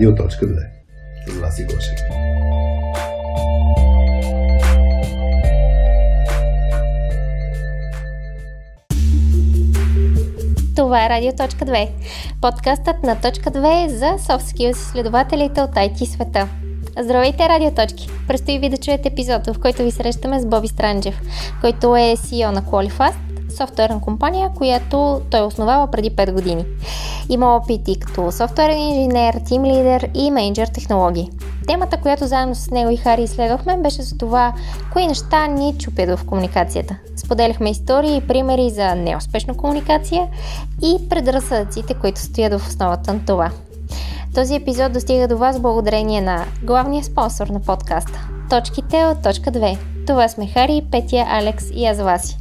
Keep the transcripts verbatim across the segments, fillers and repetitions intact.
Радиоточка две. Власи Гошев. Това е Радиоточка две. Подкастът на Точка две за soft skills изследователите от ай ти света. Здравейте, радиоточки! Предстои ви да чуете епизод, в който ви срещаме с Боби Странджев, който е Си И О на Qualifast, софтуерна компания, която той основава преди пет години. Има опити като софтуерен инженер, тимлидер и менеджер технологии. Темата, която заедно с него и Хари изследвахме, беше за това, кои неща ни чупят в комуникацията. Споделяхме истории и примери за неуспешна комуникация и предразсъдъците, които стоят в основата на това. Този епизод достига до вас благодарение на главния спонсор на подкаста – Точките от Точка две. Това сме Хари, Петя, Алекс и аз Васи.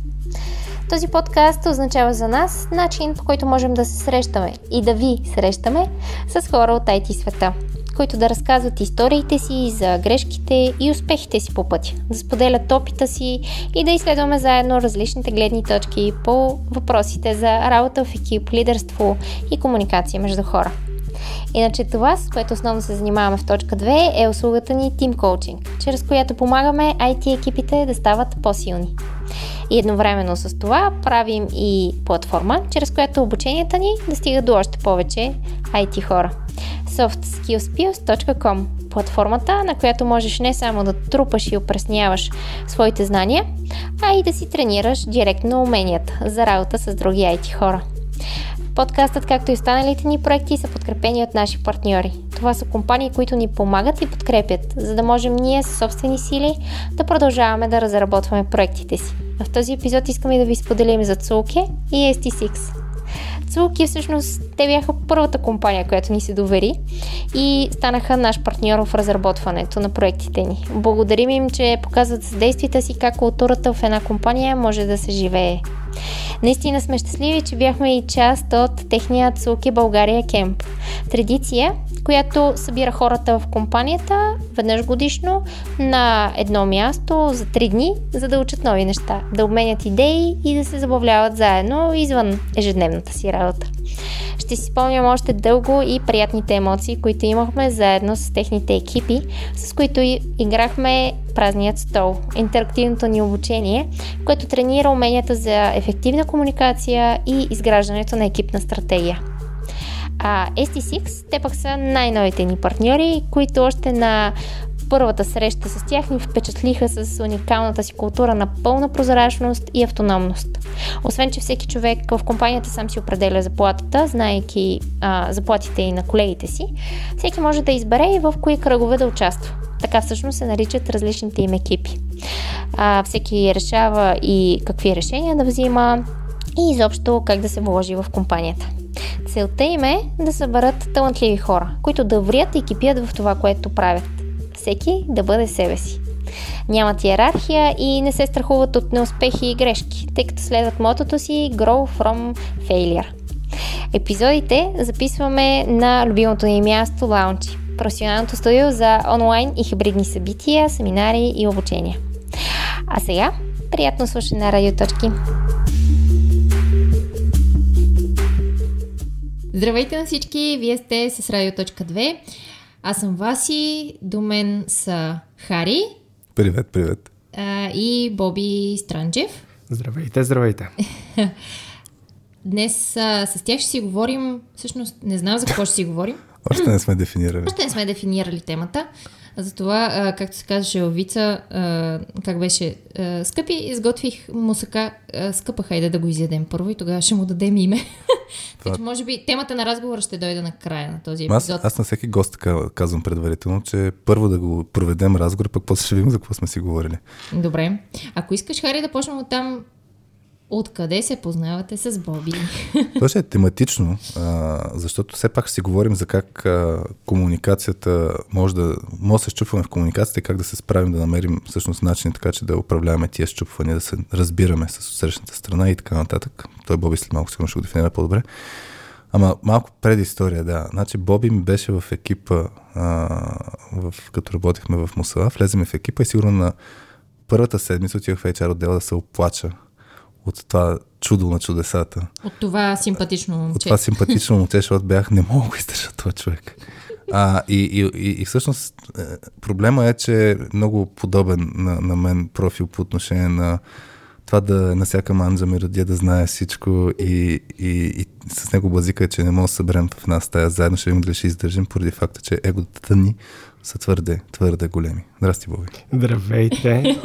Този подкаст означава за нас начин, по който можем да се срещаме и да ви срещаме с хора от ай ти света, които да разказват историите си за грешките и успехите си по пътя, да споделят опита си и да изследваме заедно различните гледни точки по въпросите за работа в екип, лидерство и комуникация между хора. Иначе това, с което основно се занимаваме в Точка две, е услугата ни Team Coaching, чрез която помагаме ай ти екипите да стават по-силни. И едновременно с това правим и платформа, чрез която обученията ни достига до още повече ай ти хора. soft skills pills точка com – платформата, на която можеш не само да трупаш и опресняваш своите знания, а и да си тренираш директно уменията за работа с други ай ти хора. Подкастът, както и останалите ни проекти, са подкрепени от наши партньори. Това са компании, които ни помагат и подкрепят, за да можем ние със собствени сили да продължаваме да разработваме проектите си. В този епизод искаме да ви споделим за Zühlke и Ес Ти шест. Zühlke всъщност те бяха първата компания, която ни се довери и станаха наш партньор в разработването на проектите ни. Благодарим им, че показват с действията си как културата в една компания може да се живее. Наистина сме щастливи, че бяхме и част от техния Zühlke Bulgaria Camp. Традиция, която събира хората в компанията веднъж годишно на едно място за три дни, за да учат нови неща, да обменят идеи и да се забавляват заедно извън ежедневната си работа. Ще си спомням още дълго и приятните емоции, които имахме заедно с техните екипи, с които играхме празният стол, интерактивното ни обучение, което тренира уменията за ефективна комуникация и изграждането на екипна стратегия. А Ес Ти шест, те пък са най-новите ни партньори, които още на първата среща с тях ни впечатлиха с уникалната си култура на пълна прозрачност и автономност. Освен, че всеки човек в компанията сам си определя заплатата, знаейки а, заплатите и на колегите си, всеки може да избере и в кои кръгове да участва. Така всъщност се наричат различните им екипи. А, всеки решава и какви решения да взима и изобщо как да се вложи в компанията. Целта им е да съберат талантливи хора, които да врят и кипят в това, което правят. Всеки да бъде себе си. Нямат йерархия и не се страхуват от неуспехи и грешки, тъй като следват мотото си Grow from Failure. Епизодите записваме на любимото ни място Launchee, професионалното студио за онлайн и хибридни събития, семинари и обучения. А сега, приятно слушане на Радиоточки! Здравейте на всички! Вие сте с Радиоточка две. Аз съм Васи, до мен са Хари. Привет, привет. А, и Боби Странджев. Здравейте, здравейте. Днес а, с тях ще си говорим, всъщност не знам за какво ще си говорим. Още не сме дефинирали. Още не сме дефинирали темата. Затова, а, както се казваше Овица, а, как беше, а, скъпи, изготвих мусака, а, скъпа, хайде да го изядем първо и тогава ще му дадем име. Това... Тъй, може би темата на разговора ще дойде на края на този епизод. Аз, аз на всеки гост така казвам предварително, че първо да го проведем разговор, пък после ще видим за какво сме си говорили. Добре. Ако искаш, Хари, да почнем от там, откъде се познавате с Боби? Това ще е тематично, защото все пак ще си говорим за как комуникацията може да, може да се счупваме в комуникацията и как да се справим, да намерим всъщност начин така, че да управляваме тия счупвания, да се разбираме с отсрещната страна и така нататък. Той Боби след малко сигурно ще го дефинира по-добре. Ама малко предистория, да. Значи Боби ми беше в екипа, в, като работихме в Мусала, влеземе в екипа и сигурно на първата седмица отивах в Ейч Ар отдела да се оплача от това чудо на чудесата. От това симпатично момче. От това симпатично момче, защото бях, не мога да издържа този човек. А, и, и, и всъщност проблема е, че е много подобен на, на мен профил по отношение на това да на всяка манджа ми родия да знае всичко и, и, и с него базика е, че не мога да съберем в нас тая заедно, ще видим дали ще издържим поради факта, че еготата ни са твърде, твърде големи. Здрасти, Боби. Здравейте.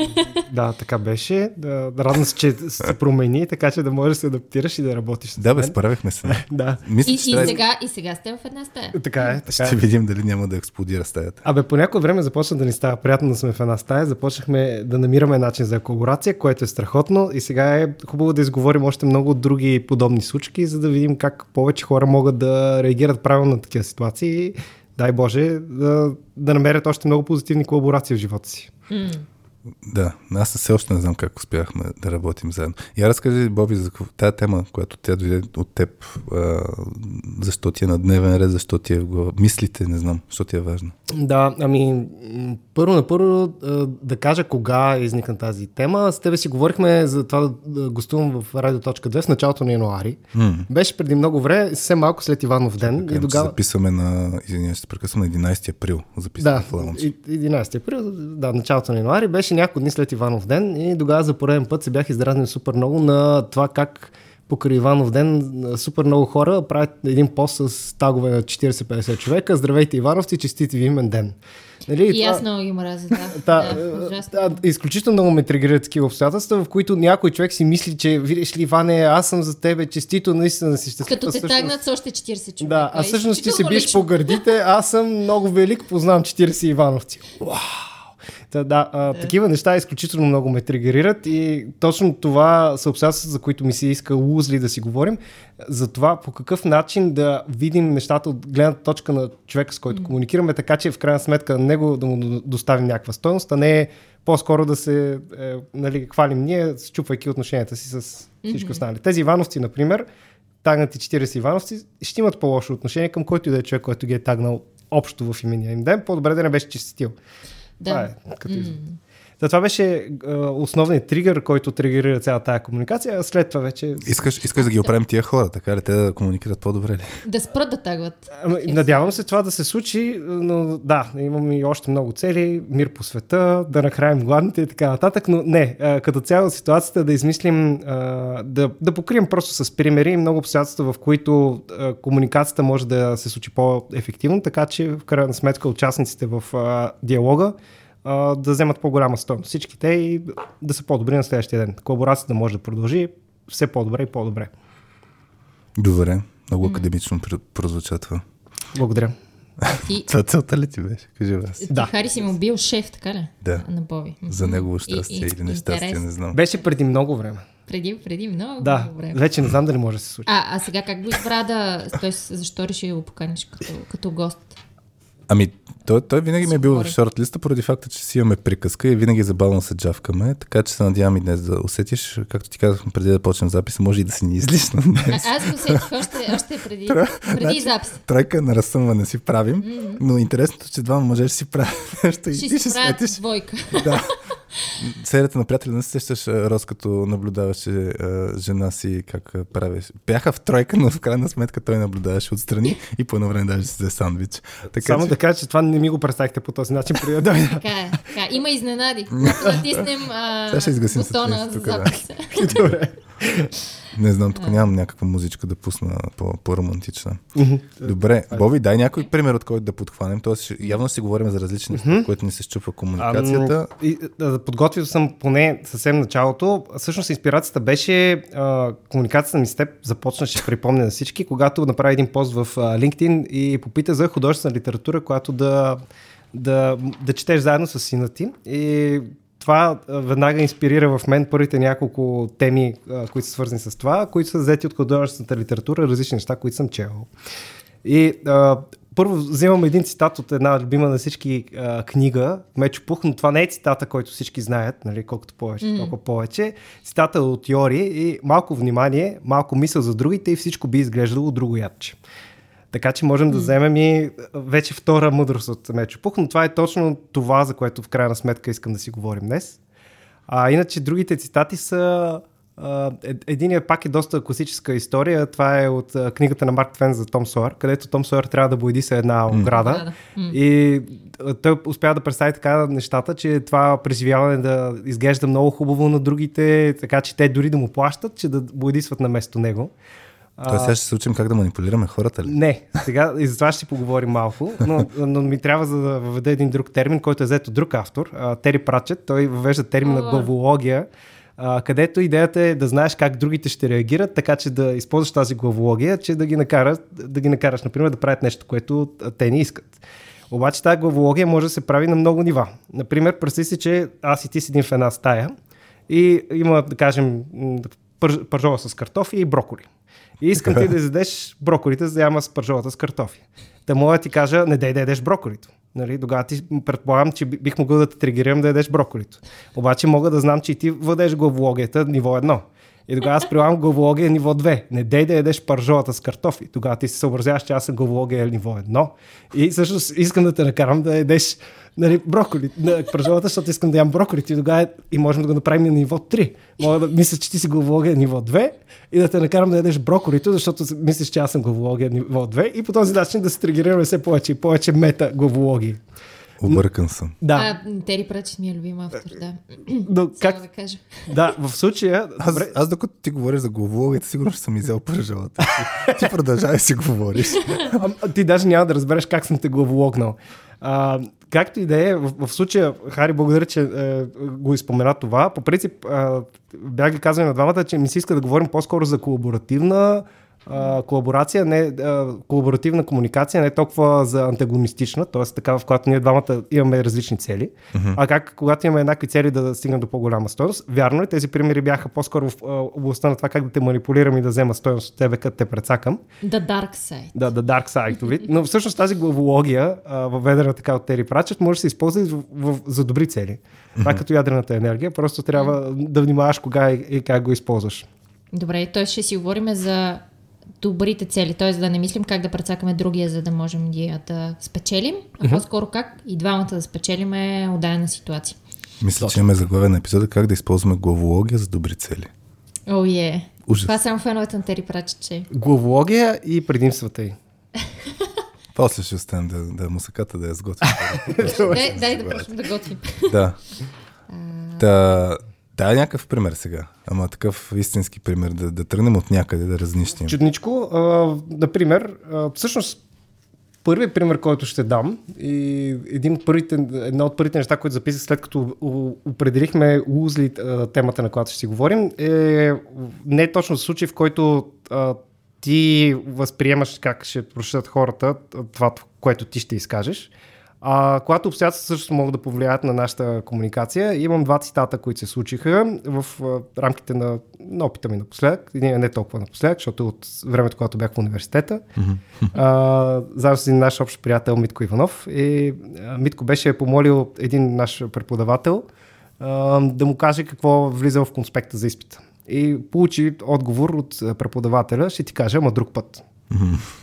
Да, така беше. Да, радно се, че се промени, така че да можеш да се адаптираш и да работиш с мен. Да, бе, справихме се. Да. Мисля, и, и, трябва... сега, и сега сте в една стая. Така е. Така ще е. Видим дали няма да експлодира стаята. Абе, по някое време започна да ни става приятно да сме в една стая. Започнахме да намираме начин за колаборация, което е страхотно. И сега е хубаво да изговорим още много други подобни случки, за да видим как повече хора могат да реагират правилно на такива ситуации. Дай Боже, да, да намерят още много позитивни колаборации в живота си. Mm. Да, аз все още не знам как успяхме да работим заедно. Я разкажи, Боби, за тази тема, която тя дойде от теб, а, защо ти е на дневен ред, защо ти е в глава. Мислите, не знам, защо ти е важно. Да, ами, първо на първо да кажа кога изникна тази тема. С тебе си говорихме за това да гостувам в Радиоточка две в началото на януари. Mm. Беше преди много време, съвсем малко след Иванов ден. Така, и догава... записваме на, извиня, ще прекъсвам, на единайсети април. Записваме да, в Launchee. единайсети април, да, началото на януари беше няколко дни след Иванов ден и тогава за пореден път се бях издразнил супер много на това как покрай Иванов ден супер много хора правят един пост с тагове на четирийсет-петдесет човека. Здравейте, ивановци, честити ви имен ден. Нали, и това... аз много ги мразя, да. да, да изключително много ме тригерират такива обстоятелства, в които някой човек си мисли, че видиш ли, Иване, аз съм за тебе, честито, наистина си щастлив. Като те всъщност... тагнат с още четирийсет човека. Да, а всъщност ти се биш по гърдите, аз съм много велик, познавам четирийсет ивановци. Уау! Да, да, а, такива неща изключително много ме тригерират и точно това са обстоятелства, за които ми се иска лузли да си говорим, за това по какъв начин да видим нещата от гледната точка на човека, с който комуникираме, така че в крайна сметка на него да му доставим някаква стойност, а не по-скоро да се е, нали, хвалим ние, счупвайки отношенията си с всички останали. Тези ивановци, например, тагнати четирийсет ивановци, ще имат по-лошо отношение към който и да е човек, който ги е тагнал общо в имения им ден, по-добре да не беше честитил. Да. Това е, като mm. За това беше а, основният тригър, който тригерира цялата тая комуникация, а след това вече... Искаш, искаш да ги оправим тия хора, така ли? Те да комуникират по-добре ли? Да спрат да тагват. Надявам се това да се случи, но да, имам и още много цели, мир по света, да нахраем гладните и така нататък, но не, а, като цяло ситуацията да измислим, а, да, да покрием просто с примери и много обстоятелства, в които а, комуникацията може да се случи по-ефективно, така че в крайна сметка участниците в а, диалога да вземат по-голяма стойност всичките и да са по-добри на следващия ден. Колаборацията може да продължи все по-добре и по-добре. Добре. Много академично mm. прозвуча това. Благодаря. Ти... това целта ли ти беше? Кажи вас. Ти да. Хари си му бил шеф, така ли? Да. На Боби. За негово щастие и, и, или нещастие, интерес. Не знам. Беше преди много време. Преди, преди много, да, много време. Да, вече не знам дали може да се случи. А, а сега как го избра да... Тоест, защо реши да го поканиш като, като гост? Ами, той, той винаги ми е бил в шортлиста, поради факта, че си имаме приказка и винаги забавно се джавкаме, така че се надявам и днес да усетиш, както ти казах преди да почнем записа, може и да си ни излиш на днес. А, аз го усетих още, още преди, преди записа. Тройка на разсъмване си правим, mm-hmm. но интересното, че двама мъже ще си правят нещо и ти ще сметиш. Ще двойка. Да. Серията на приятели, не се сещаш, Рос, като наблюдаваше а, жена си как правеше. Бяха в тройка, но в крайна сметка той наблюдаваше отстрани и по едно време даже си взе сандвич. Така, само че... да кажа, че това не ми го представихте по този начин преди да дойда. Така е, така. Има изненади. Когато натиснем а... бутона за запис. Добре. Не знам, тук нямам някаква музичка да пусна по-романтична. Добре, Боби, дай някой пример, от който да подхванем. Тоест, явно си говорим за различни неща, които ни се счупва комуникацията. Подготвил съм поне съвсем началото. Всъщност инспирацията беше комуникацията ми с теб започна, ще припомня на всички, когато направи един пост в LinkedIn и попита за художествена литература, която да, да, да четеш заедно с сина ти. И това веднага инспирира в мен първите няколко теми, които са свързани с това, които са взети от художествената литература, различни неща, които съм чел. И а, първо взимам един цитат от една любима на всички а, книга, Мечо Пух, но това не е цитата, който всички знаят, нали, колкото повече, mm. толкова повече. Цитата е от Йори и малко внимание, малко мисъл за другите и всичко би изглеждало друго ядче. Така че можем да вземем и вече втора мъдрост от Мечо Пух, но това е точно това, за което в крайна сметка искам да си говорим днес. А иначе другите цитати са Единият пак е доста класическа история. Това е от книгата на Марк Твен за Том Сойер, където Том Сойер трябва да бойди се една ограда. Mm. И той успява да представи така нещата, че това преживяване да изглежда много хубаво на другите, така че те дори да му плащат, че да бойдисват на место него. Тоест сега ще се учим как да манипулираме хората ли? Не, сега и за това ще си поговорим малко, но, но ми трябва за да въведа един друг термин, който е взет от друг автор, Тери Прачет. Той въвежда термина главология, където идеята е да знаеш как другите ще реагират, така че да използваш тази главология, че да ги накараш, да ги накараш, например, да правят нещо, което те не искат. Обаче тази главология може да се прави на много нива. Например, представи си, че аз и ти седим в една стая и има, да кажем, пържола с картофи и броколи. И искам ти да изядеш броколите, за да яма с пържолата с картофи. Та мога да ти кажа, не дай да ядеш броколито. Нали? Тогава ти предполагам, че бих могъл да те тригерирам да ядеш броколито. Обаче мога да знам, че и ти владееш главологията ниво едно. И тогава аз прилагам главология ниво две. Не дей да ядеш пържолата с картофи. Тогава ти се съобразяваш, че аз съм главология ниво едно. И всъщност искам да те накарам да ядеш, нали, броколи, пържолата, защото искам да ям броколите. И тогава и можем да го направим на ниво три. Мога да мисля, че ти си главология ниво две и да те накарам да ядеш броколито, защото мислиш, че аз съм главология ниво две. И по този начин да се тригерираме все повече и повече мета главологии. Объркан съм. Да. А, Тери Пратчет ми е любим автор, да. Но, как... да, кажа. Да, в случая... Аз, аз докато ти говориш за главологията, сигурно ще съм изял пържолата. Ти продължавай си говориш. А, ти даже няма да разбереш как съм те главологнал. А, както и да е, в, в случая, Хари, благодаря, че е, го изпомена това. По принцип, е, бях ги казвали на двамата, че ми се иска да говорим по-скоро за колаборативна Uh, колаборация, не, uh, колаборативна комуникация, не толкова за антагонистична, т.е. такава, в която ние двамата имаме различни цели, uh-huh. а как когато имаме еднакви цели да стигнем до по-голяма стойност. Вярно ли, тези примери бяха по-скоро в uh, областта на това как да те манипулирам и да взема стойност от тебе, като те прецакам. The dark side. Да, the dark side of it. Но всъщност тази главология, uh, въведена така от Тери Пратчет, може да се използва и в, в, за добри цели. Uh-huh. Това като ядрената енергия, просто трябва uh-huh. да внимаваш кога и, и как го използваш. Добре, т.е. ще си говорим за добрите цели, т.е. да не мислим как да прецакаме другия, за да можем ние да спечелим, а по-скоро как и двамата да спечелим е отдадена ситуация. Мисля, точно. Че имаме заглавен на епизода как да използваме главология за добри цели. О, oh, е. Yeah. Ужас. Това само феновете на Тери Пратчет, че... Главология и предимствата й. После ще оставим да, да мусаката да я сготвим. Дай, дай да почнем да готвим. Да. Да... Да, някакъв пример сега. Ама такъв истински пример, да, да тръгнем от някъде, да разнищим. Чудничко, а, например, а, всъщност първият пример, който ще дам и един от първите, една от първите неща, които записах след като определихме узли а, темата, на която ще си говорим, е не точно случай, в който а, ти възприемаш как ще прочитат хората това, което ти ще изкажеш. А, когато обстоятелства също могат да повлияят на нашата комуникация, имам два цитата, които се случиха в а, рамките на, на опита ми напоследък. Един е не толкова напоследък, защото от времето, когато бях в университета, mm-hmm. заедно с един наш общ приятел Митко Иванов. И, а, Митко беше помолил един наш преподавател а, да му каже какво влиза в конспекта за изпита. И получи отговор от преподавателя, ще ти кажа, ама друг път.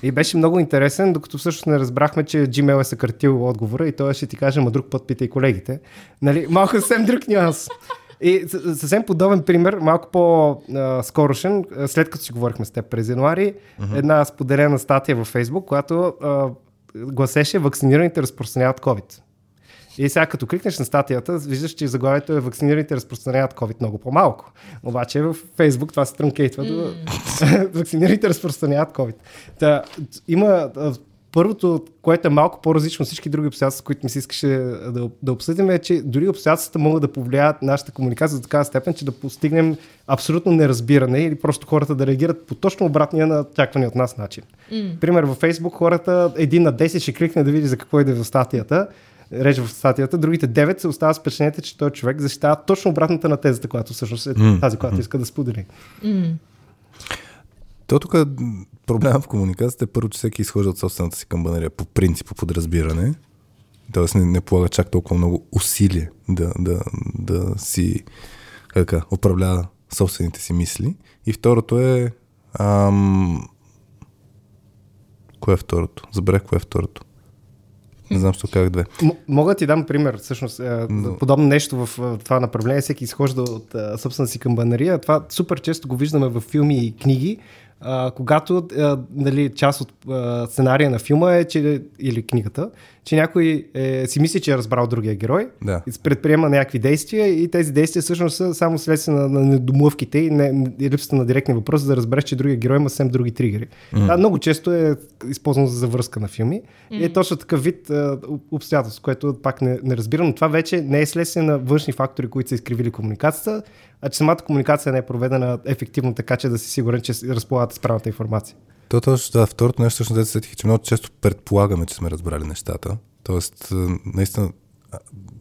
И беше много интересен, докато всъщност не разбрахме, че Gmail е съкратил отговора и той ще ти каже, ма друг път питай колегите. Нали, малко съвсем друг нюанс. И съвсем подобен пример, малко по-скорошен, след като си говорихме с теб през януари, uh-huh. една споделена статия във Фейсбук, която а, гласеше "Ваксинираните разпространяват COVID". И сега като кликнеш на статията, виждаш, че заглавието е "Ваксинираните разпространяват COVID" много по-малко. Обаче в Фейсбук това се трънкейтва. Mm. "Ваксинираните разпространяват COVID". Та, има първото, което е малко по-различно от всички други обстоятелства, които ми се искаше да, да обсъдим, е, че дори обстоятелствата могат да повлияят нашата комуникация до такава степен, че да постигнем абсолютно неразбиране или просто хората да реагират по точно обратния на очаквания от нас начин. Mm. Пример, във Фейсбук хората един на десет ще кликне да види за какво иде в статията, реч в статията, другите девет се остава с впечатлението, че този човек защитава точно обратната на тезата, която всъщност е mm. тази, която mm. иска да сподели. Mm. То тук проблемът в комуникацията е първо, че всеки изхожда от собствената си камбанария по принцип, по подразбиране. Тоест не, не полага чак толкова много усилие да, да, да си кака, управлява собствените си мисли. И второто е... Ам... Кое е второто? Забравих кое е второто. Не знам, що казах две. М- мога да ти дам пример, всъщност, е, Но... подобно нещо в е, това направление, всеки изхожда от е, собствената си камбанария. Това супер често го виждаме в филми и книги, е, когато е, нали, част от е, сценария на филма е, че, или книгата, че някой е, си мисли, че е разбрал другия герой, да. Предприема някакви действия и тези действия всъщност са само следствие на, на недомлъвките и, не, и липсата на директни въпроси, за да разбереш, че другия герой има съвсем други тригери. Mm. Това много често е използвано за завръзка на филми. Mm. И е точно такъв вид е, обстоятелство, което пак не, не разбирам, но това вече не е следствие на външни фактори, които са изкривили комуникацията, а че самата комуникация не е проведена ефективно, така че да си сигурен, че разполагате с правилната информация. То точно, да, второто нещо, всъщност, да се сетих, че много често предполагаме, че сме разбрали нещата. Тоест, наистина,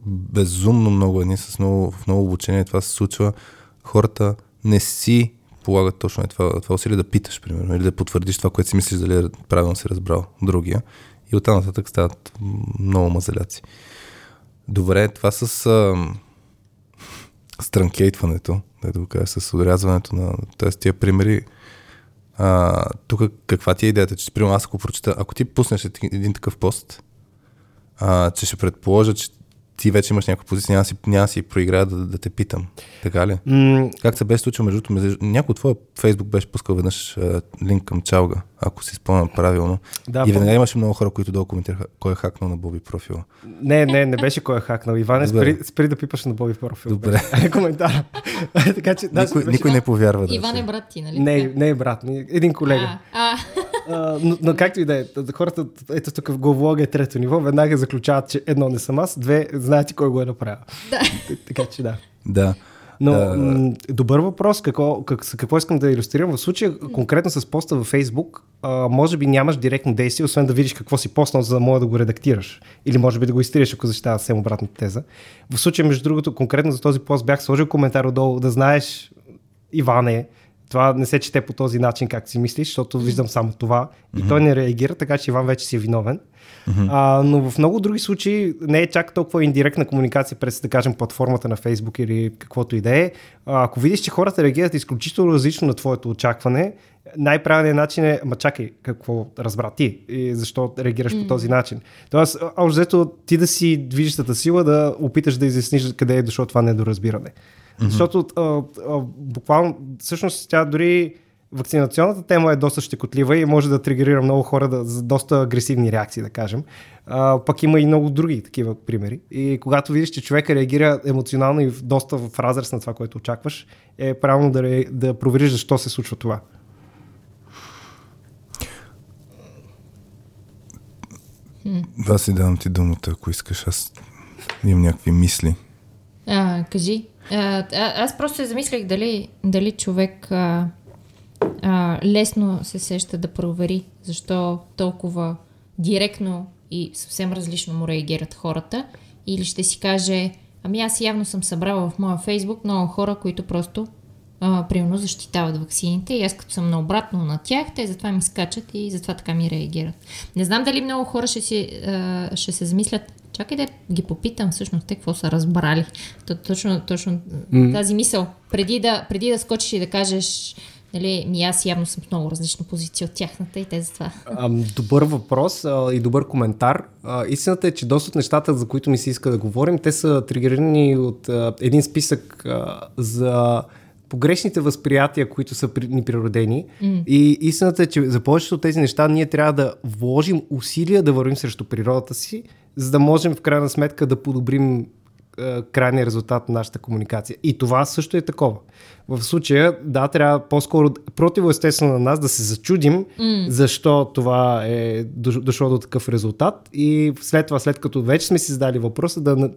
безумно много едни с много, в много обучение това се случва. Хората не си полагат точно това, това усилие да питаш, примерно, или да потвърдиш това, което си мислиш, дали правилно си разбрал другия. И оттам нататък стават много мазаляци. Добре, това с ам, странкейтването, да го кажа, с отрязването на т.е. тия примери. Тук каква ти е идеята? Че, примерно, аз ако прочита, ако ти пуснеш един такъв пост, а, че ще предположа, че ти вече имаш някаква позиция, няма си, няма си проиграя да, да те питам. Така ли? Mm. Как се беше случило между другото? Някой от твоя Фейсбук беше пускал веднъж а, линк към чалга, ако си спомням правилно. Да, и веднага имаше много хора, които долу коментираха кой е хакнал на Боби профила. Не, не, не беше кой е хакнал. Иване, спри, спри да пипаш на Боби профила. Добре. Коментар. Така, че, да, никой, беше... никой не повярва. Да, Иван е брат ти, нали? Не, не е брат ми. Един колега. А, а. Но, но както и да е, хората, ето тук в главолога е трето ниво, веднага заключават, че едно не съм аз, две знаете кой го е направил. Да. Така че да. Да. Но uh... добър въпрос, какво, как, какво искам да илюстрирам. В случая, конкретно с поста във Фейсбук, а, може би нямаш директно действие, освен да видиш какво си постнал, за да може да го редактираш. Или може би да го изтрираш, ако защитава съвсем обратната теза. В случая, между другото, конкретно за този пост бях сложил коментар отдолу, да знаеш, Иване, това не се чете по този начин, как си мислиш, защото виждам само това. И mm-hmm. той не реагира, така че Иван вече си е виновен. Mm-hmm. А, но в много други случаи не е чак толкова индиректна комуникация през, да кажем, платформата на Фейсбук или каквото и да е. А, ако видиш, че хората реагират изключително различно на твоето очакване, най-правилният начин е, ма чакай, какво разбра ти и защо реагираш mm-hmm. по този начин. Тоест, общо взето, ти да си движещата сила, да опиташ да изясниш къде е дошло това недоразбиране. Mm-hmm. Защото а, а, буквално, всъщност тя дори вакцинационната тема е доста щекотлива и може да тригерира много хора да, за доста агресивни реакции, да кажем. А, пък има и много други такива примери. И когато видиш, че човека реагира емоционално и доста в разрез на това, което очакваш, е правилно да, ре, да провериш защо се случва това. Да, си давам ти думата, ако искаш. Аз имам някакви мисли. А, кажи. А, аз просто се замислях дали, дали човек а, а, лесно се сеща да провери защо толкова директно и съвсем различно му реагират хората, или ще си каже, ами аз явно съм събрала в моя Фейсбук много хора, които просто а, примерно защитават ваксините и аз като съм наобратно на тях, те затова ми скачат и затова така ми реагират. Не знам дали много хора ще, си, а, ще се замислят, чакай да ги попитам всъщност те какво са разбрали. Точно, точно mm. тази мисъл. Преди да, преди да скочиш и да кажеш, нали, ми аз явно съм в много различна позиция от тяхната и те за това. Добър въпрос а, и добър коментар. А, истината е, че доста от нещата, за които ми се иска да говорим, те са тригерирани от а, един списък а, за погрешните възприятия, които са ни природени. Mm. И истината е, че за повечето от тези неща ние трябва да вложим усилия да вървим срещу природата си, за да можем в крайна сметка да подобрим е, крайния резултат на нашата комуникация. И това също е такова. В случая, да, трябва по-скоро противоестествено на нас да се зачудим mm. защо това е дошло до такъв резултат и след това, след като вече сме си задали въпроса, да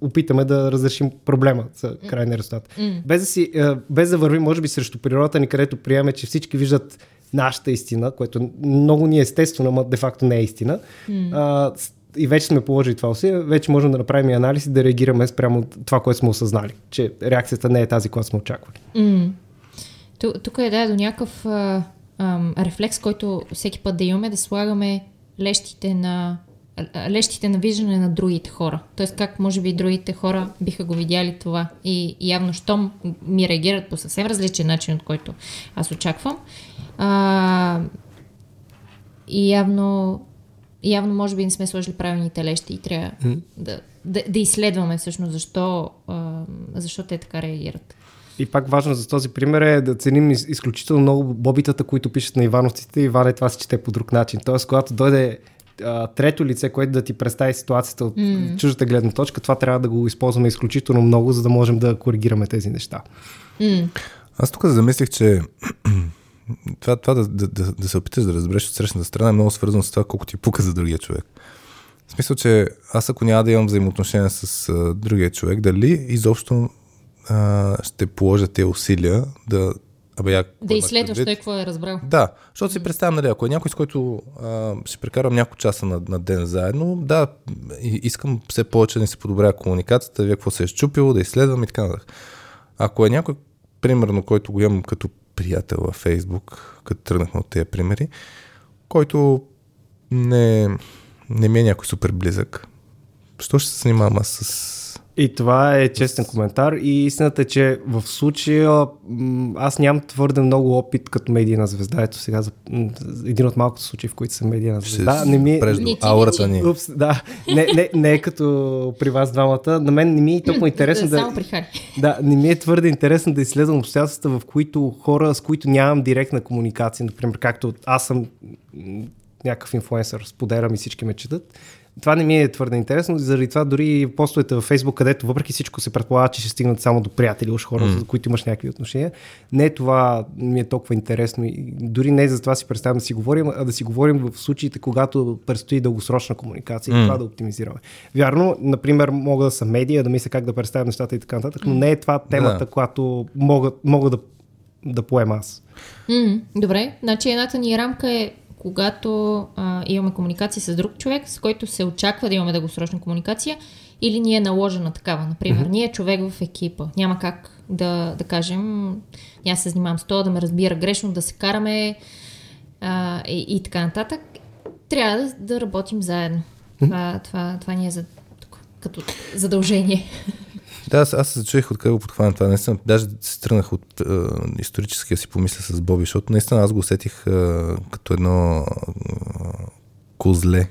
опитаме да разрешим проблема за крайния резултат. Mm. Без да си, без да вървим, може би, срещу природата ни, където приемаме, че всички виждат нашата истина, което много ни е естествено, но де-факто не е истина, mm. а, и вече сме положили това усилие, вече можем да направим и анализ и да реагираме спрямо това, което сме осъзнали, че реакцията не е тази, която сме очаквали. Mm. Тук е да, до някакъв а, ам, рефлекс, който всеки път да имаме, да слагаме лещите на, лещите на виждане на другите хора. Тоест как може би другите хора биха го видяли това и явно щом ми реагират по съвсем различен начин, от който аз очаквам. А, и явно явно може би не сме сложили правилните лещи и трябва mm. да, да, да изследваме всъщност защо, а, защо те така реагират. И пак важно за този пример е да ценим изключително много бобитата, които пишат на ивановците, и Ваня това се чете по друг начин. Тоест, когато дойде а, трето лице, което да ти представи ситуацията от mm. чуждата гледна точка, това трябва да го използваме изключително много, за да можем да коригираме тези неща. Mm. Аз тук замислих, че това, това да, да, да, да се опиташ да разбереш от срещната страна е много свързано с това колко ти пука за другия човек. В смисъл, че аз ако няма да имам взаимоотношения с а, другия човек, дали изобщо Uh, ще положа те усилия да... Абе, я, да изследваш той какво е разбрал. Да, защото си представям, нали, ако е някой, с който uh, ще прекарам няколко часа на, на ден заедно, да, искам все повече да се подобря комуникацията, вие какво се е счупило, да изследвам и така нататък. Ако е някой, примерно, който го имам като приятел във Фейсбук, като тръгнахме от тези примери, който не, не ми е някой супер близък, що ще се занимавам аз с... И това е честен коментар, и истината е, че в случая аз нямам твърде много опит като медийна звезда. Ето сега за един от малкото случаи, в които съм медийна звезда. Не ми... аурата ни. Упс, да. Не, не, не е като при вас двамата. На мен не ми е толкова интересно да... Да, не ми е твърде интересно да изследвам обстоятелствата, в които хора, с които нямам директна комуникация, например, както аз съм някакъв инфлуенсър, споделям и всички ме четат. Това не ми е твърде интересно, заради това дори постовете във Фейсбук, където въпреки всичко се предполага, че ще стигнат само до приятели, уж хора, mm. за които имаш някакви отношения. Не това ми е толкова интересно. И дори не за това си представям да си говорим, а да си говорим в случаите, когато предстои дългосрочна комуникация mm. и това да оптимизираме. Вярно, например, мога да съм медия, да мисля как да представям нещата и така нататък, но не е това темата, yeah. която мога, мога да, да поема аз. Mm. Добре, значи едната ни рамка е когато а, имаме комуникация с друг човек, с който се очаква да имаме дългосрочна комуникация, или ни е наложена такава. Например, mm-hmm. ние е човек в екипа. Няма как да, да кажем, аз се занимавам с това, да ме разбира грешно, да се караме а, и, и така нататък. Трябва да, да работим заедно. Mm-hmm. Това, това, това ни е за, като задължение. Да, аз, аз се зачуих откъде го подхвана това. Наистина, даже се тръгнах от е, историческия си помисля с Боби, защото наистина аз го усетих е, като едно е, козле,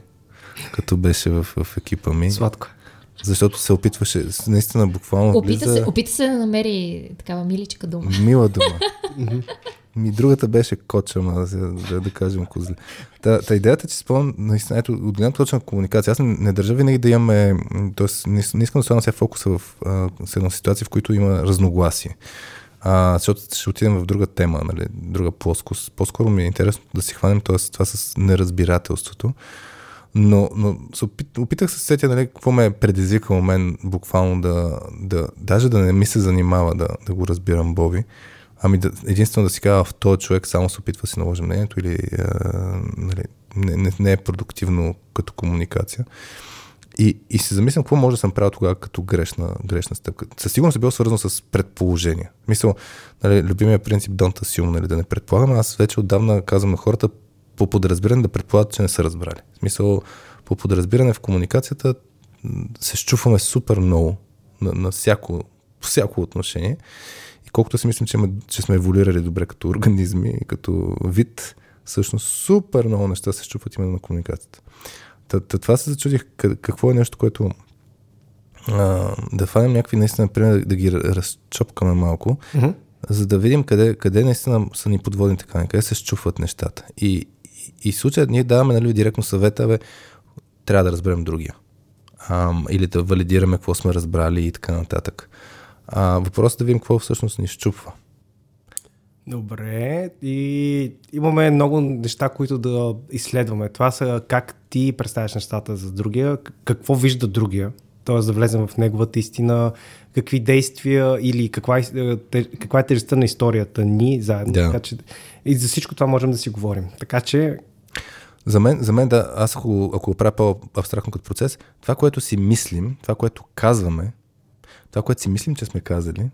като беше в, в екипа ми. Сладко. Защото се опитваше, наистина буквално... Опита, влиза... се, опита се да намери такава миличка дума. Мила дума. Ми другата беше коча, ма, да, да, да кажем козле. Та, та идеята, че спомням, наистина, ето, от гледна точка на комуникация, аз не, не държа винаги да имаме, т.е. не, не искам да ставам сега фокуса в а, една ситуация, в която има разногласие. А, защото ще отидем в друга тема, нали, друга плоскост. По-скоро ми е интересно да си хванем това, това с неразбирателството. Но, но опитах се сетя, нали, какво ме е предизвикало мен буквално да, да, даже да не ми се занимава да, да го разбирам Боби. Ами да, единствено да си кажа, в този човек само се опитва да си наложи мнението или е, нали, не, не, не е продуктивно като комуникация. И, и се замислям какво може да съм правил тогава като грешна, грешна стъпка. Със сигурност е било свързано с предположения. Мисля, нали, любимия принцип don't assume, нали, да не предполагам. Аз вече отдавна казвам на хората по подразбиране да предполагат, че не са разбрали. В смисъл, по подразбиране в комуникацията се счупваме супер много на, на всяко, всяко отношение. И колкото си мислим, че, че сме еволюирали добре като организми и като вид, всъщност супер много неща се счупват именно на комуникацията. Т- т- това се зачудих, какво е нещо, което а, да фанем някакви наистина, пример, да ги разчопкаме малко, mm-hmm. за да видим къде, къде наистина са ни подводни така, къде се счупват нещата. И, и, и в случая ние даваме, нали, директно съвета, бе, трябва да разберем другия. А, или да валидираме какво сме разбрали и така нататък. А, въпросът е да видим какво всъщност ни счупва. Добре, и имаме много неща, които да изследваме. Това са как ти представяш нещата за другия, какво вижда другия, т.е. да влезем в неговата истина, какви действия или каква е, каква е тежестта на историята ни заедно. Да. Така, че, и за всичко това можем да си говорим. Така че... За мен, за мен да, аз ако, ако правя по-абстрактно като процес, това, което си мислим, това, което казваме, това, което си мислим, че сме казали,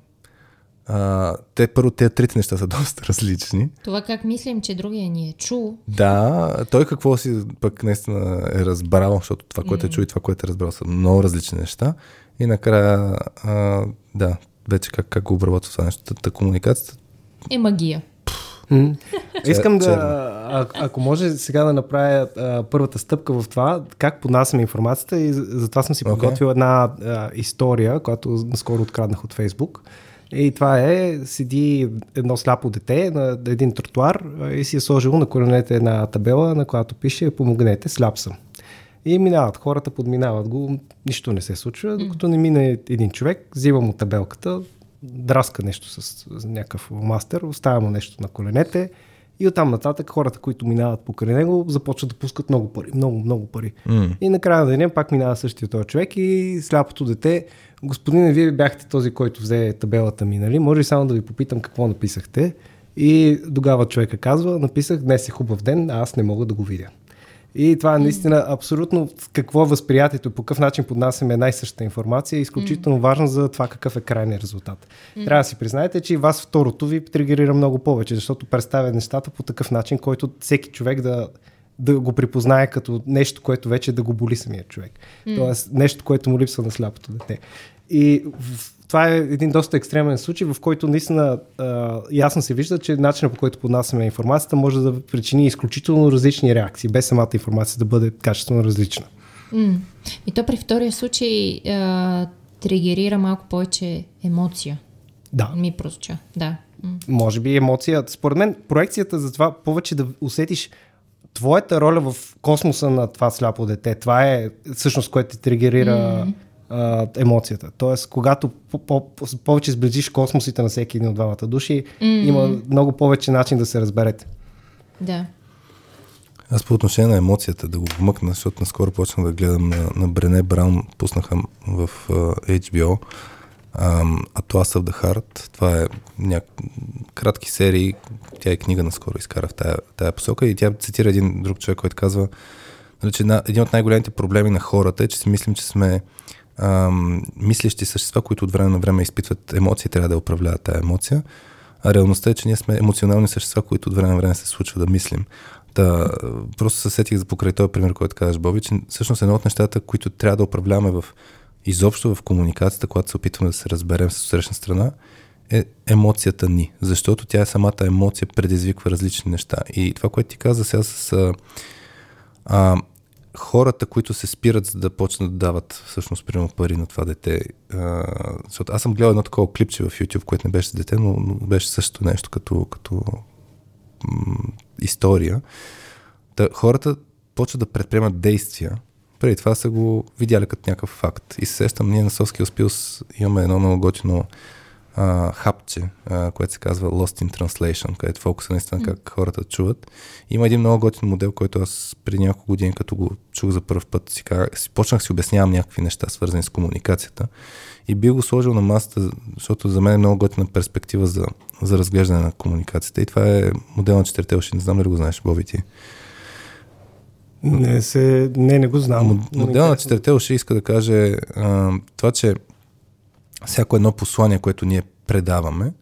а, те първо, те трите неща са доста различни. Това как мислим, че другия ни е чул. Да, той какво си пък наистина е разбрал, защото това, което mm. е чул и това, което е разбрал, са много различни неща. И накрая, а, да, вече как, как го обработва това нещо. Та комуникацията е магия. Пфф, mm. Искам да... а, ако може сега да направя а, първата стъпка в това, как поднасям информацията, и затова съм си okay. подготвил една а, история, която скоро откраднах от Фейсбук. И това е, седи едно сляпо дете на един тротуар и си е сложило на коленете една табела, на която пише "Помогнете, сляп съм". И минават хората, подминават го, нищо не се случва, докато не мине един човек, взима му табелката, драска нещо с някакъв мастер, оставя му нещо на коленете и оттам нататък хората, които минават покрай него, започват да пускат много пари, много, много пари. Mm. И накрая на деня пак минава същия този човек и сляпото дете: "Господине, вие бяхте този, който взе табелата ми, нали? Може ли само да ви попитам какво написахте?" И тогава човека казва: "Написах, днес е хубав ден, а аз не мога да го видя." И това е наистина абсолютно какво е възприятието, по какъв начин поднасяме една и същата информация, е изключително mm. важно за това какъв е крайният резултат. Mm. Трябва да си признаете, че и вас второто ви тригерира много повече, защото представя нещата по такъв начин, който всеки човек да, да го припознае като нещо, което вече да го боли самия човек. Mm. Тоест нещо, което му липсва на сляпото дете. И в това е един доста екстремен случай, в който наистина а, ясно се вижда, че начинът, по който поднасяме информацията, може да причини изключително различни реакции, без самата информация да бъде качествено различна. Mm. И то при втория случай а, тригерира малко повече емоция. Да. Ми прозвуча, да. Mm. Може би емоция. Според мен проекцията за това повече да усетиш твоята роля в космоса на това сляпо дете. Това е всъщност, което тригерира mm. емоцията. Тоест, когато повече сближиш космосите на всеки един от двамата души, mm-hmm. има много повече начин да се разберете. Да. Аз по отношение на емоцията, да го вмъкна, защото наскоро почнах да гледам на, на Брене Браун, пуснаха в uh, Ейч Би О um, Atlas of the Heart. Това е няк... кратки серии. Тя е книга наскоро изкара в тая, тая посока и тя цитира един друг човек, който казва, че един от най-големите проблеми на хората е, че си мислим, че сме Uh, мислещи същества, които от време на време изпитват емоции, трябва да управляват тая емоция. А реалността е, че ние сме емоционални същества, които от време на време се случва да мислим. Та, просто се сетих за покрай този пример, който казваш, Боби, че всъщност едно от нещата, които трябва да управляваме в изобщо в комуникацията, когато се опитваме да се разберем с отсрещна страна, е емоцията ни. Защото тя е самата емоция, предизвиква различни неща. И това, което ти каза сега с... А, а, хората, които се спират, за да почнат да дават всъщност примерно пари на това дете. А, защото аз съм гледал едно такова клипче в YouTube, което не беше за дете, но, но беше също нещо като, като м- история. Та, хората почват да предприемат действия. Преди това са го видяли като някакъв факт. И се сещам, ние на Soft Skills Pills имаме едно много готино а, хапче, а, което се казва Lost in Translation, където фокуса наистина mm. как хората чуват. Има един много готин модел, който аз преди няколко години, като го чух за първ път, си как, си, почнах си обяснявам някакви неща, свързани с комуникацията. И бих го сложил на масата, защото за мен е много готина перспектива за, за разглеждане на комуникацията. И това е модел на четирите уши. Не знам дали го знаеш, Боби, ти. Не, се... не, не го знам. Модел на четирите уши иска да каже а, това, че всяко едно послание, което ние предаваме,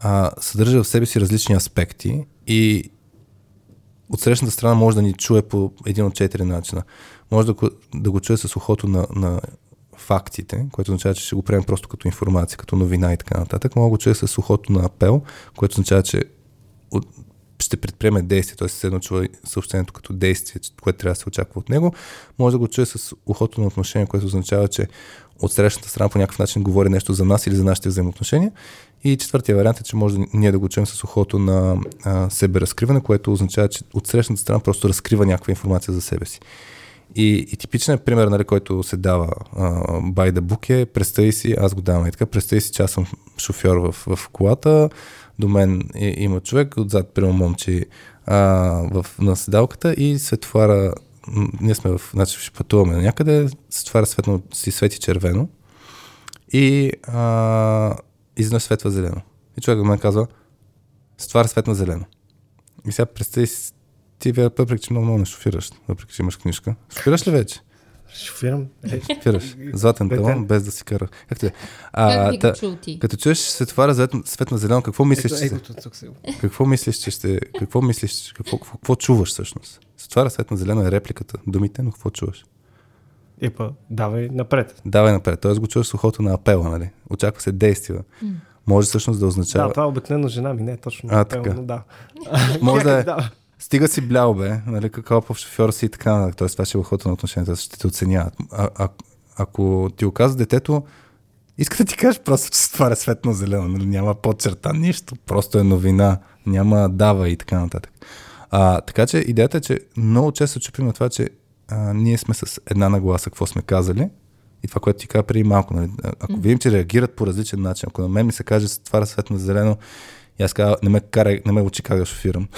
а, съдържа в себе си различни аспекти и от срещната страна може да ни чуе по един от четири начина. Може да, да го чуе с ухото на, на фактите, което означава, че ще го приемем просто като информация, като новина и така нататък. Може да го чуе с ухото на апел, което означава, че от, ще предприеме действие, т.е. следно чува съобщението като действие, което трябва да се очаква от него. Може да го чуе с ухото на отношение, което означава, че от срещната страна по някакъв начин говори нещо за нас или за нашите взаимоотношения. И четвъртия вариант е, че може да ние да го чуем с ухото на а, себе разкриване, което означава, че от срещната страна просто разкрива някаква информация за себе си. И, и типичният пример, нали, който се дава by the book е: представи си, аз го давам и така, представи си, че аз съм шофьор в, в колата, до мен е, има човек, отзад приема момче а, в, на седалката и светофара, ние сме в, значи ще пътуваме на някъде, светофара светно, си свети червено и а, изнъж светва зелено. И човек до мен казва: "Светофара светна зелено." И сега представи си, ти, въпреки че много много не шофираш, въпреки че имаш книжка. Шофираш ли вече? Шофирам. Е, шофираш. Златен талон, без да си караш. Как ти? А, как та, като чуеш светофара светна зелено, какво мислиш? Ето, ето, тук се... Какво мислиш, че ще... Какво мислиш? Какво, какво, какво чуваш всъщност? Светофара светна зелено е репликата, думите, но какво чуваш? Епа, давай напред. Давай напред. Тоест го чуваш с ухото на апела, нали? Очаква се действия. Mm. Може всъщност да означава... Да, това обикновено жена ми, не е точно апел, но да. Може да е... Стига си блял, бе, нали, какао по шофьор си и така нататък. Тоест, това ще е въхода на отношенията, ще те оценяват. А, а, ако ти оказа детето, иска да ти кажеш просто, че това е светло зелено, нали, няма подчерта, нищо, просто е новина, няма дава и така нататък. А, така че идеята е, че много често чупим на това, че а, ние сме с една нагласа, какво сме казали, и това, което ти каза преди малко. Нали, ако видим, че реагират по различен начин, ако на мен ми се каже, че това е светло зелено, и аз казвам, не ме, карай, не ме учи как да шофирам,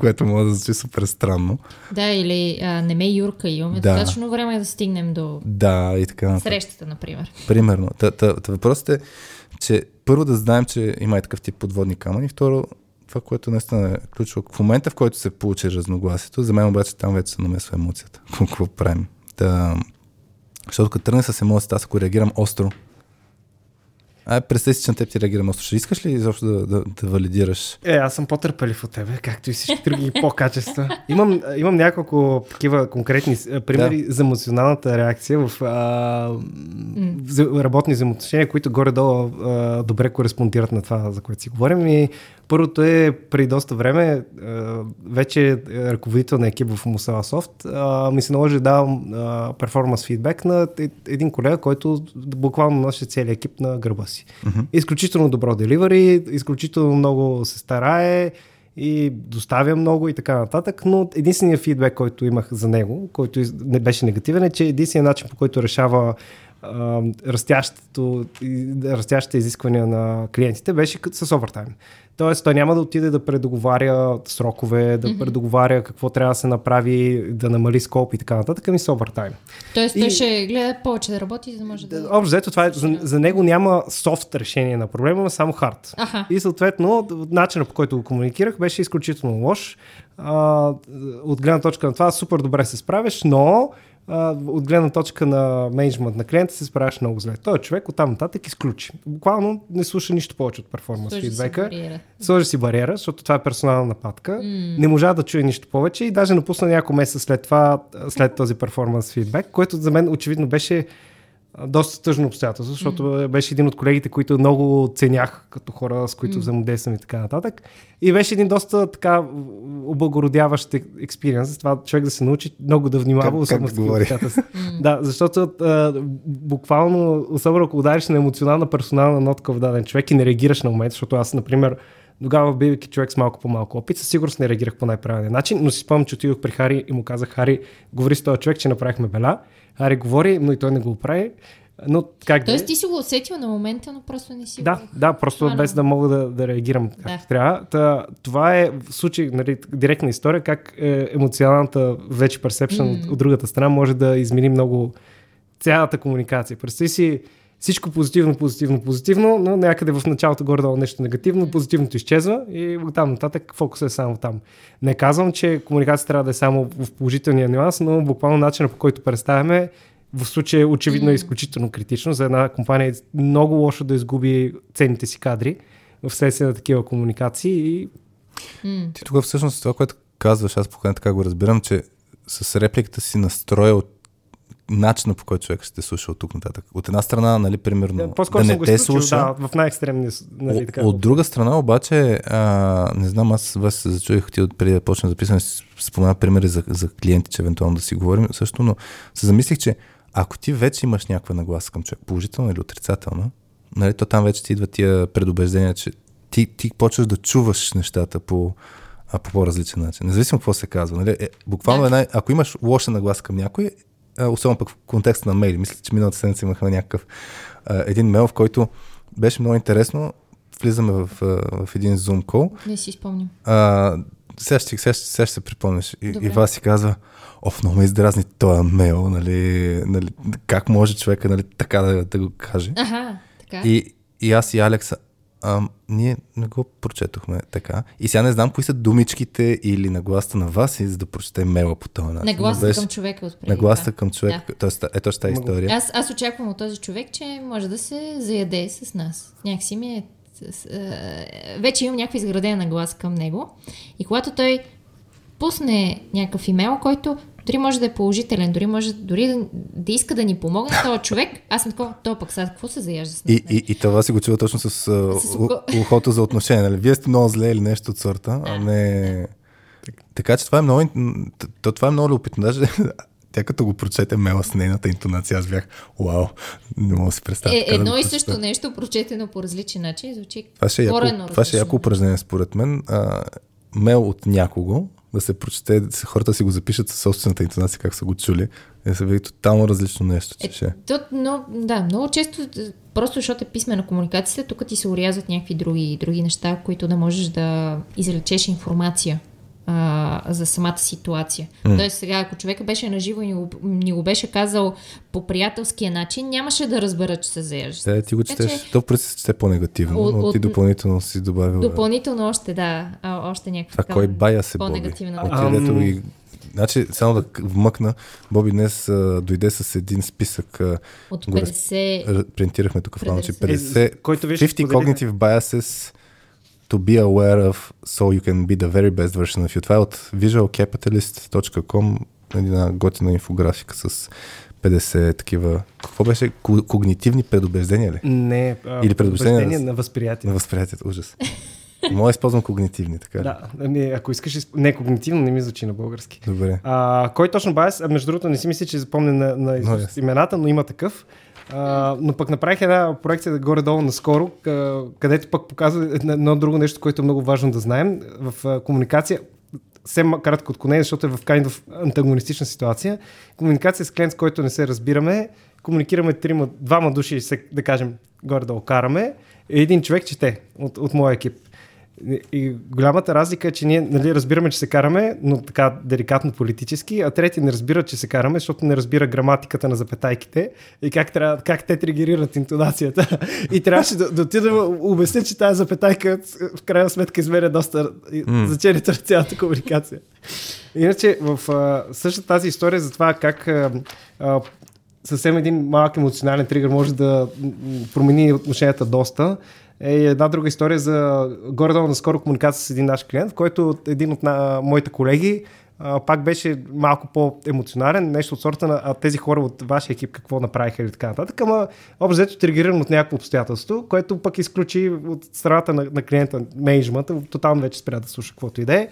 което може да звучи супер странно. Да, или а, не ме юрка, имаме да. Достатъчно време да стигнем до да, и така, срещата, например. Примерно. Въпросът е, че първо да знаем, че има и такъв тип подводни камъни, второ, това, което наистина е ключово. В момента, в който се получи разногласието, за мен обаче там вече се намесва емоцията. Какво правим? Да. Защото като тръгне с емоцията, аз ако реагирам остро, ай, представи си, че на теб ти реагирам остро. Ще искаш ли изобщо да, да, да валидираш? Е, аз съм по-търпелив от тебе, както и всички други по-качества. Имам, имам няколко такива конкретни примери да. За емоционалната реакция в а, mm. работни взаимоотношения, които горе-долу а, добре кореспондират на това, за което си говорим. И първото е, преди доста време, а, вече ръководител на екип в Mussala Soft, а, ми се наложи да давам перформанс фидбек на един колега, който буквално наше целия екип на гърба си. Mm-hmm. Изключително добро деливари, изключително много се старае и доставя много и така нататък, но единственият фидбек, който имах за него, който не беше негативен, е, че единственият начин, по който решава а, растящите изисквания на клиентите, беше с овертайм. Тоест, той няма да отиде да предоговаря срокове, да mm-hmm. предоговаря какво трябва да се направи, да намали скоп и така нататък, ами с овертайм. Тоест, и... той ще гледа повече да работи, за да може да... Общо, взето, това е, за, за него няма софт решение на проблема, а само хард. Аха. И съответно, начинът, по който го комуникирах, беше изключително лош. А, от гледна точка на това, супер добре се справиш, но а, от гледна точка на мениджмънт на клиента се справяш много зле. Той човек оттам нататък изключи. Буквално не слуша нищо повече от перформанс фидбека. Сложи си бариера, защото това е персонална нападка. Mm. Не можа да чуе нищо повече и даже напусна няколко месеца след това, след този перформанс фидбек, което за мен очевидно беше доста тъжно обстоятелство, защото mm. беше един от колегите, които много ценях като хора, с които mm. взаимодействам и така нататък. И беше един доста така облагородяващ експириенс за това човек да се научи много да внимава. Особено с да, защото а, буквално, особено ако удариш на емоционална персонална нотка в даден човек и не реагираш на момент, защото аз, например, тогава, бивайки човек с малко по-малко опит, със сигурност не реагирах по най-правилния начин, но си спомням, че отидох при Хари и му казах: Хари, говори с този човек, че направихме бела. Хари говори, но и той не го прави. Но как Тоест да... ти си го усетил на момента, но просто не си го... Да, да, просто а, без да мога да, да реагирам как да. Трябва. Та, това е в случай, нали, директна история, как е, емоционалната вече персепшън mm. от, от другата страна може да измени много цялата комуникация. Представи си всичко позитивно, позитивно, позитивно, но някъде в началото горе-долу нещо негативно, позитивното изчезва и оттам нататък фокусът е само там. Не казвам, че комуникация трябва да е само в положителния нюанс, но буквално начинът, по който представяме, в случая очевидно е изключително критично. За една компания е много лошо да изгуби ценните си кадри вследствие на такива комуникации. И... Ти тук всъщност това, което казваш, аз поне така го разбирам, че с репликата си настроя от начина, по който човек ще те слуша от тук нататък. От една страна, нали, примерно, да, да не те слуша. Да, в най-екстремни, нали, така. От друга страна, обаче, а, не знам, аз вас се зачуих ти от преди да почна записване, спомена примери за, за клиенти, че евентуално да си говорим също, но се замислих, че ако ти вече имаш някаква нагласа към човек, положителна или отрицателна, нали, то там вече ти идва тия предубеждения, че ти, ти почваш да чуваш нещата по по по-различен начин. Независимо какво се казва. Нали, е, буквално да. Една, ако имаш лоша нагласа към някой, особено пък в контекста на мейли. Мисля, че миналата седмица имахме някакъв а, един мейл, в който беше много интересно. Влизаме в, а, в един Zoom call. Не си спомням. А, сега, ще, сега, ще, сега ще се припомнеш. И, и вас си казва: оф, много ме издразни този мейл. Нали, нали, как може човека, нали, така да, да го каже? Аха, така. И, и аз и Алекса, а, ние не го прочетохме така. И сега не знам кои са думичките или нагласта на вас, за да прочете мейла по този начин. Нагласта към човека отпреди. Нагласта към човека. Да. Тоест, ето ще е история. Аз, аз очаквам от този човек, че може да се заяде с нас. Някакси ми е... Вече имам някаква изградена нагласа към него. И когато той пусне някакъв имейл, който дори може да е положителен, дори може дори да, да иска да ни помогне този човек, аз съм такова, то пък сега какво се заяжда с нас? И, и, и това си го чува точно с, с ухото за отношение. Нали? Вие сте много зле или нещо от сорта, а не... Така че това е много, то, това е много любопитно. Даже тя като го прочете мела с нейната интонация, аз бях, вау, не мога да си представя. Е, едно да и също прочета. Нещо, прочетено по различен начин, звучи коренно. Това ще е яко упражнение, според мен. А, мел от някого, да се прочете, хората си го запишат със собствената интонация, как са го чули. Да се види тотално различно нещо. Че е, ще. То, но, да, много често, просто защото е писмена комуникацията, тук ти се урязват някакви други, други неща, които да можеш да изречеш информация а, за самата ситуация. Mm. Тоест сега, ако човека беше наживо и ни го, ни го беше казал по приятелския начин, нямаше да разбера, че се заяжда. Да, ти го четеш. Че... То пръси чете по-негативно, от, но ти от... допълнително си добавил. Допълнително още, да, още някаква така по-негативна. А кой бая се боби? Значи, само да вмъкна, Боби днес а, дойде с един списък. А, от петдесет... Принтирахме тук в Launchee. петдесет fifty cognitive biases to be aware of so you can be the very best version of you. Това е от visual capitalist dot com, една готина инфографика с петдесет такива... Какво беше? Когнитивни предубеждения ли? Не, а, или предубеждения на възприятието. На възприятието, ужас. Мога да използвам когнитивни, така ли? Да, не, ако искаш... Не, когнитивно не ми звучи на български. Добре. А, кой точно байс? А, между другото, не си мисля, че запомня на, на но, имената, но има такъв. А, но пък направих една проекция горе-долу наскоро, където пък показва едно друго нещо, което е много важно да знаем. В комуникация, съвсем кратко отклонение, защото е в kind of антагонистична ситуация. Комуникация с клиент, с който не се разбираме, комуникираме трима, двама души, да кажем, горе-долу караме. Един човек чете от, от моя екип. И голямата разлика е, че ние, нали, разбираме, че се караме, но така деликатно политически, а трети не разбира, че се караме, защото не разбира граматиката на запетайките и как, трябва, как те тригерират интонацията. И трябваше да отида да обясня, че тази запетайка в крайна сметка изменя доста mm. значението на цялата комуникация. Иначе в а, същата тази история за това как а, а, съвсем един малък емоционален тригър може да промени отношенията доста, е една друга история за горе-долу наскоро комуникация с един наш клиент, в който един от на, моите колеги а, пак беше малко по-емоционален, нещо от сорта на а, тези хора от вашия екип какво направиха или така нататък, ама обзето тригериран от някакво обстоятелство, което пък изключи от страната на, на клиента менеджмента, тотално вече спря да слуша каквото и да е.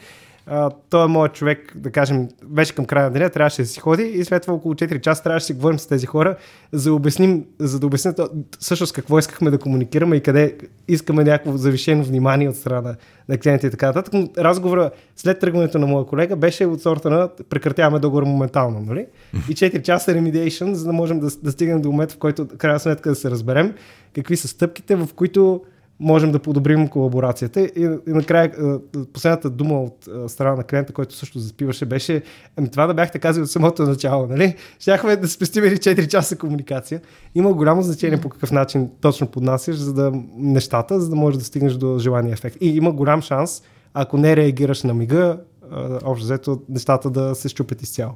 Uh, той е моят човек, да кажем, беше към края на деня, трябваше да си ходи и след това около четири часа трябваше да си говорим с тези хора, за да обясним, за да обясним всъщност какво искахме да комуникираме и къде искаме някакво завишено внимание от страна на клиента и така нататък. Разговора след тръгването на моя колега беше от сорта на прекратяваме договора моментално, нали? И четири часа remediation, за да можем да, да стигнем до момента, в който крайна сметка да се разберем какви са стъпките, в които можем да подобрим колаборацията. И, и накрая последната дума от страна на клиента, който също запиваше, беше ами това да бяхте казали от самото начало, нали? Щяхме да спестим или четири часа комуникация. Има голямо значение по какъв начин точно поднасяш за да нещата, за да можеш да стигнеш до желания ефект. И има голям шанс, ако не реагираш на мига, общо взето нещата да се счупят изцяло.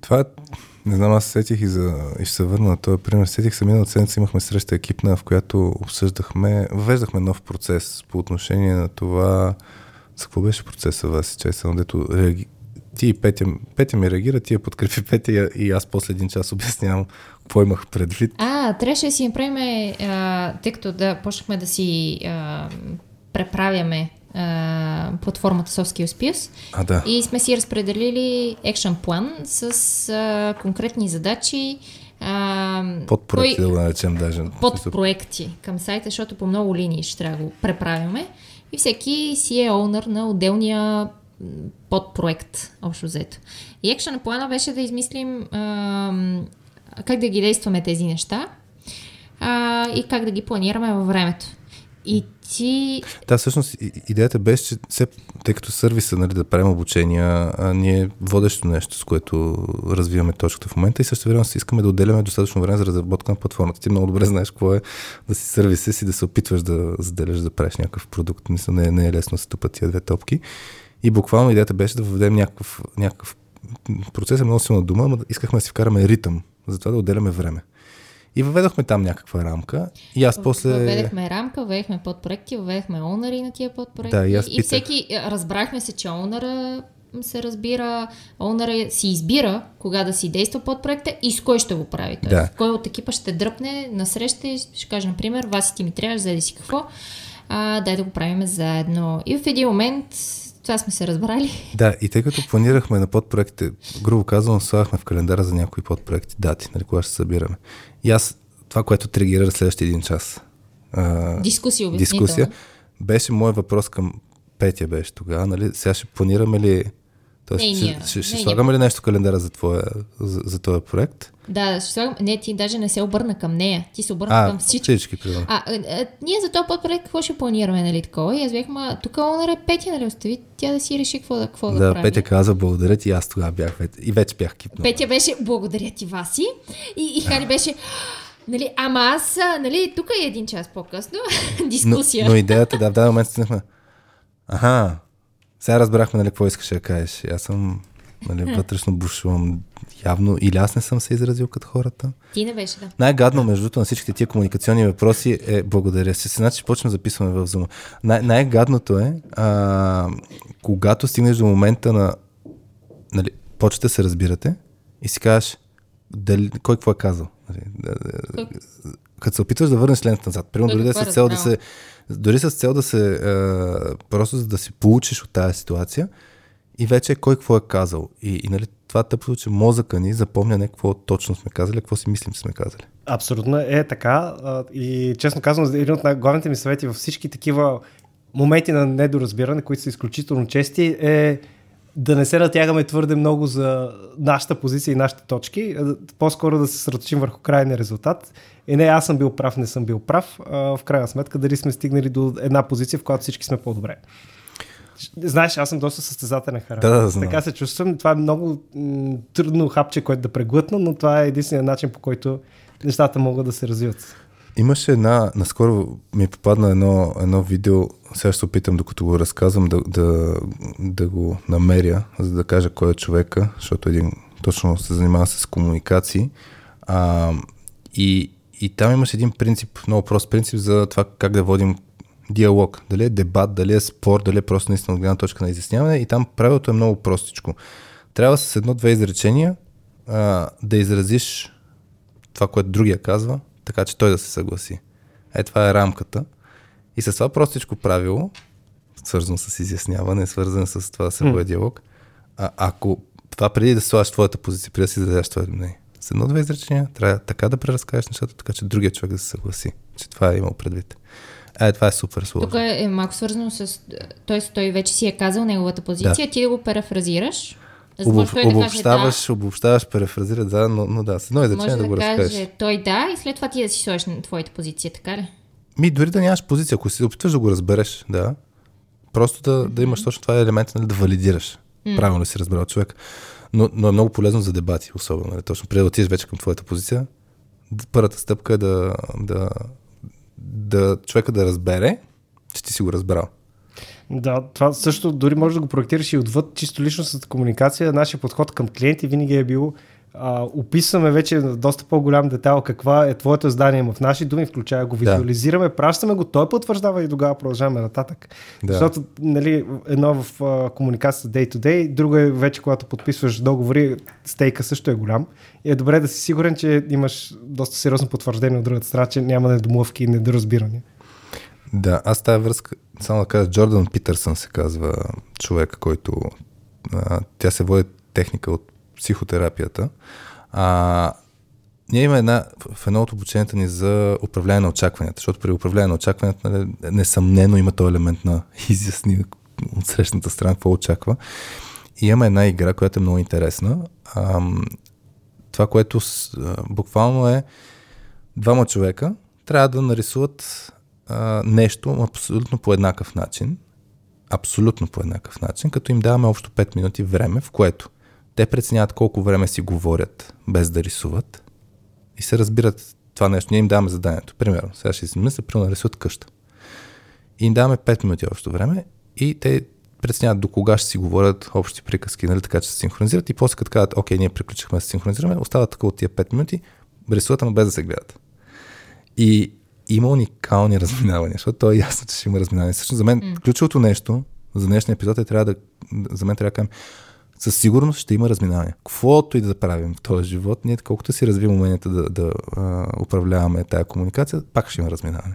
Това е... Не знам, аз сетих и, за... и ще се върна на този пример. Сетих се миналата седмица, имахме среща екипна, в която обсъждахме, въвеждахме нов процес по отношение на това, за какво беше процеса вас, че съм, дето реаги... ти и Петя, Петя ми реагира, ти я подкрепи Петя и аз после един час обяснявам какво имах предвид. А, трябваше да си направим, тъй като да почнахме да си а, преправяме Uh, платформата softskillspills, да. И сме си разпределили екшън план с uh, конкретни задачи, uh, подпроекти, кой... да наречем даже. Подпроекти към сайта, защото по много линии ще трябва да го преправяме и всеки си е оунър на отделния подпроект, общо взето. И екшън плана беше да измислим uh, как да ги действаме тези неща uh, и как да ги планираме във времето. И ти... Да, всъщност идеята беше, че все, тъй като сервиса, нали, да правим обучения, а ние водещо нещо, с което развиваме точката в момента и също време искаме да отделяме достатъчно време за разработка на платформата. Ти много добре знаеш какво е да си сервиса си, да се опитваш да заделяш, да правиш някакъв продукт. Мисля, не, не е лесно да се тупат тия две топки. И буквално идеята беше да въведем някакъв, някакъв процес, е много силна дума, но искахме да си вкараме ритъм, затова да отделяме време. И въведохме там някаква рамка. И аз после... Въведохме рамка, въведохме подпроекти, въведохме оунари на тия подпроекти. Да, и, аз и всеки... Разбрахме се, че оунара се разбира, оунара си избира кога да си действа подпроекта и с кой ще го прави. Т.е. Да. Кой от екипа ще дърпне насреща и ще каже, например, Васи, ти ми трябваш, заеди си какво, а, дай да го правим заедно. И в един момент... Това сме се разбрали. Да, и тъй като планирахме на подпроектите, грубо казано, слагахме в календара за някои подпроекти дати, нали, кога ще събираме. И аз това, което тригерира следващия един час. А, дискусия, обяснително. Дискусия. Беше моят въпрос към Петя беше тогава, нали, сега ще планираме ли, тоест, не, ще, ще, ще не, слагаме не. ли нещо в календара за твоя, за, за твоя проект? Да, ще слагам, не, ти даже не се обърна към нея, ти се обърна а, към всички. всички а, а, а, ние за този подпроект какво ще планираме, нали, такова? И аз бях, ма, тук онъра Петя, нали, остави тя да си реши какво да, какво да, да прави. Да, Петя каза, благодаря ти, аз тогава бях, и вече бях кипнала. Петя беше, благодаря ти, Васи, и, и Хари беше... Нали, ама аз, нали, тук е един час по-късно, дискусия. Но, но идеята, да, в даден момент стигнахме. Аха, сега разбрахме, нали, какво искаш да кажеш. Аз съм, нали, вътрешно бушувам явно, или аз не съм се изразил като хората. Ти не беше, да. Най-гадно, между другото, на всичките тия комуникационни въпроси е благодаря. Се, значи почнем записваме в Zoom. Най- най-гадното е, а, когато стигнеш до момента на, нали, почвате да се разбирате и си кажеш, дали, кой какво е казал? Като се опитваш да върнеш лентата назад, примерно дори да с цел да се, дори с цел да се, а, просто за да си получиш от тази ситуация и вече кой какво е казал. И, и нали, това тъпо, че мозъка ни запомня не какво точно сме казали, какво си мислим, че сме казали. Абсолютно е така и честно казвам, един от най-главните ми съвети във всички такива моменти на недоразбиране, които са изключително чести, е да не се натягаме твърде много за нашата позиция и нашите точки, по-скоро да се съсредоточим върху крайния резултат. И не, аз съм бил прав, не съм бил прав. В крайна сметка, дали сме стигнали до една позиция, в която всички сме по-добре. Знаеш, аз съм доста състезателен характер. Да, да, така се чувствам. Това е много м- трудно хапче, което да преглътна, но това е единственият начин, по който нещата могат да се развиват. Имаше една, наскоро ми попадна едно, едно видео, сега ще опитам докато го разказвам да, да, да го намеря, за да кажа кой е човека, защото един точно се занимава с комуникации. А, и, и там имаше един принцип, много прост принцип за това как да водим диалог. Дали е дебат, дали е спор, дали е просто наистина от гледна точка на изясняване и там правилото е много простичко. Трябва с едно-две изречения а, да изразиш това, което другия казва, така че той да се съгласи. Е, това е рамката. И с това простичко правило, свързано с изясняване, свързано с това да се води диалог, а, ако това преди да слагаш твоята позиция, преди да си зададеш твоето мнение, с едно-две изречения трябва така да преразкажеш нещата, така че другия човек да се съгласи, че това е имал предвид. Е, това е супер сложно. Тук е малко свързано с... Тоест той вече си е казал неговата позиция, да. Ти да го парафразираш. Обоб, обобщаваш, да. обобщаваш, парафразира, да, но, но да, с едно изречение да го разкажеш. Може да каже той да и след това ти да си сложиш на твоята позиция, така ли? Ми, дори да нямаш позиция, ако си опитваш да го разбереш, да, просто да, mm-hmm. да имаш точно това елемент, нали, да валидираш. Mm-hmm. Правилно си разбрал човек. Но, но е много полезно за дебати, особено. Нали, точно, преди да отидеш вече към твоята позиция, първата стъпка е да, да, да човека да разбере, че ти си го разбрал. Да, това също дори може да го проектираш и отвъд чисто личностната комуникация. Нашия подход към клиенти винаги е бил а, описваме вече на доста по-голям детайл каква е твоето здание в наши думи, включая го визуализираме, да. Пращаме го, той потвърждава и тогава продължаваме нататък. Да. Защото нали, едно в а, комуникацията day to day, друго е вече когато подписваш договори, стейка също е голям. И е добре да си сигурен, че имаш доста сериозно потвърждение от другата страна, че няма недомлъвки и недоразбирания. Да, аз тая връзка, само да кажа, Джордан Питърсън се казва човек, който а, тя се води техника от психотерапията. А, ние има една в едно от обученията ни за управление на очакванията, защото при управление на очакванията несъмнено има този елемент на изясни от срещната страна, какво очаква. И има една игра, която е много интересна. А, това, което с, а, буквално е двама човека трябва да нарисуват нещо абсолютно по еднакъв начин, абсолютно по еднакъв начин, като им даваме общо пет минути време, в което те преценяват колко време си говорят без да рисуват и се разбират това нещо. Ние им даваме заданието. Примерно, сега ще си мисля, примерно рисуват къща. И им даваме пет минути общо време и те преценяват до кога ще си говорят общи приказки, нали, така че се синхронизират и после като казват, окей, ние приключихме да се синхронизираме, остават така от тия пет минути, рисуват, ама без да се гледат. И има уникални разминавания, защото то е ясно, че ще има разминавания. Всъщност, за мен mm. ключовото нещо за днешния епизод е трябва да, за мен трябва да кажем, със сигурност ще има разминавания. Каквото и да правим в този живот, ние колкото си развиваме уменията да, да, да управляваме тая комуникация, пак ще има разминаване.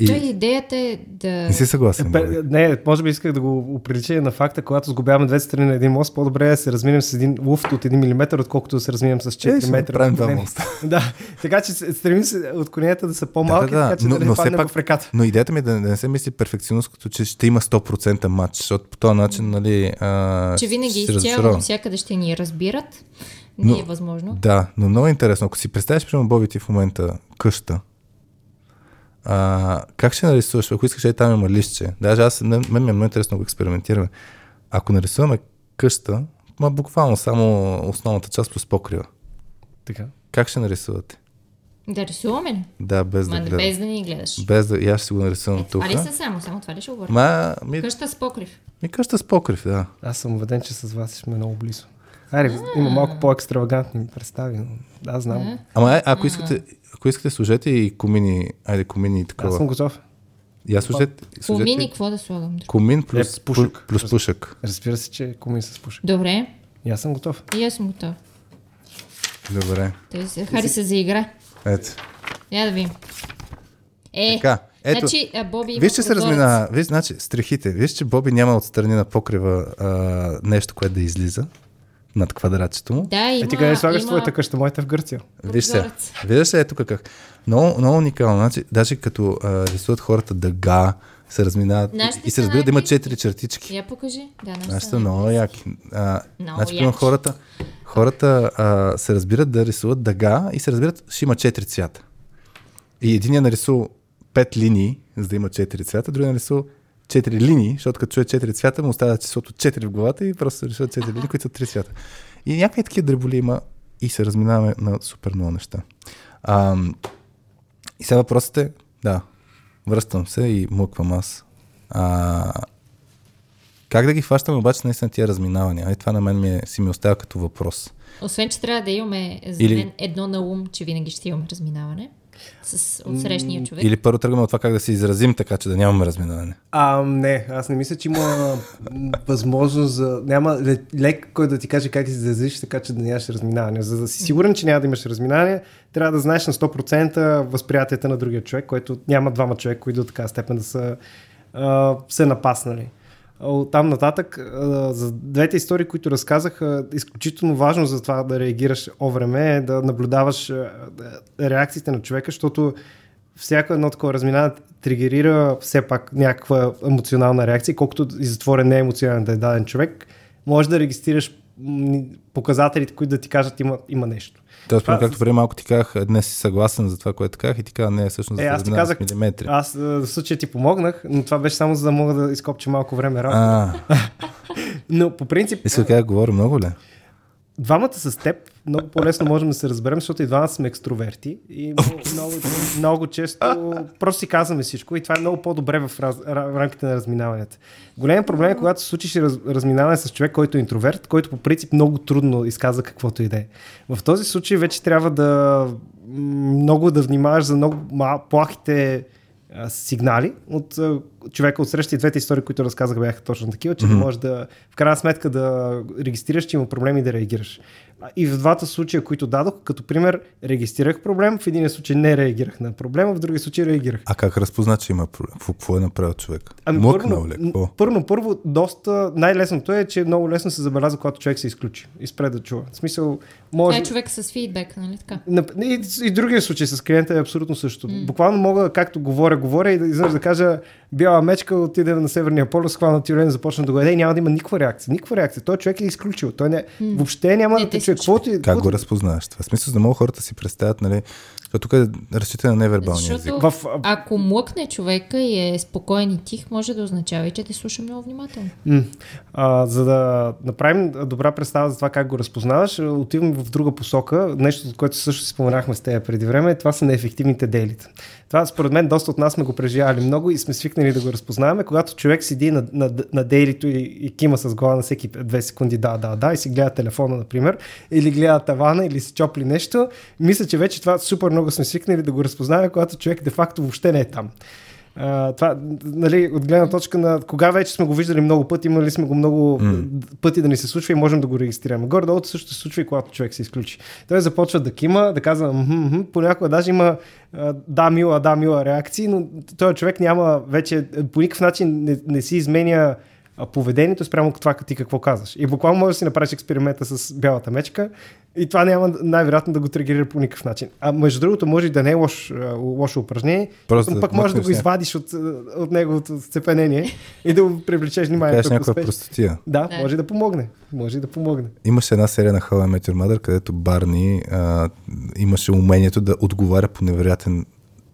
И... Той идеята е да... Не си съгласен. Е, не, може би исках да го оприлича на факта, когато сгубяваме двете страни на един мост, по-добре е да се разминем с един луфт от един милиметър, отколкото да се разминем с четири метра. Правим два моста. Да, така че стремим се отклоненията да са по-малки, да, да, да. Така че но, да не паднем в реката. Но идеята ми е да не се мисли перфекционист, като че ще има сто процента матч, защото по този начин, нали... А, че винаги изцяло, всякъде ще ни разбират. Не но, е възможно. Да, но много интересно. Ако си представиш, примерно, Боби, ти в момента къща, а, как ще нарисуваш? Ако искаш, е там има листче. Даже аз, мен ми е много интересно да го експериментираме. Ако нарисуваме къща, ма буквално само основната част плюс покрива. Така. Как ще нарисувате? Да рисуваме ли? Да, без ма, да гледаш. Без да ни гледаш. Без да, и аз ще го нарисувам тук. Али са само, само това ли ще обърна? Ма, ми... Къща с покрив. Ми къща с покрив, да. Аз съм убеден, че с вас сме много близо. Ари, има малко по-екстравагантни представи, но аз знам. Ама ако искате, ако искате служете и комини, айде комини и такова. Аз съм готов. Я служете, служете. Комини, какво да слагам? Комин плюс, е, пушък. плюс пушък. Разбира се, че комин с пушък. Добре. И аз съм готов. И аз съм готов. Добре. Той, Хари се заигра. Ето. Я да видим. Е. Така. Ето, значи, Боби виж, че се размина, виж, значи, стрехите. Виж, че Боби няма отстрани на покрива а, нещо, което да излиза. Над квадратчето му. Да, има, е, ти къде слагаш има... твоята къща, моята в Гърция. Виж се, виждаш се, ето как. Много, много уникално. Значи, даже като а, рисуват хората дъга, се разминават нашите и се разбира най- да има четири чертички. Я покажи. Да, нашите много най- яки. А, много значи, яки. Хората, хората а, се разбират да рисуват дъга и се разбират, ще има четири цвята. И един я нарисува пет линии, за да има четири цвята, другия нарисува четири линии, защото като чуя четири цвята, му остава числото четири в главата и просто решава четири линии, които са три цвята. И някакви такива дреболи има и се разминаваме на супер много неща. А, и сега въпросът е, да, връщам се и муквам аз. А, как да ги хващаме обаче наистина тия разминавания? А и това на мен ми е, си ми остава като въпрос. Освен, че трябва да имаме за Или... мен едно на ум, че винаги ще имаме разминаване. С отсрещния човек. Или първо тръгваме от това как да се изразим, така че да нямаме разминаване. А, не, аз не мисля, че има възможност за... Няма лек, който да ти каже как се изразиш, така че да нямаш разминаване. За да си сигурен, че няма да имаш разминаване, трябва да знаеш на сто процента възприятията на другия човек, който няма двама човек, които до така степен да са а, се напаснали. Оттам нататък, а, за двете истории, които разказах, а, изключително важно за това да реагираш о време е да наблюдаваш а, реакциите на човека, защото всяко едно такова разминаване тригерира все пак някаква емоционална реакция, колкото и затворен не е емоционален да е даден човек, можеш да регистрираш показателите, които да ти кажат има, има нещо. Тоест, а, както преди малко ти казах, днес си съгласен за това, което казах и ти казах, не, всъщност е, за разминаване с милиметри. Аз в случая ти помогнах, но това беше само за да мога да изкопча малко време работа. Но по принцип... Искам да говоря много ли? Двамата с теб много по-лесно можем да се разберем, защото и двамата сме екстроверти и много, много, много често просто си казваме всичко и това е много по-добре в, раз, в рамките на разминаването. Големият проблем е, когато се случиш раз, разминаване с човек, който е интроверт, който по принцип много трудно изказва каквото и да е. В този случай вече трябва да много да внимаваш за много плахите сигнали от човека отсреща и двете истории, които разказах, бяха точно такива, че mm-hmm. можеш да в крайна сметка да регистрираш, че има проблеми и да реагираш. И в двата случая, които дадох, като пример, регистрирах проблем, в един случай не реагирах на проблема, в други случай реагирах. А как разпозна, че има проблем? Какво е направил човек? Ами първо, първо, първо, доста най-лесното е, че много лесно се забелязва, когато човек се изключи и спре да чува. В смисъл, може... Това е човек с фидбек, нали така? И, и другия случай с клиента е абсолютно също. Mm. Буквално мога, както говоря, говоря и да изнъж да кажа, бяла мечка отиде на Северния полюс, хвана тюлен, започна да го яде и няма да има никаква реакция. Никаква реакция. Той човек е изключил. Той не... mm. въобще няма да те чуе. Как го разпознаваш? Това? В смисъл, да могат хората си представят, нали? Защото тук е разчита на невербалния език. В... Ако млъкне човека и е спокоен и тих, може да означава и че те слуша много внимателно. Mm. А, за да направим добра представа за това как го разпознаваш, отивам в друга посока. Нещо, от което също си споменахме с тея преди време, това са неефективните делита. Това според мен доста от нас сме го преживявали много и сме свикнали да го разпознаваме, когато човек седи на, на, на дейлито и, и кима с глава на всеки две секунди да, да, да и си гледа телефона, например, или гледа тавана, или си чопли нещо. Мисля, че вече това супер много сме свикнали да го разпознаваме, когато човек де-факто въобще не е там. А, това, нали, от гледна точка на кога вече сме го виждали много пъти, имали сме го много mm. пъти да ни се случва и можем да го регистрираме. Горе-долу също се случва и когато човек се изключи. Той започва да кима, да казва м-м-м, понякога даже има да мила, да мила реакции, но този човек няма вече, по никакъв начин не, не си изменя поведението спрямо това ти какво казваш. И буквално може да си направиш експеримента с бялата мечка и това няма най-вероятно да го тригерира по никакъв начин. А между другото може и да не е лошо, лошо упражнение, просто пък може да го извадиш от, от неговото сцепенение и да го привлечеш вниманието. Да, някаква простотия. Да, може да помогне. Може да помогне. Имаше една серия на How I Met Your Mother, където Барни а, имаше умението да отговаря по невероятен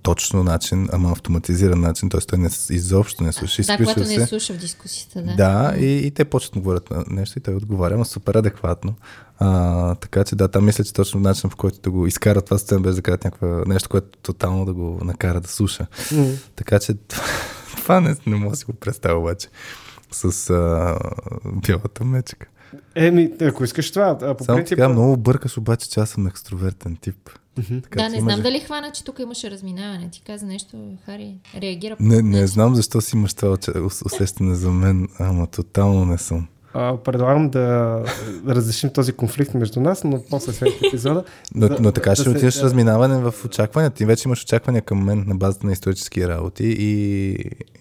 точно начин, ама автоматизиран начин, т.е. той не, изобщо не слуша. Да, когато не се слуша в дискусията. Да, да и, и те почват да говорят на нещо и той отговаря, но супер адекватно. А, така че да, там мисля, че точно начинът, в който да го изкара това сцена, без да кажат някаква нещо, което тотално да го накара да слуша. Mm. Така че това не, не мога да си го представя обаче с а, бялата мечка. Еми, ако искаш това, а по само принцип... Само много бъркаш обаче, че аз съм екстровертен тип. Mm-hmm. Така, да, не знам може... дали хвана, че тук имаше разминаване. Ти каза нещо, Хари, реагира... Не, не знам защо си имаш това усещане за мен, ама тотално не съм. А, предлагам да разрешим този конфликт между нас, но после след епизода... Но, да, но така да ще отидеш да... разминаване в очаквания. Ти вече имаш очаквания към мен на базата на исторически работи и,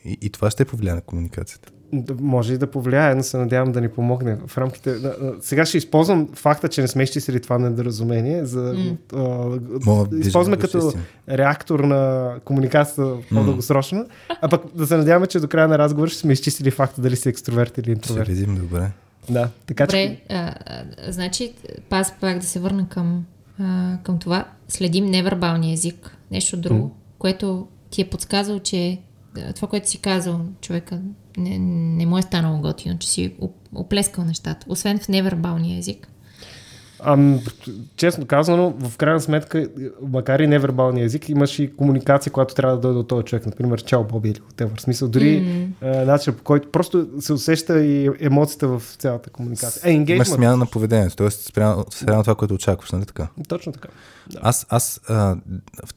и, и това ще повлия на комуникацията. Може и да повлияе, но се надявам да ни помогне в рамките. Сега ще използвам факта, че не сме ще сред това недоразумение. За... Mm. А, Мога, използваме като истина. Реактор на комуникацията по-дългосрочно. Mm. А пък да се надяваме, че до края на разговор ще сме изчистили факта дали си ексtroверт или интроверт. Ще видим, добре. Да, така добре, че... а, а, значи, аз пак да се върна към, а, към това. Следим невербалния език. Нещо друго, mm. което ти е подсказал, че това, което си казал човека, не, не му е станало готино, че си оплескал нещата, освен в невербалния език. Ам, честно казано, в крайна сметка, макар и невербалния език, имаш и комуникация, която трябва да дойде от този човек. Например, чао, Боби, или whatever. В смисъл, дори mm. начинът, по който просто се усеща и емоцията в цялата комуникация. Е, имаш смяна на поведението, т.е. спрямо това, което очакваш, нали така? Точно така. Да. Аз, аз а,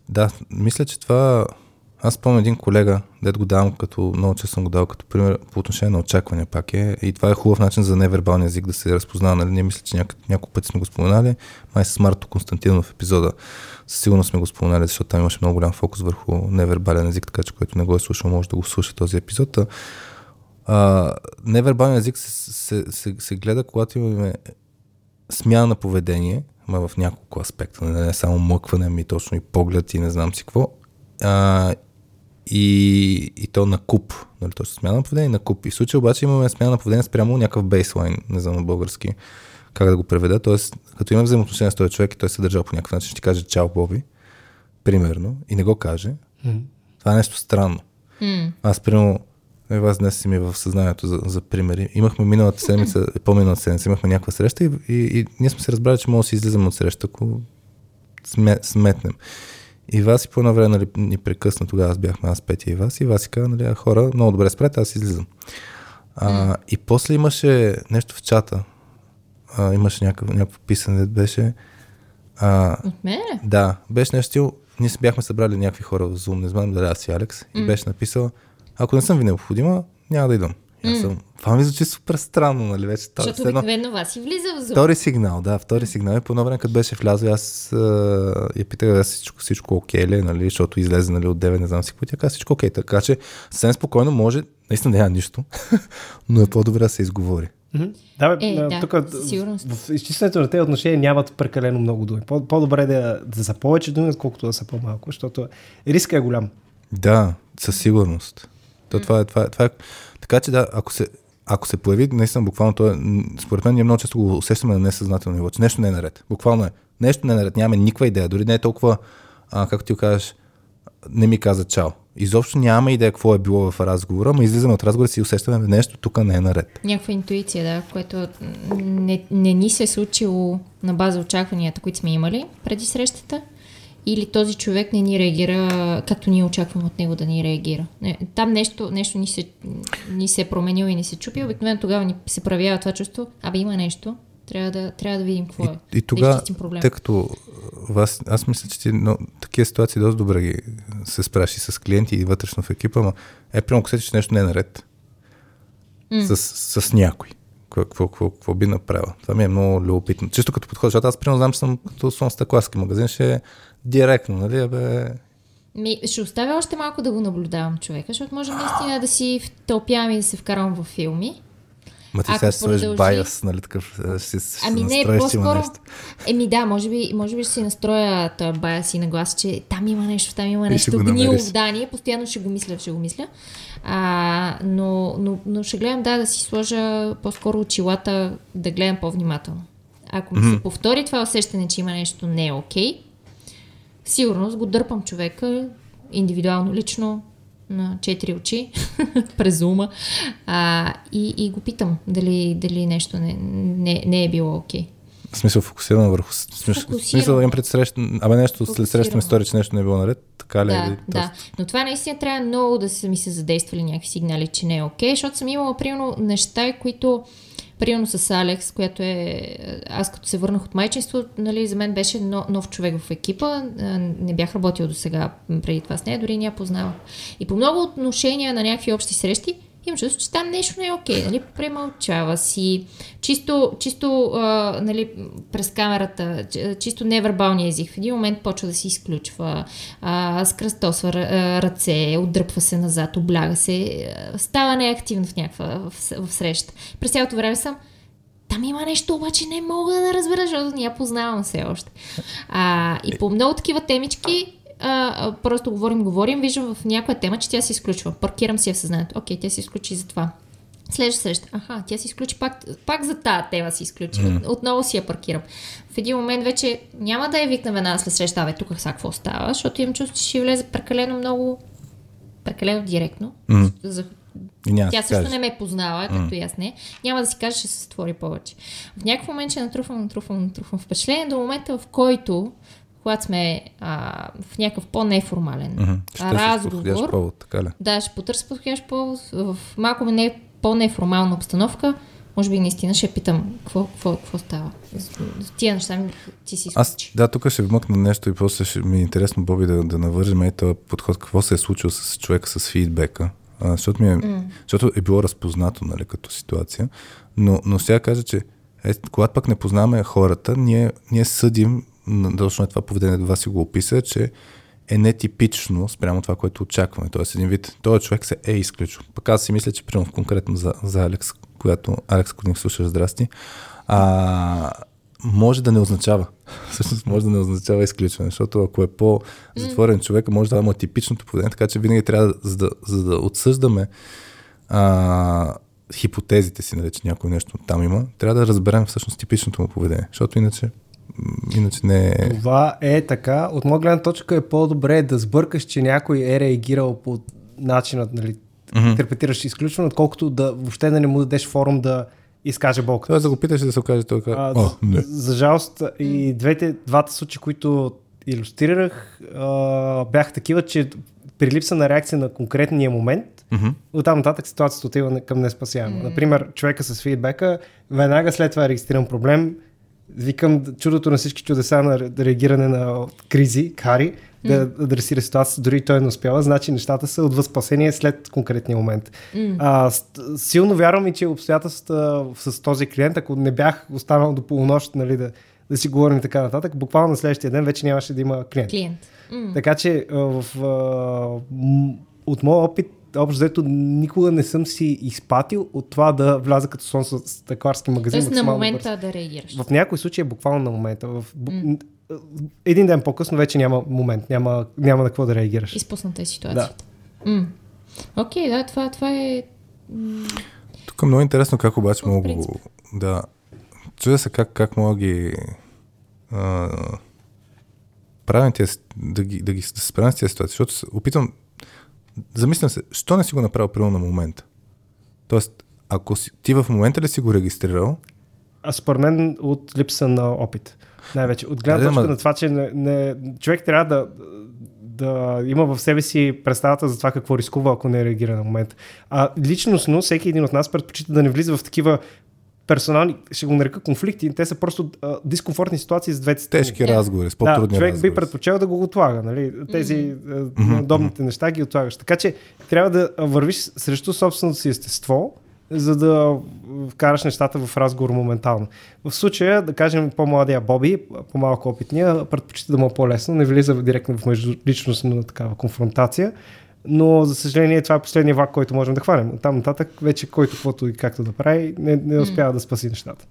да, мисля, че това... Аз помня един колега, дед го давам като много често съм го дал като пример по отношение на очакване пак е. И това е хубав начин за невербалния език да се разпознава. Нали? Не мисля, че няко, няколко пъти сме го споменали. Май с Марто Константинов епизода. Със сигурност сме го споменали, защото там имаше много голям фокус върху невербален език, така че който не го е слушал, може да го слуша този епизод. А, невербален език се, се, се, се гледа, когато имаме смяна на поведение, ама в няколко аспекта. Не само мъкване, ами точно и поглед и не знам си какво. А, и, и то на куп, нали, точно смяна на поведение на куп. И в случай обаче имаме смяна на поведение спрямо някакъв бейслайн, не знам на български как да го преведа, т.е. като има взаимоотношение с този човек и той се държал по някакъв начин, ще ти каже чао, Боби, примерно, и не го каже, mm. това е нещо странно. Mm. Аз, примерно, вас днес си ми в съзнанието за, за примери. Имахме миналата седмица, по-миналата седмица, имахме някаква среща и, и, и ние сме се разбрали, че може да си излизаме от среща, ако сме, сметнем. И вас и по едно време нали, ни прекъсна, тогава аз бяхме аз, Петя и вас, и вас и каза, нали, хора, много добре спрете, аз излизам. А, и после имаше нещо в чата, а, имаше някакво, някакво писане, беше... А, от мен? Да, беше нещо стил, ние бяхме събрали някакви хора в Zoom, не знам дали аз и Алекс, mm. и беше написала, ако не съм ви необходима, няма да идвам. Mm. Аз съм, това ми звучи супер странно, нали вече. Защото обикновено вас и влиза в зум. Втори сигнал, да, втори сигнал. И по едно време, като беше влязъл, аз а, я питах да всичко, всичко окей ли, нали, защото излезе нали, от девет, не знам си какво, тя каза всичко окей. Така че съвсем спокойно може, наистина няма нищо, но е по-добре да се изговори. Mm-hmm. Да, бе, е, да, тук в изчислението на тези отношения нямат прекалено много думи. По-добре да, да са повече думи, отколкото да са по-малко, защото риска е голям. Да, със сигурност. То, това е, това е, това е. Така че да, ако се, ако се появи, наистина буквално то е, според мен ние много често го усещаме на несъзнателно ниво, че нещо не е наред. Буквално е. Нещо не е наред, нямаме никаква идея. Дори не е толкова, а, както ти кажеш, не ми каза чао. Изобщо нямаме идея какво е било в разговора, но излизаме от разговора си и усещаме нещо, тук не е наред. Някаква интуиция, да, което не, не ни се е случило на база очакванията, които сме имали преди срещата. Или този човек не ни реагира, както ние очакваме от него да ни реагира. Не, там нещо, нещо ни, се, ни се е променило и не се чупи. Обикновено тогава ни се проявява това чувство. Абе, има нещо, Трябва да, трябва да видим какво и, е. И тогава, тъй като вас, аз мисля, че ти, но, такива ситуации доста добре ги се справиш с клиенти и вътрешно в екипа, но е, прямо като сетиш, че нещо не е наред mm. с, с някой. Какво, какво, какво би направил? Това ми е много любопитно. Чисто като подходиш, аз примерно знам, че съм като слонстакласки магазин, ще е директно, нали? Абе... Ми, ще оставя още малко да го наблюдавам човека, защото може наистина да си втълпявам и да се вкарвам във филми. Ма ти сега ще продължи... байос, нали, такъв, ще, ще ами не, по-скоро... Еми да, може би, може би ще си настроя този байос и наглас, че там има нещо, там има нещо гнило в Дания, постоянно ще го мисля, ще го мисля. А, но, но, но ще гледам, да, да си сложа по-скоро очилата, да гледам по-внимателно. Ако ми mm-hmm. се повтори това усещане, че има нещо не е окей, okay, сигурно го дърпам човека индивидуално, лично, на четири очи, през ума, а, и, и го питам дали, дали нещо не, не, не е било окей. Okay. В смисъл фокусирано върху... Фокусирано. В смисъл да им предсрещам... Абе нещо след срещам история, че нещо не е било наред, така ли? Да, или, да. Тост... Но това наистина трябва много да са ми се задействали някакви сигнали, че не е окей, okay, защото съм имала, примерно, неща, които... Примерно с Алекс, която е... Аз като се върнах от майчинство, нали, за мен беше нов човек в екипа. Не бях работил до сега преди това с нея, дори не я познавах. И по много отношения на някакви общи срещи им чувство, че там нещо не е окей. Нали, премълчава си. Чисто, чисто а, нали, през камерата, чисто невербалния език. В един момент почва да се изключва, а, скръстосва ръце, отдръпва се назад, обляга се, става неактивно в някаква в, в среща. През цялото време съм, там има нещо, обаче не мога да разбера, защото не я познавам все още. А, и по много такива темички Uh, просто говорим, говорим, виждам в някоя тема, че тя се изключва. Паркирам си я в съзнанието. Окей, okay, тя се изключи за това. Следваща среща. Аха, тя се изключи пак, пак за тази тема се изключи. Mm. Отново си я паркирам. В един момент вече няма да я викна веднага след среща, бе, тук сега какво става, защото имам чувство, че ще влезе прекалено много, прекалено директно. Mm. За... Тя също кажеш. Не ме познава, като mm. и аз не. Няма да си кажа, ще се сътвори повече. В някакъв момент ще натруфвам, натруфвам, натруфвам впечатление до момента, в който когато сме а, в някакъв по-неформален mm-hmm. разговор. Повод, така ли? Да, ще потърся подходящ повод. В малко не по-неформална обстановка, може би наистина ще питам какво, какво, какво става. Тия неща ми ти си изключи. Аз, да, тук ще вмъкна нещо и после ще ми е интересно, Боби, да, да навържим и този подход. Какво се е случило с човека с фидбека? А, защото, ми е, mm. защото е било разпознато, нали, като ситуация. Но, но сега кажа, че е, когато пък не познаваме хората, ние, ние съдим. Точно е това поведение, до вас си го описа, че е нетипично спрямо това, което очакваме. Тоест един вид, този човек се е изключил. Пък аз си мисля, че примерно конкретно за, за Алекс, която Алекс, ако не слушаш, здрасти, а, може да не означава. Всъщност може да не означава изключване, защото ако е по-затворен mm. човек, може да има типичното поведение, така че винаги трябва, за да, за да отсъждаме а, хипотезите си, нали, че някой нещо там има, трябва да разберем всъщност типичното му поведение, защото иначе Иначе не... Това е така. От моя гледна точка е по-добре да сбъркаш, че някой е реагирал по начинът, нали, mm-hmm. интерпретираш изключване, отколкото да въобще да не му дадеш форум да изкаже болката. Тоест да го питаш и да се окаже това. А, О, не. За жалост и двете, двата случаи, които илюстрирах, а, бяха такива, че при липса на реакция на конкретния момент, mm-hmm. оттам нататък ситуацията отива към неспасяема. Mm-hmm. Например, човека с фидбека, веднага след това регистрирам проблем, викам чудото на всички чудеса на реагиране на кризи, Кари, mm. да адресира ситуацията, дори той не успява, значи нещата са от възпасение след конкретния момент. Mm. А, силно вярвам и, че обстоятелствата с този клиент, ако не бях останал до полунощ, нали, да, да си говорим така нататък, буквално на следващия ден вече нямаше да има клиент. клиент. Mm. Така че в, от моя опит, общо взето, никога не съм си изпатил от това да вляза като слон с такларски магазин. Тоест на момента бърз. Да реагираш. В някои случаи е буквално на момента. В... Mm. Един ден по-късно вече няма момент, няма, няма на какво да реагираш. Изпусната е ситуацията. Да. Mm. Окей, да, това, това е... Тук е много интересно как обаче О, мога го... Да. Чудя се как, как мога ги... А... Правим тия... Да ги, да ги да справим с тия ситуация, защото опитвам... Замислям се, що не си го направил правилно на момента? Тоест, ако си, ти в момента ли си го регистрирал? А според мен от липса на опит. Най-вече. От гледна точка ма... на това, че не, не, човек трябва да, да има в себе си представата за това какво рискува, ако не реагира на момента. А личностно всеки един от нас предпочита да не влиза в такива персонални, ще го нарека конфликти, те са просто а, дискомфортни ситуации с двете страни. Тежки разговори, с по-трудни да, човек разговори. Би предпочел да го отлага, нали? Тези mm-hmm. удобните mm-hmm. неща ги отлагаш. Така че трябва да вървиш срещу собственото си естество, за да вкараш нещата в разговор моментално. В случая, да кажем, по-младия Боби, по-малко опитния, предпочита да му е по-лесно, не влиза директно в междуличностна такава конфронтация, но за съжаление това е последния влак, който можем да хванем. Оттам нататък вече който каквото и както да прави, не, не успява mm. да спаси нещата.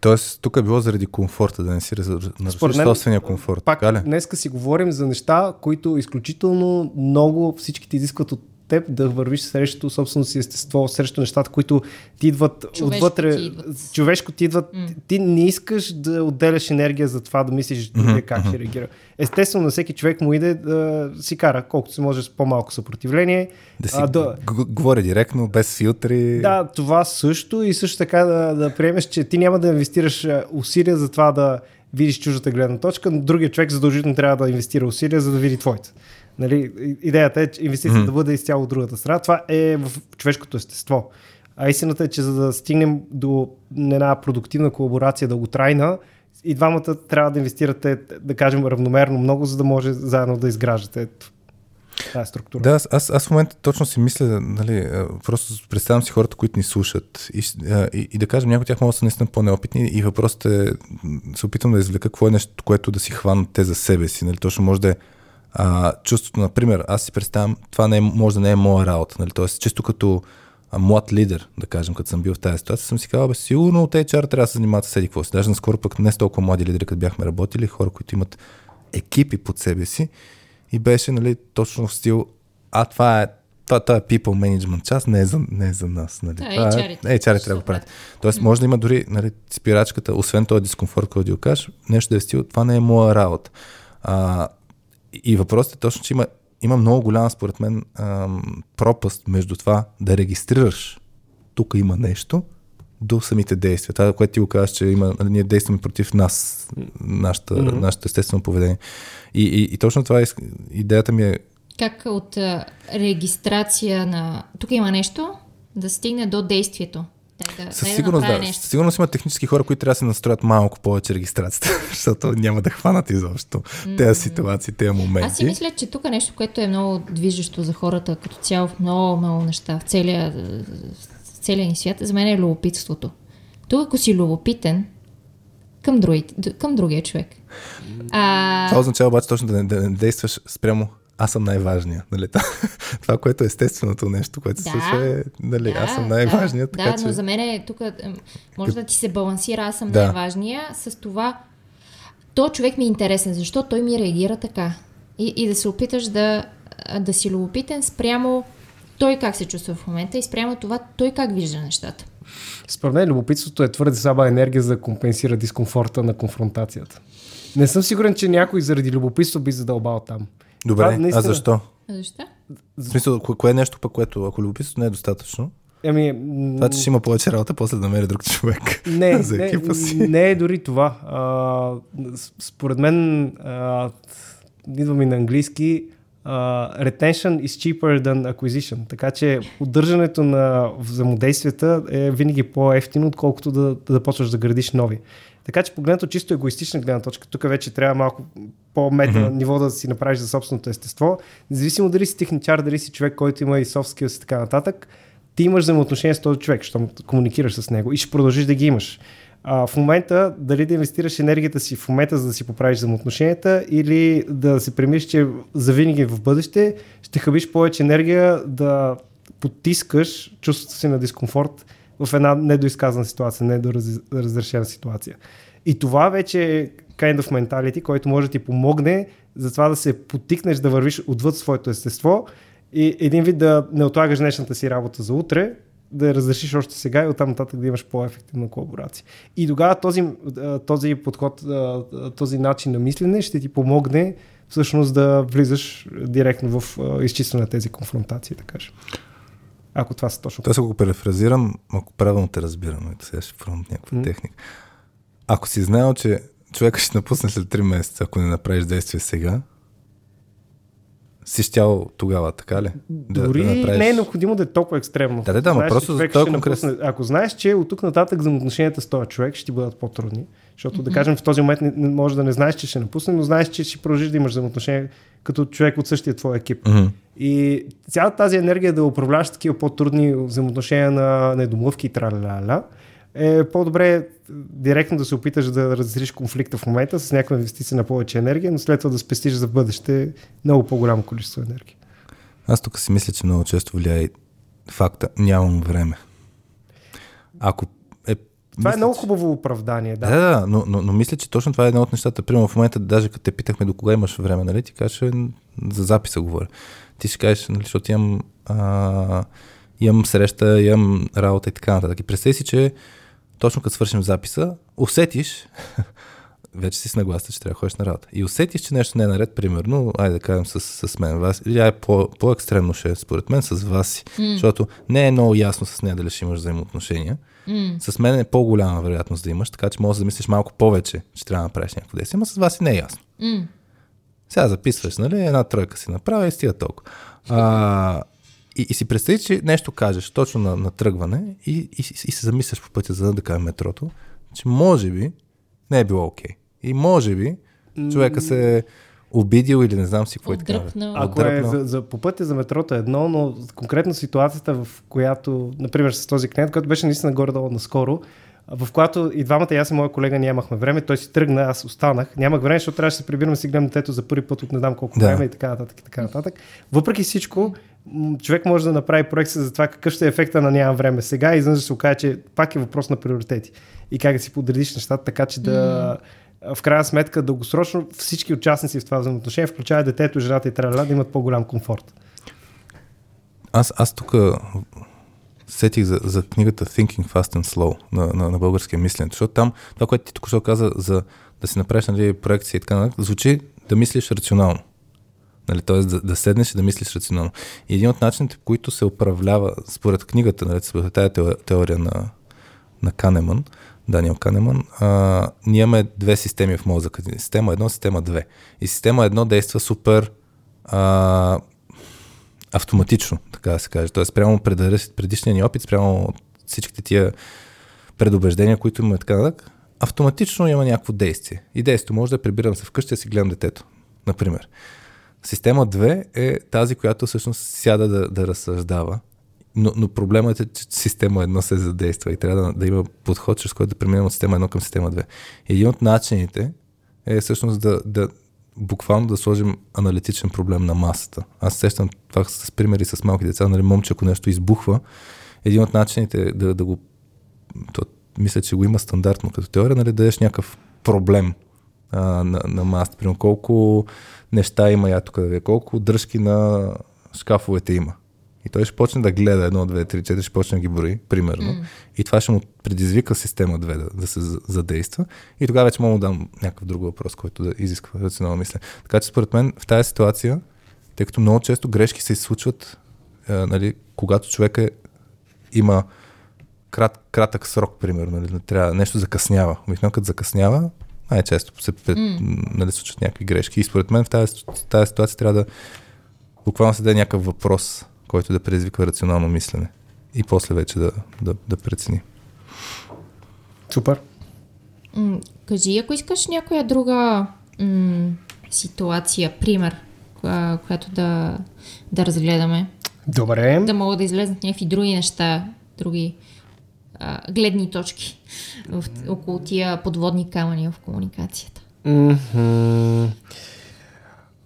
Тоест, тук е било заради комфорта, да не си нарушиш собствения комфорт. Пак, днеска си говорим за неща, които изключително много всичките изискват от теб да вървиш срещу собственото си естество, срещу нещата, които ти идват човешко отвътре. Ти идват. Човешко ти идват. Mm. Ти не искаш да отделяш енергия за това, да мислиш mm-hmm. как ще реагира. Естествено, на всеки човек му иде да си кара колкото се може с по-малко съпротивление. Да си а, да... говори директно, без филтри. Да, това също и също така да, да приемеш, че ти няма да инвестираш усилия за това да видиш чуждата гледна точка, но другия човек задължително трябва да инвестира усилия, за да види твоите. Нали, идеята е, че инвестицията mm. да бъде изцяло от другата страна. Това е в човешкото естество. А истината е, че за да стигнем до една продуктивна колаборация дълготрайна, и двамата трябва да инвестирате, да кажем, равномерно много, за да може заедно да изграждате тази структура. Да, аз, аз в момента точно си мисля, нали, просто представям си хората, които ни слушат и, и, и да кажем, някои от тях могат да са наистина по-неопитни и въпросът е, се опитам да извлека какво е нещо, което да си хванат те за себе си. Нали, точно може да е А, чувството, например, аз си представям, това не е, може да не е моя работа, нали? Тоест, чисто като а, млад лидер, да кажем, като съм бил в тази ситуация, съм си казал, бе, сигурно от ейч ар трябва да се занимават с еди какво си. Даже наскоро пък не с толкова млади лидери, като бяхме работили, хора, които имат екипи под себе си и беше, нали, точно в стил, а това е, това, това е people management част, не е за, не е за нас, нали? Да, това, ейч ар трябва да правят. Тоест, може да има дори, нали, спирачката, освен този дискомфорт, който ти окажеш, нещо да е в стил, това не е моя работа. А, И въпросът е точно, че има, има много голяма, според мен, ам, пропаст между това да регистрираш тук има нещо до самите действия. Това, което ти го казваш, че има, ние действаме против нас, нашата, mm-hmm. нашето естествено поведение. И, и, и точно това е, идеята ми е... Как от а, регистрация на тук има нещо да стигне до действието? Да, със сигурност да. Със сигурност има технически хора, които трябва да се настроят малко повече регистрацията, защото няма да хванат изобщо mm-hmm. тези ситуации, тези моменти. Аз си мисля, че тук е нещо, което е много движещо за хората, като цяло в много много неща, в целия, в целия ни свят. За мен е любопитството. Тук, ако си любопитен към, други, към другия човек. А... Това означава обаче точно да не, да не действаш спрямо аз съм най-важният. Нали? Това, което е естественото нещо, което да, се случва е нали, да, аз съм най-важният. Да, така, да че... но за мен е тук може да ти се балансира аз съм да. най-важния с това то човек ми е интересен, защо той ми реагира така. И, и да се опиташ да, да си любопитен спрямо той как се чувства в момента и спрямо това той как вижда нещата. Според мен любопитството е твърде слаба енергия за да компенсира дискомфорта на конфронтацията. Не съм сигурен, че някой заради любопитство би задълбал там. Добре, това, наистина... а защо? А защо? В смисъл, кое, кое е нещо, пък, което ако любопитството не е достатъчно? Ами, това, че ще има повече работа, после да намери друг човек не, за екипа си. Не, не е дори това. А, според мен, а, идвам и на английски, а, retention is cheaper than acquisition. Така че поддържането на взаимодействията е винаги по-ефтино, отколкото да, да почваш да градиш нови. Така че погледнато чисто егоистична гледна точка, тук вече трябва малко по-мета mm-hmm. ниво да си направиш за собственото естество. Независимо дали си техничар, дали си човек, който има и soft skills и така нататък, ти имаш взаимоотношения с този човек, щом комуникираш с него и ще продължиш да ги имаш. А, в момента дали да инвестираш енергията си в момента, за да си поправиш взаимоотношенията или да се премиш, че завинаги в бъдеще ще хабиш повече енергия да потискаш чувството си на дискомфорт в една недоизказана ситуация, недоразрешена ситуация. И това вече е kind of mentality, който може да ти помогне за това да се потикнеш, да вървиш отвъд своето естество и един вид да не отлагаш днешната си работа за утре, да я разрешиш още сега и оттам нататък да имаш по-ефективна колаборация. И тогава този, този подход, този начин на мислене ще ти помогне всъщност да влизаш директно в изчистване на тези конфронтации, да кажем. Ако това са точно... Тоест, ако го перефразирам, ако правилно те разбирам, сега ще фронт някаква mm. техника. Ако си знаел, че човека ще напусне след три месеца, ако не направиш действие сега, си щял тогава, така ли? Дори да, да направиш... не е необходимо да е толкова екстремно. Да, да, да, но просто за този конкрет... напусне... Ако знаеш, че от тук нататък взаимоотношенията с този човек ще ти бъдат по-трудни, защото да кажем в този момент не, не, може да не знаеш, че ще напусне, но знаеш, че ще продължиш да имаш взаимоотношения като човек от същия твой екип. Mm-hmm. И цялата тази енергия да управляваш такива по-трудни взаимоотношения на недомлъвки и траля-ля-ля, е по-добре директно да се опиташ да разрешиш конфликта в момента с някаква инвестиция на повече енергия, но след това да спестиш за бъдеще много по-голямо количество енергия. Аз тук си мисля, че много често влияе факта нямам време. Ако е, това мисля, е много хубаво оправдание. Да, да, да но, но, но мисля, че точно това е едно от нещата. Примерно в момента, даже като те питахме до кога имаш време, нали, ти кажеш, за записа говоря. Ти ще кажеш, нали, защото имам, а, имам среща, имам работа и така нататък. И представи си, че точно като свършим записа, усетиш, вече си с нагласа, че трябва да ходиш на работа. И усетиш, че нещо не е наред, примерно, айде да кажем с, с мен, вас, или ай по, по-екстремно ще е, според мен, с вас, mm. защото не е много ясно с нея дали ще имаш взаимоотношения. Mm. С мен е по-голяма вероятност да имаш, така че можеш да мислиш малко повече, че трябва да направиш някакво действие, но с вас не е ясно. Mm. Сега записваш, нали, една тройка си направя и стига толкова. А, И, и си представи, че нещо кажеш точно на, на тръгване и, и, и се замисляш по пътя за да кажа метрото, че може би не е било окей. Okay. И може би човека се е обидил или не знам си какво е така. Ако е за, за, по пътя за метрото е едно, но конкретно ситуацията, в която, например с този клиент, който беше наистина горе-долу наскоро, в която и двамата, и аз и моя колега нямахме време, той си тръгна, аз останах. Нямах време, защото трябваше да се прибирам, си гледам детето за първи път от не знам колко да. време и така нататък, и така нататък. Въпреки всичко, човек може да направи проекция за това какъв ще е ефекта на нямам време сега и изнъж да се окаже, че пак е въпрос на приоритети и как да си подредиш нещата, така че да mm. в крайна сметка дългосрочно всички участници в това взаимоотношение, включая детето, жената и трябва да имат по-голям комфорт. Аз, аз тук сетих за, за книгата Thinking Fast and Slow на, на, на българския мислене, защото там това, което ти току-що каза за да си направиш нали, проекция и така, звучи да мислиш рационално. Нали, т.е. Да, да седнеш и да мислиш рационално. И един от начините, по които се управлява според книгата, нали, според тази теория на, на Канеман, Даниел Канеман, а, ние имаме две системи в мозъка. Система едно, система две. И система едно действа супер а, автоматично, така да се каже. Т.е. прямо предишния ни опит, прямо всичките тия предубеждения, които имаме така нататък, автоматично има някакво действие. И действието може да прибирам се вкъщи и си гледам детето, например. Система две е тази, която всъщност сяда да, да разсъждава, но, но проблемът е, че система едно се задейства и трябва да, да има подход, чрез който да преминем от система едно към система две. Един от начините е всъщност да, да буквално да сложим аналитичен проблем на масата. Аз сещам това с примери с малки деца, нали момче, ако нещо избухва, един от начините е да, да го... То, мисля, че го има стандартно като теория, нали, да дадеш някакъв проблем на, на маста. Примерно колко неща има я тук да ве, колко дръжки на шкафовете има. И той ще почне да гледа едно, две, три, четири, ще почне да ги брои, примерно. Mm. И това ще му предизвика система две да, да се задейства. И тогава вече мога да дам някакъв друг въпрос, който да изисква рационално мислене. Така че според мен в тази ситуация, тъй като много често грешки се случват, е, нали, когато човек е, има крат, кратък срок, примерно. Нали, трябва, нещо закъснява. Обикновено като закъснява, най-често се пред, mm. нали, случват някакви грешки. И според мен в тази, тази ситуация трябва да буквално се даде някакъв въпрос, който да предизвиква рационално мислене. И после вече да, да, да прецени. Супер. М- кажи, ако искаш някоя друга м- ситуация, пример, коя, която да, да разгледаме. Добре. Да могат да излезнат някакви други неща, други гледни точки в, около тия подводни камъни в комуникацията. Mm-hmm.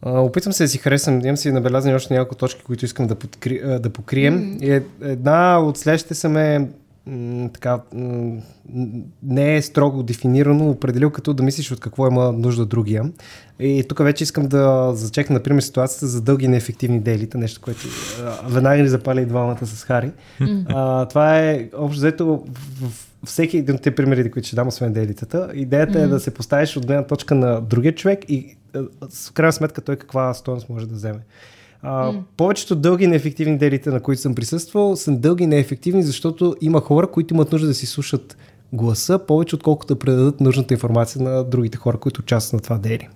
А, опитвам се да си харесам. Имам си набелязани още няколко точки, които искам да, подкри, да покрием. Mm-hmm. Една от следващите съм е м, така, м, не е строго дефинирано, определил като да мислиш от какво има нужда другия. И тук вече искам да зачекна, например, ситуацията за дълги неефективни дейлита, нещо, което веднага ни запали и двамата с Хари. А, това е общо взето в всеки един от те примери, които ще дам, освен дейлитата. Идеята е да се поставиш от гледна точка на другия човек и в крайна сметка той каква стойност може да вземе. А, mm. Повечето дълги неефективни дейлита, на които съм присъствал, са дълги неефективни, защото има хора, които имат нужда да си слушат гласа повече, отколкото да предадат нужната информация на другите хора, които участват на това дейли.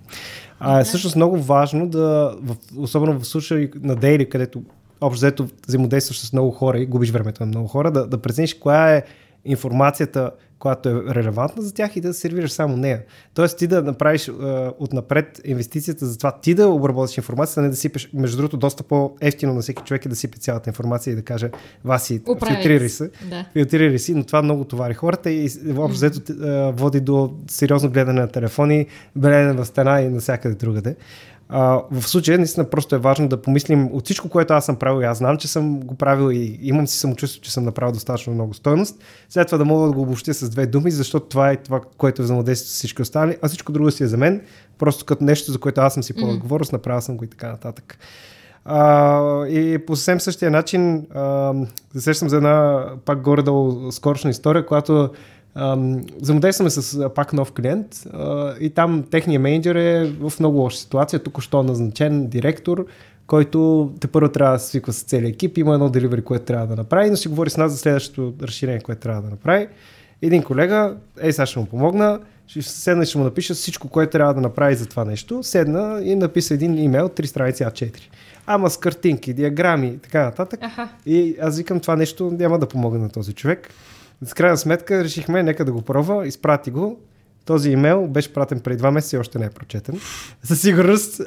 А е всъщност много важно да, особено в случай на дейли, където общо взето взаимодействаш с много хора и губиш времето на много хора, да, да прецениш коя е информацията, която е релевантна за тях и да сервираш само нея. Тоест ти да направиш е, отнапред инвестицията за това ти да обработиш информацията, а не да сипеш, между другото, доста по-ефтино на всеки човек е да сипе цялата информация и да каже Васи, филтрирай се. Да. Филтрирай си, но това много товари хората и въобще mm-hmm. води до сериозно гледане на телефони, гледане в стена и навсякъде другаде. Uh, в случая наистина просто е важно да помислим от всичко, което аз съм правил и аз знам, че съм го правил и имам си самочувствие, че съм направил достатъчно много стойност. След това да мога да го обобщя с две думи, защото това е това, което е взаимодействие с всички останали, а всичко друго си е за мен, просто като нещо, за което аз съм си по-отговорност, направил съм го и така нататък. Uh, и по съвсем същия начин uh, засещам за една пак горе-долу скорошна история, която Um, взаимодействаме с пак нов клиент uh, и там техният менеджер е в много лоша ситуация, току-що назначен директор, който тепърво трябва да се свиква с целия екип, има едно деливери, което трябва да направи, но си говори с нас за следващото разширение, което трябва да направи. Един колега, ей сега ще му помогна, ще седна и ще му напиша всичко, което трябва да направи за това нещо, седна и написа един имейл, три страници А четири. Ама с картинки, диаграми и така нататък. Аха. И аз викам, това нещо няма да помогне на този човек. С крайна сметка решихме, нека да го пробва, изпрати го. Този имейл беше пратен преди два месеца и още не е прочетен. Със сигурност...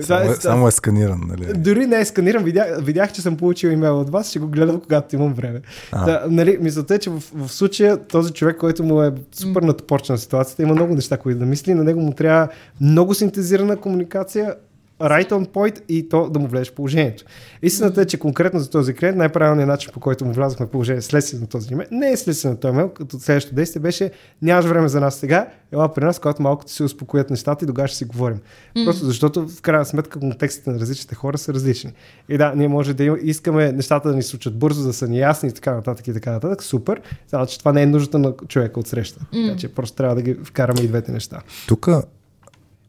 Само е, само е сканиран, нали? Дори не е сканиран. Видях, видях, че съм получил имейл от вас, ще го гледам, когато имам време. Да, нали, мислята е, че в, в случая този човек, който му е супер натопорчен на ситуацията, има много неща, които да мисли. На него му трябва много синтезирана комуникация, right on point и то да му влезеш в положението. Истината е, че конкретно за този клиент най-правилният начин, по който му влязахме в положение следствие на този имейл, не е следствие на този имейл, като следващото действие беше нямаш време за нас сега, ела при нас, когато малко се успокоят нещата и тогава ще си говорим. Mm-hmm. Просто защото в крайна сметка контекстите на различните хора са различни. И да, ние може да искаме нещата да ни случат бързо, да са ни ясни и така нататък и така нататък. Супер. Само, че това не е нуждата на човека от среща. Mm-hmm. Така че просто трябва да ги вкараме и двете неща. Тук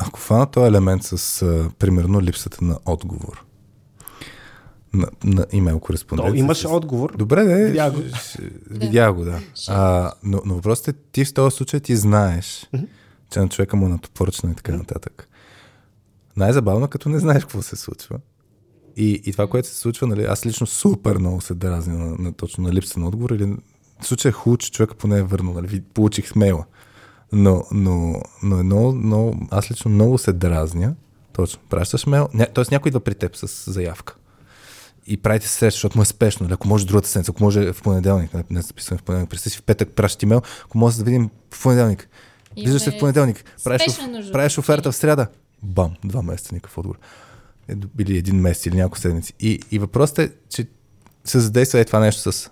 ако фана този елемент с, а, примерно, липсата на отговор на, на имейл кореспонденция. То имаш с... отговор. Добре, да. Видях го. Видях го, да. А, но, но въпросът е, ти в този случай ти знаеш, mm-hmm. че на човека му е натопоръчно и така нататък. Най-забавно, като не знаеш какво се случва. И, и това, което се случва, нали, аз лично супер много се дразня на, на точно на липса на отговор. Или... В случай е хубаво, че човека поне е върнал. Нали, получих мейла. Но, но, но, но, но аз лично много се дразня. Точно, пращаш мейл. Ня, тоест някой идва при теб с заявка. И правите се среща, защото му е спешно. Ако може другата седмица, ако може в понеделник, не, не записваме в понеделник, присъси в петък, пращаш имейл, ако може да видим в понеделник. Виждаш се в понеделник, правиш, правиш оферта в сряда. Бам, два месеца никакъв отговор. Или един месец, или няколко седмици. И, и въпросът е, че се задейства е това нещо с...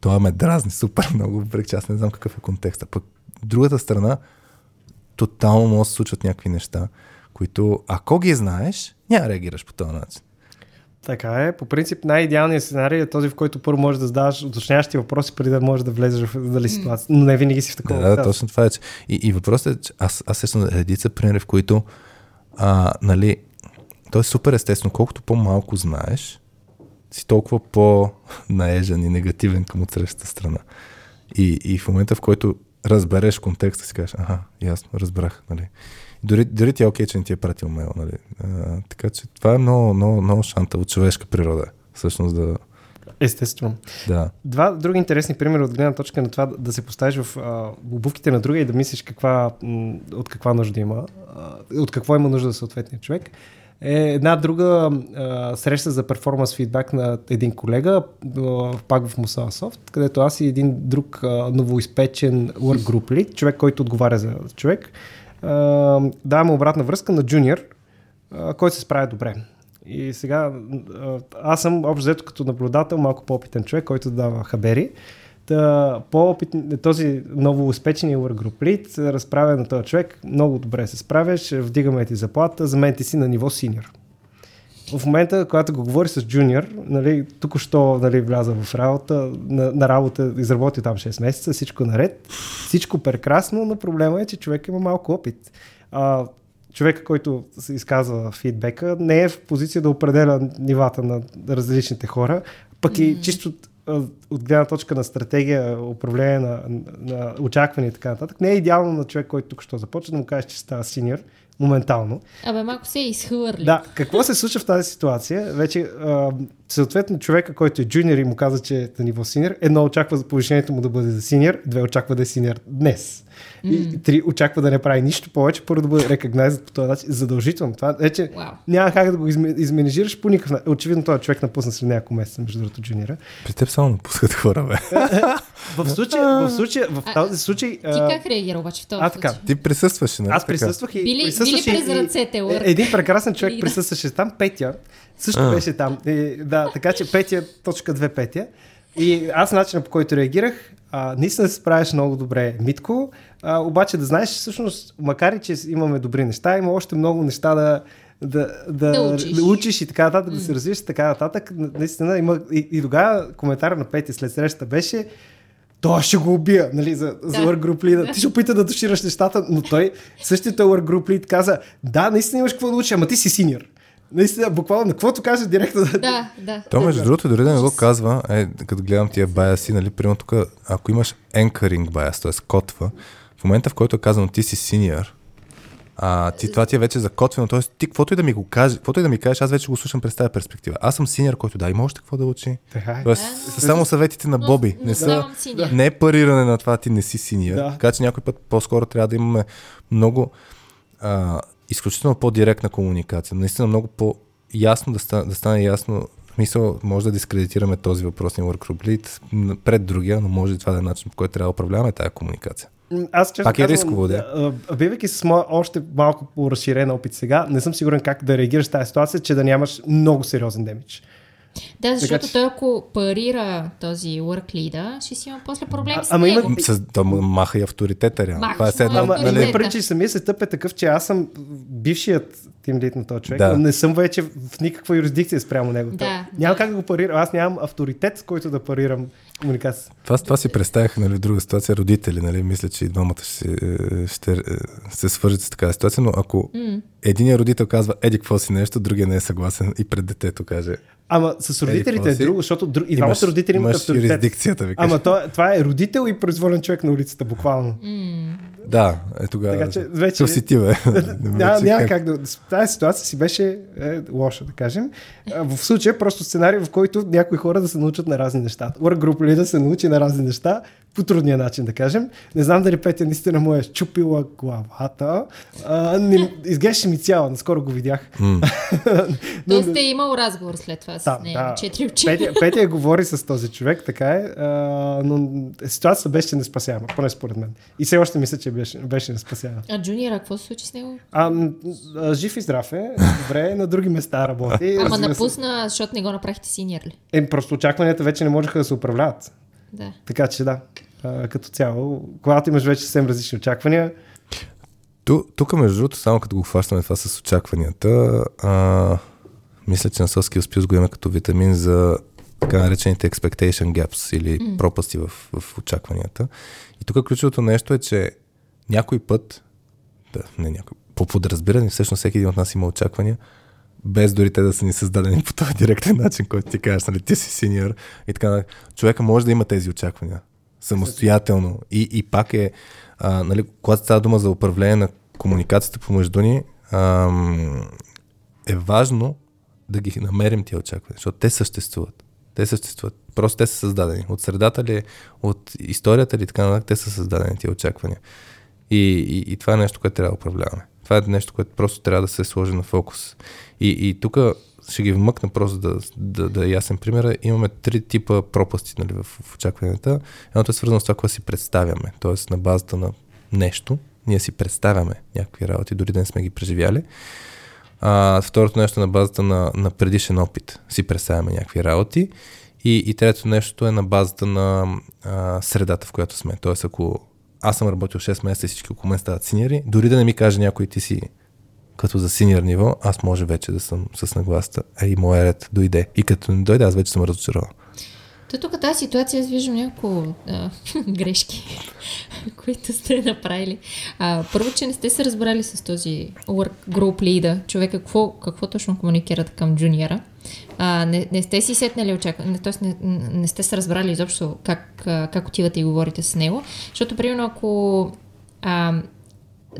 Това ме дразни супер много, въпреки че аз не знам какъв е контекста. Пък другата страна, тотално може да се случват някакви неща, които ако ги знаеш, няма реагираш по този начин. Така е. По принцип най-идеалният сценарий е този, в който първо можеш да задаваш уточняващи въпроси, преди да можеш да влезеш в дали ситуация. Но не винаги си в такова. Да, да, точно това е. Че... И, и въпросът е, че аз, аз срещам редица примери, в които а, нали, то е супер естествено. Колкото по-малко знаеш, си толкова по-наежен и негативен към отсрещата страна. И, и в момента, в който разбереш контекста, си кажеш, аха, ясно, разбрах, нали. Дори, дори ти е окей, че не ти е пратил мейл, нали. А, така че това е много, много, много шанта от човешка природа, всъщност да... Естествено. Да. Два други интересни примера от гледна точка на това да се поставиш в а, обувките на друга и да мислиш каква, м- от каква нужда има, а, от какво има нужда съответния човек. Е една друга а, среща за перформанс фидбак на един колега, а, пак в Mussala Soft, където аз и един друг а, новоизпечен work group lead, човек, който отговаря за човек, а, даваме обратна връзка на джуниор, а, който се справя добре. И сега а, аз съм общо взето като наблюдател, малко по-опитен човек, който дава хабери. Та, по-опитен, този новоуспечен work group lead разправя на този човек, много добре се справяш, вдигаме ти заплата, за мен ти си на ниво синьор. В момента, когато го говори с джуниор, нали, току-що нали, вляза в работа, на, на работа, изработи там шест месеца, всичко наред, всичко прекрасно, но проблема е, че човек има малко опит. А, човека, който се изказва фидбека, не е в позиция да определя нивата на различните хора, пък mm-hmm. и чисто от гледна точка на стратегия, управление на, на очакване и така нататък, не е идеално на човек, който тук ще започне да му кажеш, че става синьор моментално. Абе, малко се е изхвърли. Да, какво се случва в тази ситуация? Вече а, съответно човека, който е джуниор и му каза, че е на ниво синьор, едно очаква за повишението му да бъде за синьор, две очаква да е синьор днес. Mm. И три очаква да не прави нищо повече, първо да бъде рекогнайзът по този начин. Задължително. Това вече wow. няма как да го изменежираш по никакъв начин. Очевидно този човек напусна след няколко месеца, между другото, джуниора. При теб само напускат хора, бе. в случай, в случай, в този случай... А, ти как реагира обаче в този а, случай? Ти присъстваше, нали? Аз присъствах и... Били, присъстваше били през ръцете, Лър. Един прекрасен човек да. присъстваше там, Петя. Също а. беше там. И, да, така че Петя, точка две Петя. И аз начинът, по който реагирах, а, наистина се справяш много добре, Митко, а, обаче да знаеш, всъщност, макар и че имаме добри неща, има още много неща да, да, да, да, учиш. да учиш и така нататък, mm. да се развиеш и така нататък. Наистина има и, и тогава коментар на Петя след срещата беше: той ще го убия, нали, за, да. за workgroup lead. Ти ще опита да тушираш нещата, но той, същия workgroup lead каза: да, наистина имаш какво да учиш, ама ти си синьор. Наистина, буквално, на каквото кажеш директно. Да, да. То, между другото, дори да не го казва, е, като гледам тия баяси, нали, примерно тук, ако имаш anchoring bias, т.е. котва, в момента, в който е казано ти си синьор, а ти това ти е вече закотвено, т.е. ти каквото и да ми го кажеш, каквото и да ми кажеш, аз вече го слушам през тази перспектива. Аз съм синьор, който да, има още какво да учи. Така, тоест, да. Са само съветите на Боби. Не, са, да. не е париране на това, ти не си синьор. Да. Така че някой път по-скоро трябва да имаме много... А, изключително по-директна комуникация. Наистина много по-ясно да стане, да стане ясно. В смисъл, може да дискредитираме този въпросния workgroup lead пред другия, но може и това да е начин, по който трябва да управляваме тая комуникация. Аз честно казвам, е рисково, да. Бивайки с моя още малко по-разширен опит сега, не съм сигурен как да реагираш в тази ситуация, че да нямаш много сериозен демидж. Да, защото че... той ако парира този work leader, ще си има после проблеми с него. Има... С, да, маха и авторитета, реално. Маха, това е седна, ама, нали... Не причи, самия се тъп е такъв, че аз съм бившият тимлид на този човек, да. Не съм вече в никаква юрисдикция спрямо него. Да, няма да. как да го парирам, аз нямам авторитет, с който да парирам комуникация. Това, това си представях, нали, в друга ситуация, родители, нали, мисля, че и двамата ще, ще се свържат с такава ситуация, но ако mm. единият родител казва еди какво си нещо, другия не е съгласен и пред детето каже. Ама с родителите е друго, защото друг, и двамата родители имат авторитет. Ама това, това е родител и произволен човек на улицата, буквално. Mm. Да, е тогава. Вече... си ти, бе. Няма няма как да... Тази ситуация си беше е, лоша, да кажем. В случая просто сценарий, в който някои хора да се научат на разни неща. Workgroup ли да се научи на разни неща по трудния начин, да кажем. Не знам дали Петя наистина му е щупила главата. Изглеждаше ми цяла, наскоро го видях. Mm. Той сте имал разговор след това с да, нея. Да. Четири очи. Петя, Петя говори с този човек, така е. А, но ситуацията беше неспасяема, поне според мен. И все още мисля, че беше, беше неспасяема. А джуниора, какво се случи с него? А, а, жив и здрав е. Добре, на други места работи. Ама напусна, защото не го направихте синьор ли? Е, просто очакванията вече не можеха да се управляват. Да. Така че да, а, като цяло, когато имаш вече съвсем различни очаквания. Ту, тук, между другото, само като го хващаме това с очакванията, а, мисля, че на SoftSkillspills го имаме като витамин за така наречените expectation gaps или mm. пропасти в, в очакванията. И тук ключовото нещо е, че някой път, да, не някой, по подразбиране, всъщност всеки един от нас има очаквания, без дори те да са ни създадени по този директен начин, който ти кажеш, нали, ти си синьор и така. Човека може да има тези очаквания самостоятелно и, и пак е, а, нали, когато става дума за управление на комуникацията помежду ни, ам, е важно да ги намерим тия очаквания, защото те съществуват. Те съществуват. Просто те са създадени. От средата ли, от историята ли, така нататък, те са създадени тия очаквания. И, и, и това е нещо, което трябва да управляваме. Това е нещо, което просто трябва да се сложи на фокус. И, и тук ще ги вмъкна просто да, да, да е ясен пример. Имаме три типа пропасти, нали, в, в очакванията. Едното е свързано с това, което си представяме. Тоест на базата на нещо, ние си представяме някакви работи, дори да не сме ги преживяли. А, второто нещо е на базата на, на предишен опит. Си представяме някакви работи. И, и трето нещо е на базата на а, средата, в която сме. Тоест ако аз съм работил шест месеца и всички около мен стават синьори, дори да не ми каже някой ти си като за синьор ниво, аз може вече да съм с нагласта. А и моя ред дойде. И като не дойде, аз вече съм разочарован. То тук тази ситуация, аз виждам няколко а, грешки, които сте направили. А, първо, че не сте се разбрали с този work group leader, човека какво, какво точно комуникират към джуниора. А, не, не сте си сетнали очакване, т.е. Не, не сте се разбрали изобщо как, как отивате и говорите с него, защото примерно ако а,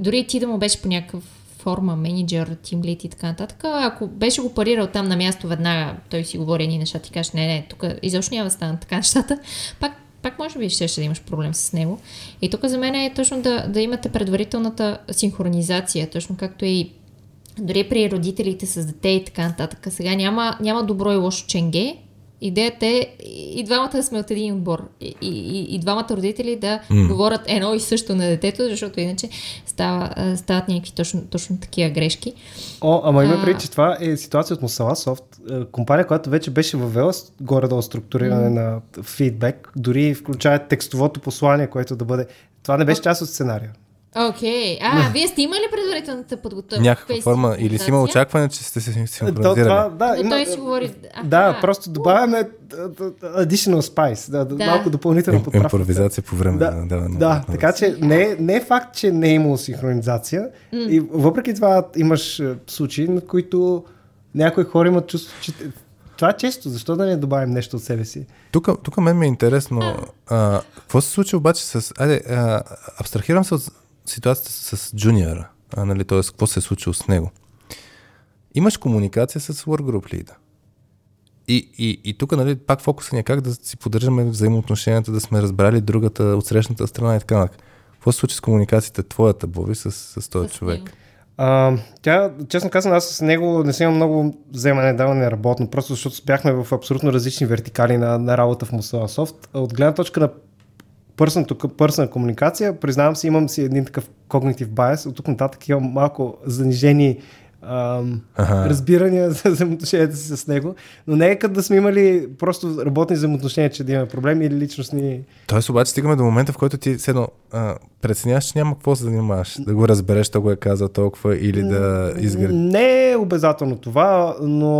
дори ти да му беше по някакъв форма, менеджер, тимлит и така нататък, ако беше го парирал там на място веднага, той си говори едни неща, ти кажеш не, не, тук изобщо няма да станат така нещата, пак пак може би ще, ще да имаш проблем с него. И тук за мен е точно да, да имате предварителната синхронизация, точно както и дори при родителите с дете и така нататък. Сега няма, няма добро и лошо ченге. Идеята е и двамата да сме от един отбор. И, и, и двамата родители да mm. говорят едно и също на детето, защото иначе става, стават някакви точно, точно такива грешки. О, ама има преди, че това е ситуация от Mussala Soft, компания, която вече беше въвела горе-долу структуриране mm. на фидбек, дори включава текстовото послание, което да бъде... Това не беше част от сценария. Окей. Okay. А, no. Вие сте имали предварителната подготовка? Някаква форма. Или си има очакване, че сте се синхронизирали. Да, да, но има, той си говори... Аха. Да, просто добавяме additional spice. Да, да. Малко допълнителна подправка. Импровизация по време. Да, да, да, да, така че не, не е факт, че не е имало синхронизация. Mm. И въпреки това имаш случаи, на които някои хора имат чувство, че... Това често, защо да не добавим нещо от себе си? Тук, тук мен ми е интересно. А, какво се случи обаче с... Айде, а, абстрахирам се от ситуацията с джуниора, нали, т.е. какво се е случило с него. Имаш комуникация с work group leader. И, и, и тук, нали, пак фокусът ни е как да си поддържаме взаимоотношенията, да сме разбрали другата, отсрещната страна и така. Какво се случи с комуникацията твоята, Боби, с, с този с човек? А, тя, честно казвам, аз с него не съм имал много вземане, даване работно, просто защото бяхме в абсолютно различни вертикали на, на работа в Mussala Soft. От гледна точка на пърсна комуникация, признавам си, имам си един такъв когнитив байс, от тук нататък имам малко занижени ам, разбирания за взаимоотношенията си с него, но не е като да сме имали просто работни взаимоотношения, че да имаме проблеми или личностни... Тоест обаче стигаме до момента, в който ти седно преценяваш, че няма какво да се занимаваш, да го разбереш, то го е казал толкова или да изгради. Не е обязателно това, но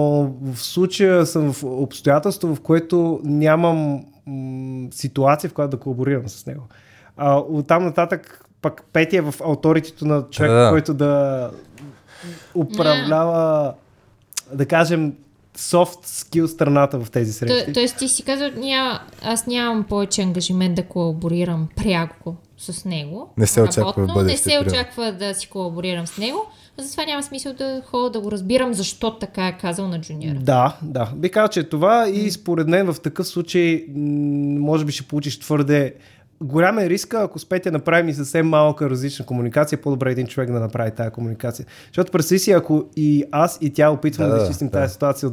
в случая съм в обстоятелство, в което нямам ситуация, в която да колаборирам с него. А, оттам нататък пък Пети е в авторитето на човек, да, който да управлява, yeah, да кажем, soft skill страната в тези срещи. То, тоест ти си казваш, ня, аз нямам повече ангажимент да колаборирам пряко с него. Не се очаква, работно, не се очаква да си колаборирам с него, но затова няма смисъл да ходя да го разбирам защо така е казал на джуниора. Да, да. Би казал, че е това и според мен в такъв случай може би ще получиш твърде голям е риска, ако спете направим и съвсем малка различна комуникация, по-добре един човек да направи тази комуникация. Защото представи си, ако и аз и тя опитвам да, да изчистим да. тази ситуация,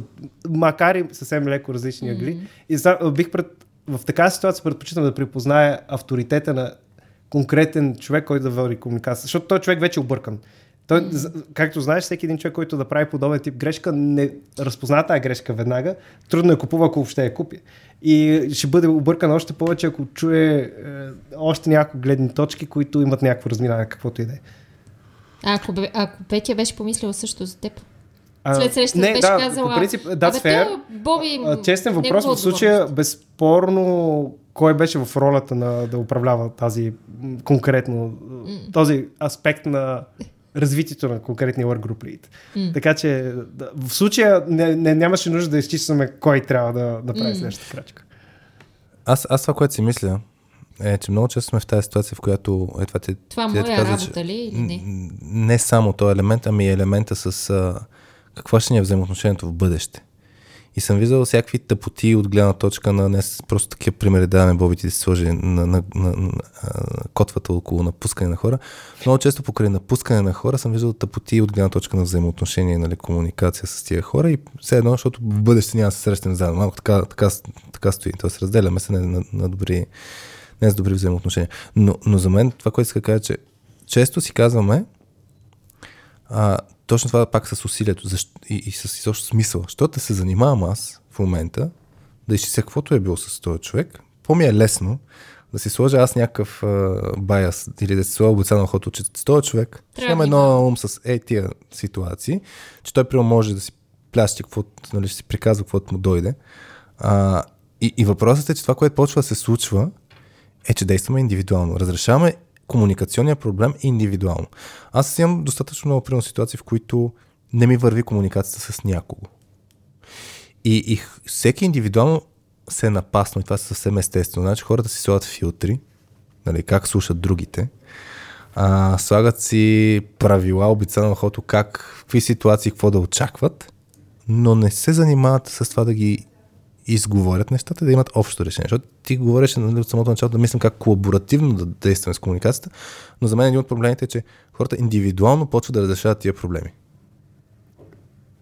макар и съвсем леко различни ъгли, mm-hmm. и бих пред... в такава ситуация предпочитам да припозная авторитета на конкретен човек, който да води комуникация. Защото той човек вече е объркан. Той, mm-hmm. както знаеш, всеки един човек, който да прави подобен тип грешка, не разпозна тази грешка веднага. Трудно я купува, ако въобще я купи. И ще бъде объркан още повече, ако чуе е, още някои гледни точки, които имат някакво разминаване, каквото и да е. Ако, ако Петя беше помислила също за теб? След срещата беше да, казала... По принцип, that's fair. Боби, честен въпрос, в случая безспорно кой беше в ролята на да управлява тази конкретно, mm. този аспект на развитието на конкретния work group lead. Mm. Така че да, в случая не, не, нямаше нужда да изчистваме кой трябва да, да прави mm. следващата крачка. Аз, аз това, което си мисля, е, че много често сме в тази ситуация, в която... Е, това ти, това ти моя каза, работа че, ли или не? Н- не само този елемент, ами и елемента с а, какво ще ни е взаимоотношението в бъдеще. И съм виждал всякакви тъпоти от гледна точка на не просто такива примери даваме Боби ти да се сложи на, на, на, на, на котвата около напускане на хора. Много често покрай напускане на хора съм виждал тъпоти от гледна точка на взаимоотношения, нали, комуникация с тия хора и все едно, защото в бъдеще няма да се срещнем заедно. Малко така, така, така стои. Тоест разделяме се на, на, на добри, не с добри взаимоотношения. Но, но за мен това, което иска да кажа, че често си казваме а, точно това пак с усилието защо, и, и с изобщо смисъл. Защото да се занимавам аз в момента, да изчистя каквото е било с този човек, по-ми е лесно да си сложа аз някакъв байас или да си сложа обеца на ход, че с този човек ще има едно ум с ей тия ситуации, че той прямо може да си плящи, каквото, нали, ще си приказва каквото му дойде. А, и, и въпросът е, че това, което почва да се случва, е, че действаме индивидуално. Разрешаваме комуникационния проблем индивидуално. Аз имам достатъчно много ситуации, в които не ми върви комуникацията с някого. И, и всеки индивидуално се е напаснал и това е съвсем естествено. Значи хората си слагат филтри, нали, как слушат другите, а, слагат си правила, обицана на хората, как, в какви ситуации, какво да очакват, но не се занимават с това да ги изговорят нещата, да имат общо решение. Защото ти говориш от самото начало да мислим как колаборативно да действаме с комуникацията, но за мен един от проблемите е, че хората индивидуално почват да разрешават тия проблеми.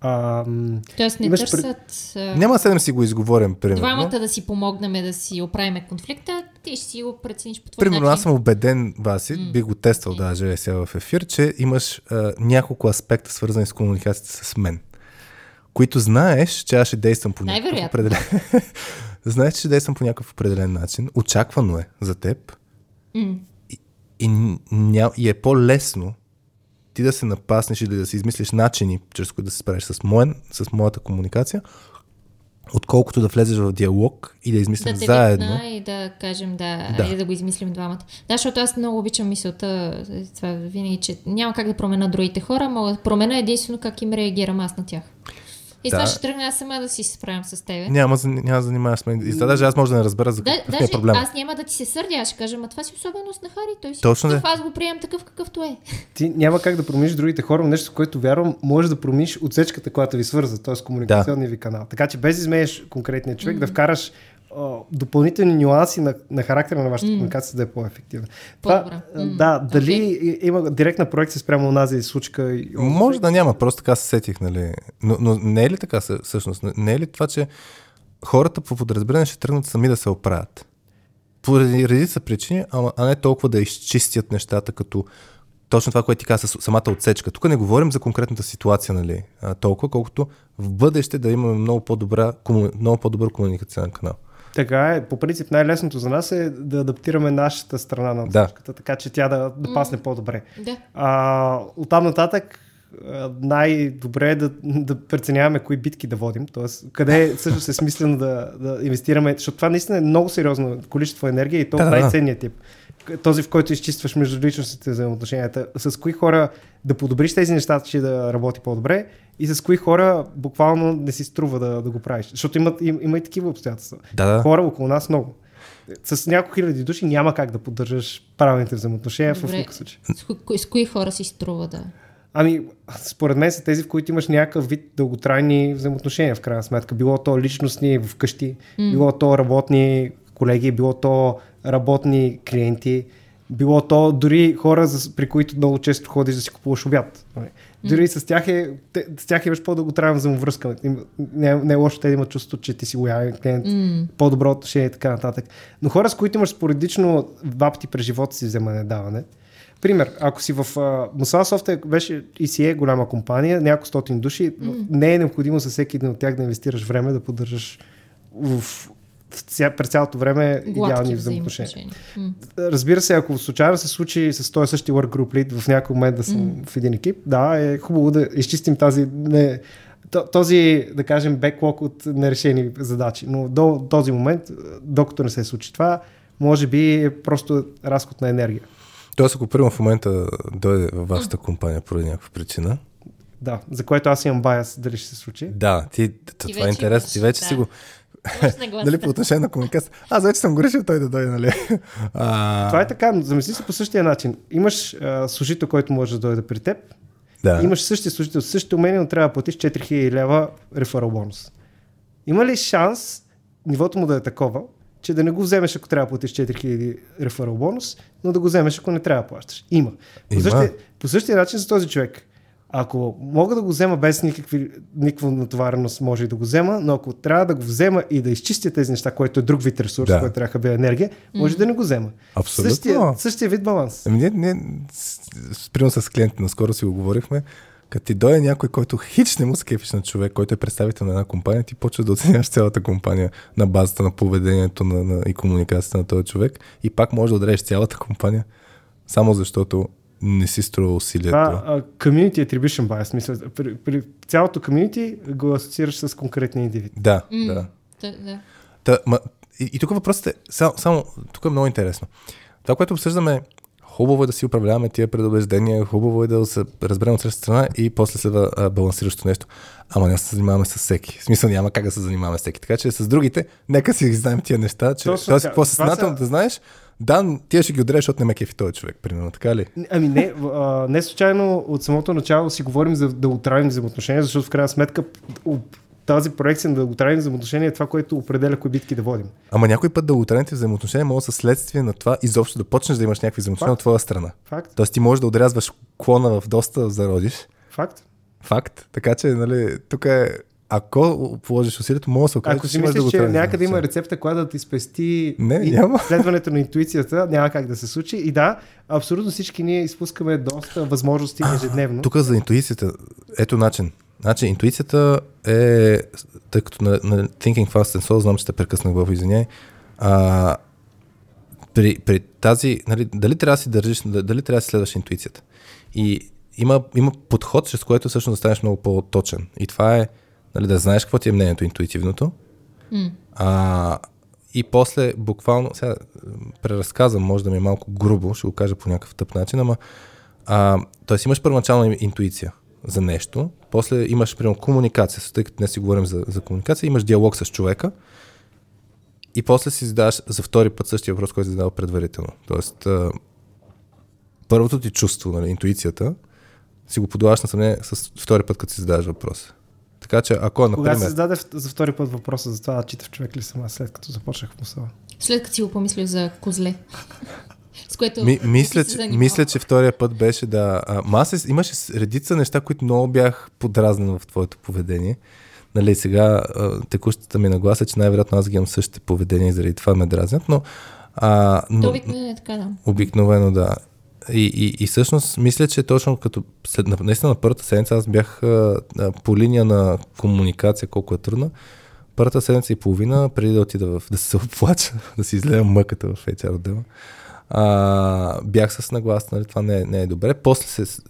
А, Тоест не търсят... Пред... Няма седем си го изговорим, примерно. Двамата да си помогнем да си оправим конфликта, ти ще си го прецениш по твой примерно, начин. Примерно аз съм убеден, Васи, mm. би го тествал mm. даже сега в ефир, че имаш а, няколко аспекта свързани с комуникацията с мен, които знаеш, че аз ще действам по някакъв определен... знаеш, че ще действам по някакъв определен начин. Очаквано е за теб. Mm. И, и, ня... и е по-лесно ти да се напаснеш или да си измислиш начини, чрез които да се справиш с, моен, с моята комуникация, отколкото да влезеш в диалог и да измислим да заедно. Да, и да кажем да, да. И да го измислим двамата. Да, защото аз много обичам мисълта, това винаги, че няма как да променя другите хора, мога да променя единствено как им реагирам аз на тях. И да. Това ще тръгна аз сама да си справям с тебе. Няма, няма да занимаваш с мен. И сега даже аз може да не разбера за да, какъв е проблем. Аз няма да ти се сърдя, аз ще кажа, ма това си особеност на Хари. Той си точно такъв, аз го приемам такъв какъвто е. Ти няма как да промениш другите хора, но нещо, с което вярвам, можеш да промениш отсечката, която ви свързва, т.е. комуникационния да. Ви канал. Така че без изменеш конкретния човек, mm-hmm. да вкараш о, допълнителни нюанси на, на характера на вашата mm-hmm. комуникация, да е по-ефективна. Това, mm-hmm. да, дали okay. има директна проекция спрямо онази случка? И... Може да няма, просто така се сетих, нали. Но, но не е ли така всъщност? Не е ли това, че хората по подразбиране ще тръгнат сами да се оправят? Поради редица причини, а не толкова да изчистят нещата, като точно това, което ти каза, самата отсечка. Тук не говорим за конкретната ситуация, нали, а толкова, колкото в бъдеще да имаме много, по-добра, кому... много по-добър комуникационен канал. Така е. По принцип най-лесното за нас е да адаптираме нашата страна на отсечката, да. Така че тя да, да пасне mm. по-добре. Да. А, оттам нататък най-добре е да, да преценяваме кои битки да водим, т.е. къде всъщност е смислено да, да инвестираме, защото това наистина е много сериозно количество енергия и то да, най-ценният тип. Този, в който изчистваш между личностите взаимоотношенията, с кои хора да подобриш тези неща, че да работи по-добре и с кои хора буквално не си струва да, да го правиш, защото има, им, има и такива обстоятелства. Да. Хора около нас много. С няколко хиляди души няма как да поддържаш правилните взаимоотношения. Добре. В никакъв случай. С, ко- с кои хора си струва да... Ами, според мен са тези, в които имаш някакъв вид дълготрайни взаимоотношения, в крайна сметка. Било то личностни вкъщи, mm. било то работни колеги, било то работни клиенти, било то дори хора, при които много често ходиш да си купуваш обяд. Дори mm. с тях е, с тях имаш по-дълготрайна взаимовръзка. Не, не е лошо, те имат чувството, че ти си лоялен клиент, mm. по-добро отношение и така нататък. Но хора, с които имаш споредично два пъти през живота си вземане-даване. Пример, ако си в Mussala Soft беше и си е голяма компания, няколко стотин души, mm. не е необходимо за всеки един от тях да инвестираш време, да поддържаш в, в, през цялото време гладки идеални взаимоотношения. Mm. Разбира се, ако случайно се случи с този същия work group lead в някой момент да съм mm. в един екип, да, е хубаво да изчистим тази не, този, да кажем, беклок от нерешени задачи. Но до този момент, докато не се случи това, може би е просто разход на енергия. Тоест, ако първо в момента дойде във вашата компания поради някаква причина. Да, за което аз имам байъс, дали ще се случи. Да, ти, ти това е интересно, ти вече да. Си го... Дали по отношение на комуникация? Аз вече съм го решил той да дойде, нали? а... Това е така, но замисли се по същия начин. Имаш а, служител, който може да дойде при теб. Да. Имаш същия служител, същото умение, но трябва да платиш четири хиляди лева реферал бонус. Има ли шанс нивото му да е такова, че да не го вземеш, ако трябва да платиш четири хиляди реферал бонус, но да го вземеш, ако не трябва да плащаш. Има. По, Има. Същия, по същия начин за този човек. Ако мога да го взема без никакви, никаква натовареност, може и да го взема, но ако трябва да го взема и да изчистя тези неща, което е друг вид ресурс, да. Който трябва да бе енергия, може mm. да не го взема. Абсолютно. Същия, същия вид баланс. Ами ние, ние спрямо с клиентите, наскоро си го говорихме, като ти дойде някой, който хич не му скефиш на човек, който е представител на една компания, ти почва да оценяваш цялата компания на базата на поведението на, на, и комуникацията на този човек и пак можеш да удреш цялата компания, само защото не си струва усилието. А, community attribution bias, мисля, при, при цялото community го асоциираш с конкретния индивид. Да, mm. да. Mm. Та, ма, и, и тук въпросът е, само, само тук е много интересно. Това, което обсъждаме, Хубаво е да си управляваме тия предубеждения, хубаво е да се разберем от срещата страна и после следва а, балансиращо нещо. Ама няма се занимаваме с всеки. В смисъл няма как да се занимаваме с всеки. Така че с другите, нека си знаем тия неща, че този по-съзнателно да знаеш, да, ти ще ги отдреш, защото не ме кефи този човек, примерно, така ли? Ами не, а, не случайно от самото начало си говорим за дълготрайни взаимоотношения, защото в крайна сметка тази проекция на дълготрайни взаимоотношения е това, което определя кои битки да водим. Ама някой път дълготрайните взаимоотношения могат са следствие на това изобщо да почнеш да имаш някакви взаимоотношения от твоя страна. Факт. Тоест ти можеш да отрязваш клона в доста зародиш. Факт. Факт. Така че, нали, тук е. Ако положиш усилието, може да се окаже. Ако си мислиш, че някъде има рецепта, която да ти спести следването на интуицията, няма как да се случи. И да, абсолютно всички ние изпускаме доста възможности ежедневно. Тук за интуицията, ето начин. Значи интуицията е, тъй като на, на Thinking Fast and Slow, знам, че те прекъснах в извиняй, а, при, при тази, нали, дали трябва да си държиш, дали трябва да си следваш интуицията. И има, има подход, с който всъщност да станеш много по-точен. И това е, нали, да знаеш какво ти е мнението интуитивното. Mm. А, и после буквално, сега преразказвам, може да ми е малко грубо, ще го кажа по някакъв тъп начин, ама а, т.е. имаш първоначална интуиция за нещо, после имаш примерно комуникация, тъй като днес си говорим за, за комуникация, имаш диалог с човека и после си задаваш за втори път същия въпрос, който си задава предварително. Тоест а, първото ти чувство, нали, интуицията, си го подлагаш на съмнение с втори път, като си задаваш въпрос. Така че, ако, например... Кога се зададе за втори път въпроса за това, читав човек ли съм аз, след като започнах в Мусала? След като си го помислил за козле. С което Ми, мисля, че, мисля, че втория път беше да... Аз имаше редица неща, които много бях подразнен в твоето поведение. Нали, сега а, текущата ми нагласа е, че най-вероятно аз ги имам същите поведения и заради това ме дразнят, но... А, но обикновено е така, да. Обикновено, да. И, и, и всъщност мисля, че точно като след, наистина на първата седмица аз бях а, по линия на комуникация, колко е трудна. Първата седмица и половина, преди да отида в, да се оплача, да си излеем мъката в ейч ар отдела, А, бях с наглас, нали, това не е, не е добре. После се,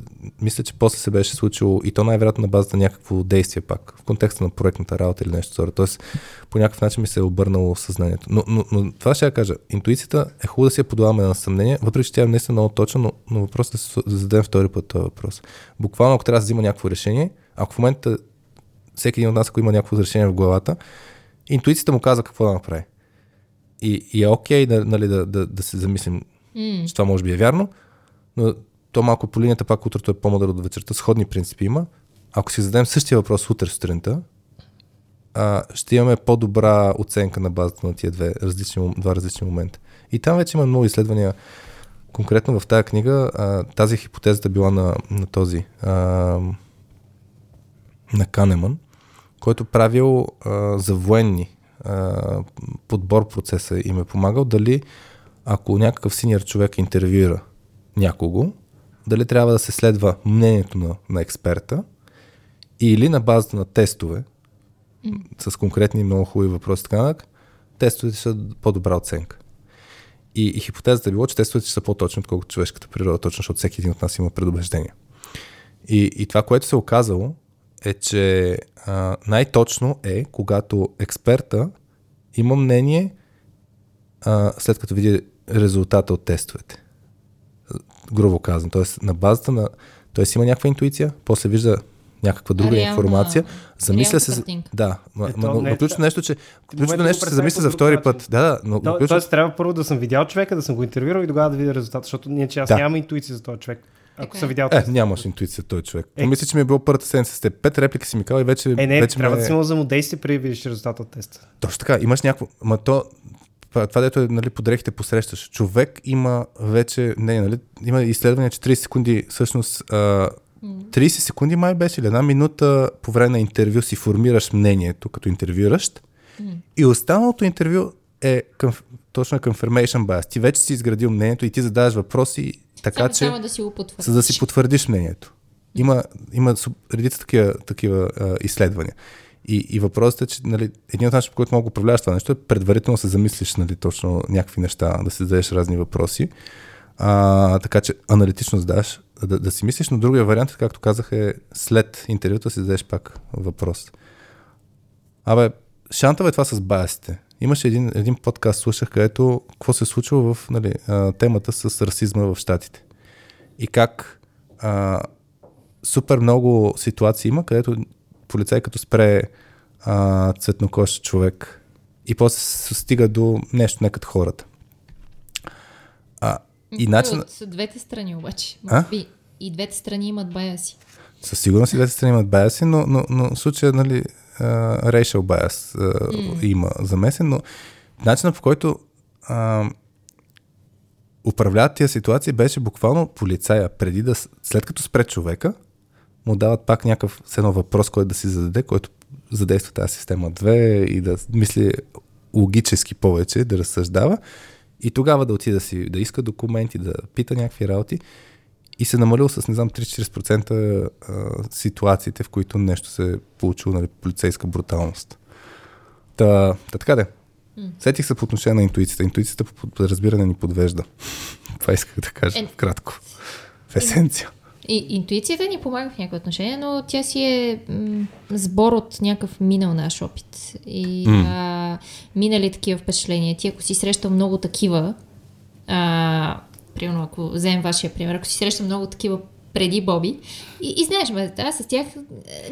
мисля, че после се беше случило и то най-вероятно на базата на някакво действие пак, в контекста на проектната работа или нещо сорта. Тоест, по някакъв начин ми се е обърнало съзнанието. Но, но, но това ще я кажа. Интуицията е хубаво да си я подлагаме на съмнение, въпреки че тя е наистина много точна, но, но въпросът е да, да зададем втори път този въпрос. Буквално, ако трябва да взима някакво решение, ако в момента всеки един от нас, ако има някакво решение в главата, интуицията му казва какво да направи. И, и е окей, да, нали, да, да, да се замислим, mm. че това може би е вярно, но то малко по линията пак утрото е по-мъдро от вечерта, сходни принципи има. Ако си зададем същия въпрос утре сутринта, а, ще имаме по-добра оценка на базата на тия две различни, два различни момента. И там вече има много изследвания. Конкретно в тази книга, а, тази хипотезата била на, на този, а, на Канеман, който правил а, за военни подбор процеса им е помагал, дали ако някакъв синьор човек интервюира някого, дали трябва да се следва мнението на, на експерта или на базата на тестове mm. с конкретни много хубави въпроси, така тестовете са по-добра оценка. И, и хипотезата е било, че тестовете са по-точни, отколкото човешката природа, точно, защото всеки един от нас има предубеждения. И, и това, което се оказало, е, че а, най-точно е, когато експерта има мнение, а, след като види резултата от тестовете. Грубо казано. Тоест, на базата на... Тоест, има някаква интуиция, после вижда някаква друга реална информация. Замисля се... Картинка. Да. М- Ето, но не, ключно нещо, че... Ключно нещо се замисля за втори път. Да, да, но, то, ключно... Тоест, трябва първо да съм видял човека, да съм го интервюрал и тогава да видя резултата, защото ние, че аз да. нямам интуиция за този човек. Ако съм видял. Е, нямаш интуиция този човек. Е. Мисля, че ми е било първата седмица с теб. Пет реплики си ми казал и вече. Е, не, вече трябва ме... да си имал взаимодействие, преди да видиш резултата от теста. Точно така, имаш някакво. Ма то, това, дето е, нали, подрехите посрещаш. Човек има вече. Не, нали, има изследвания, че трийсет секунди, всъщност трийсет секунди май беше или една минута по време на интервю си формираш мнението като интервюиращ. Mm. И останалото интервю е към, точно confirmation bias. Ти вече си изградил мнението и ти задаваш въпроси. Така само, че, само да си го потвърдиш. За да си потвърдиш мнението. Има, има редица такива, такива а, изследвания. И, и въпросът е, че, нали, един от начинът, по който мога да управляваш това нещо, е предварително се замислиш, нали, точно някакви неща, да си зададеш разни въпроси. А, така че аналитично задаваш, да, да си мислиш, но другия вариант, както казах, е след интервюто да си зададеш пак въпрос. Абе, шантава е това с баясите. Имаше един, един подкаст, слушах, където какво се случва в нали, темата с расизма в щатите. И как а, супер много ситуации има, където полицай като спре а, цветнокож човек и после се стига до нещо не като хората. А, и начин... От двете страни обаче. Би, и двете страни имат баяси. Със сигурност и двете страни имат баяси, но, но, но в случая нали, racial bias uh, mm. има замесен, но начинът по който uh, управляват тия ситуации беше буквално полицая, преди да, след като спре човека, му дават пак някакъв с едно въпрос, който да си зададе, който задейства тази система две и да мисли логически повече, да разсъждава и тогава да отида си, да иска документи, да пита някакви работи и се намалил с, не знам, три до четиридесет процента ситуациите, в които нещо се е получило, нали, полицейска бруталност. Та, та така де. Mm. Сетих се по отношение на интуицията. Интуицията по разбиране ни подвежда. Това исках да кажа е... кратко. В есенция. И, интуицията ни помага в някакво отношение, но тя си е м, сбор от някакъв минал наш опит. И mm. а, минали такива впечатления. Ти ако си срещал много такива, а, примерно, ако вземем вашия пример, ако си срещам много такива преди Боби и, и знаеш, ме, аз с тях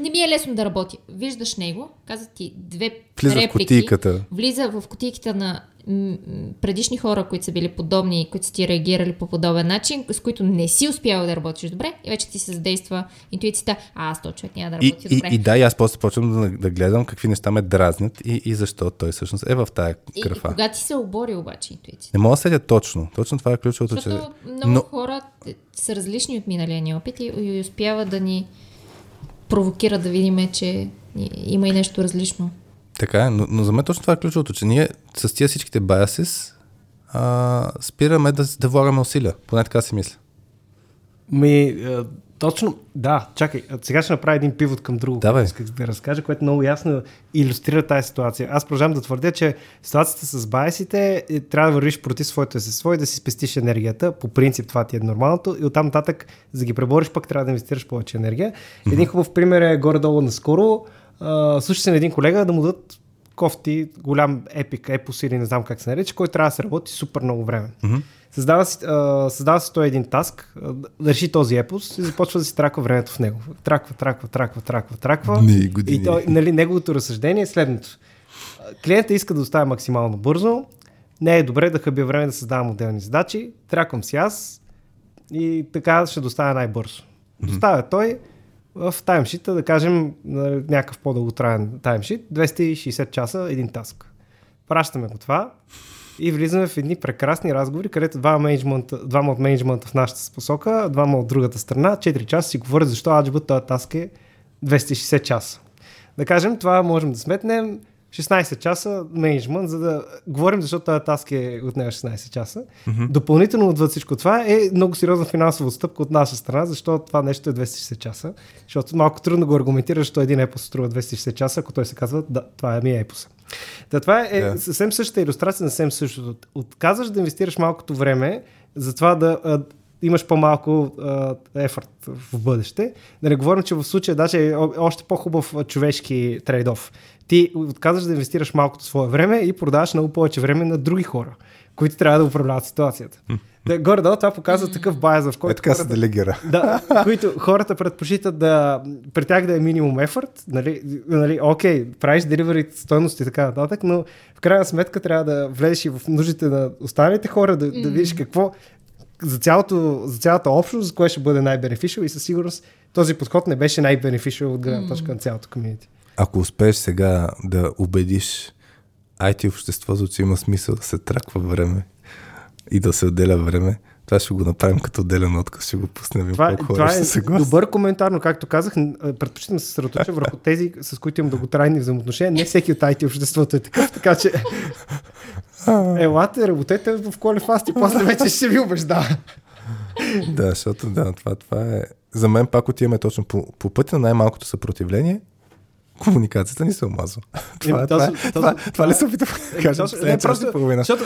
не ми е лесно да работя. Виждаш него, каза ти две влиза реплики, в влиза в кутийката на м- предишни хора, които са били подобни и които са ти реагирали по подобен начин, с които не си успял да работиш добре и вече ти се задейства интуицията, а аз то човек няма да работи и, добре. И, и да, и аз после почвам да, да гледам какви неща ме дразнят и, и защо той всъщност е в тая кръфа. И, и кога ти се обори обаче интуицията? Не мога да седя точно. Точно това е ключовото. Защото че... много Но... хора са различни от миналия ни опит и, и успява да ни провокира да видим, че има и нещо различно. Така е, но, но за мен точно това е ключовото, че ние с тия всичките biases а, спираме да, да влагаме усилия. Поне така си мисля. Ми, а, точно, да, чакай, сега ще направя един пивот към друго, което исках да разкажа, което много ясно илюстрира тази ситуация. Аз продължавам да твърдя, че ситуацията с biasите е, трябва да вървиш против своето естество и да си спестиш енергията. По принцип това ти е нормалното и оттам нататък, за да ги пребориш, пък трябва да инвестираш повече енергия. Един хубав пример е горе-долу наскоро. Uh, слушах се на един колега да му дадат кофти, голям епик, епос или не знам как се нарича, който трябва да се работи супер много време. Mm-hmm. Създава си, uh, създава си той един таск, uh, да реши този епос и започва да си траква времето в него. Траква, траква, траква, траква, траква. Nee, и той, нали, неговото разсъждение е следното. Клиента иска да доставя максимално бързо, не е добре да хъбя време да създавам отделни задачи, траквам си аз и така ще доставя най-бързо. Mm-hmm. Доставя той в таймшита, да кажем, някакъв по-дълготраен таймшит, двеста и шейсет часа, един таск. Пращаме го това и влизаме в едни прекрасни разговори, където двама от менеджмента в нашата посока, двама от другата страна, четири часа си говорят защо аджба този таск е двеста и шейсет часа. Да кажем, това можем да сметнем шестнайсет часа менеджмент, за да говорим защо този таск е отнема шестнайсет часа. Mm-hmm. Допълнително отвъд всичко това е много сериозна финансова отстъпка от наша страна, защо това нещо е двеста и шейсет часа. Защото малко трудно го аргументираш, що един епос струва двеста и шейсет часа, ако той се казва, да, това е ми епоса. Та това е yeah. съвсем същата илюстрация на съвсем същото. Отказваш да инвестираш малкото време, затова да а, имаш по-малко ефорт в бъдеще. Да не говорим, че в случая даже е още по-хубав човешки трейд-оф. Ти отказваш да инвестираш малкото свое време и продаваш много повече време на други хора, които трябва да управляват ситуацията. Да, горе-долу това показва такъв байз, в който е, така се делегира. Да, които хората предпочитат да при тях да е минимум ефорт, нали, нали, окей, правиш деливери стойности и така нататък, но в крайна сметка трябва да влезеш и в нуждите на останалите хора, да, да видиш какво за, цялото, за цялата общност, за кое ще бъде най-бенефишъл и със сигурност този подход не беше най-бенефишъл от гледна точка на цялото комьюнити. Ако успееш сега да убедиш ай ти обществото, че има смисъл да се траква време и да се отделя време, това ще го направим като отделен отказ, ще го пуснем и колко хора ще се гласи. Добър коментар, но както казах, предпочитам да се съсредоточа върху тези, с които имам дълготрайни взаимоотношения. Не всеки от ай ти обществото е такъв, така че елате, работете в Qualifast и после вече ще ви убеждава. Да, защото да, това, това е... За мен пак отиваме точно по, по пътя на най-малкото съпротивление. Комуникацията ни се омазва. Това, това, това, това, това ли се опитвам да кажем? Не, просто, защото,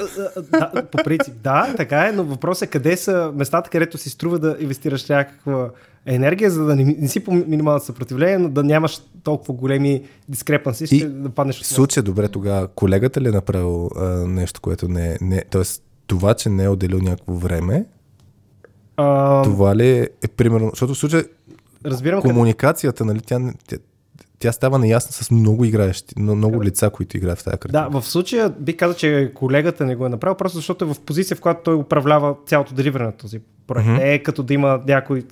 да, по принцип, да, така е, но въпросът е къде са местата, където си струва да инвестираш някаква енергия, за да не, не си по минималното съпротивление, но да нямаш толкова големи дискрепанси, ще и да паднеш от това. В случая, добре, тогава колегата ли е направил а, нещо, което не е... Тоест, това, че не е отделил някакво време, а... това ли е примерно... Защото в случая разбирам, комуникацията, нали, тя... тя Тя става неясна с много играещи, много лица, които играят в тази картина. Да, в случая би казал, че колегата не го е направил, просто защото е в позиция, в която той управлява цялото деливане на този проект. Mm-hmm. Не е като да има някой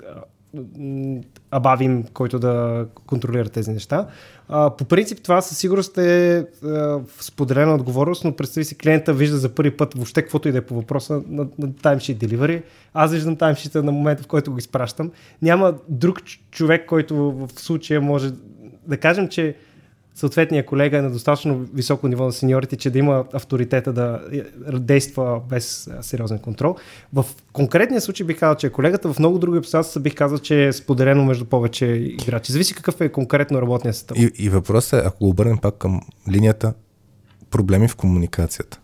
абавим, който да контролира тези неща. А, по принцип това със сигурност е а, споделена отговорност, но представи си, клиента вижда за първи път въобще каквото и да е по въпроса на, на таймшит деливери. Аз виждам таймшита на момента, в който го изпращам. Няма друг човек, който в случая може... Да кажем, че съответният колега е на достатъчно високо ниво на сеньорите, че да има авторитета да действа без сериозен контрол. В конкретния случай бих казал, че колегата, в много други обстоятелства бих казал, че е споделено между повече играчи. Зависи какъв е конкретно работният състав. И, и въпросът е, ако го обърнем пак към линията, проблеми в комуникацията.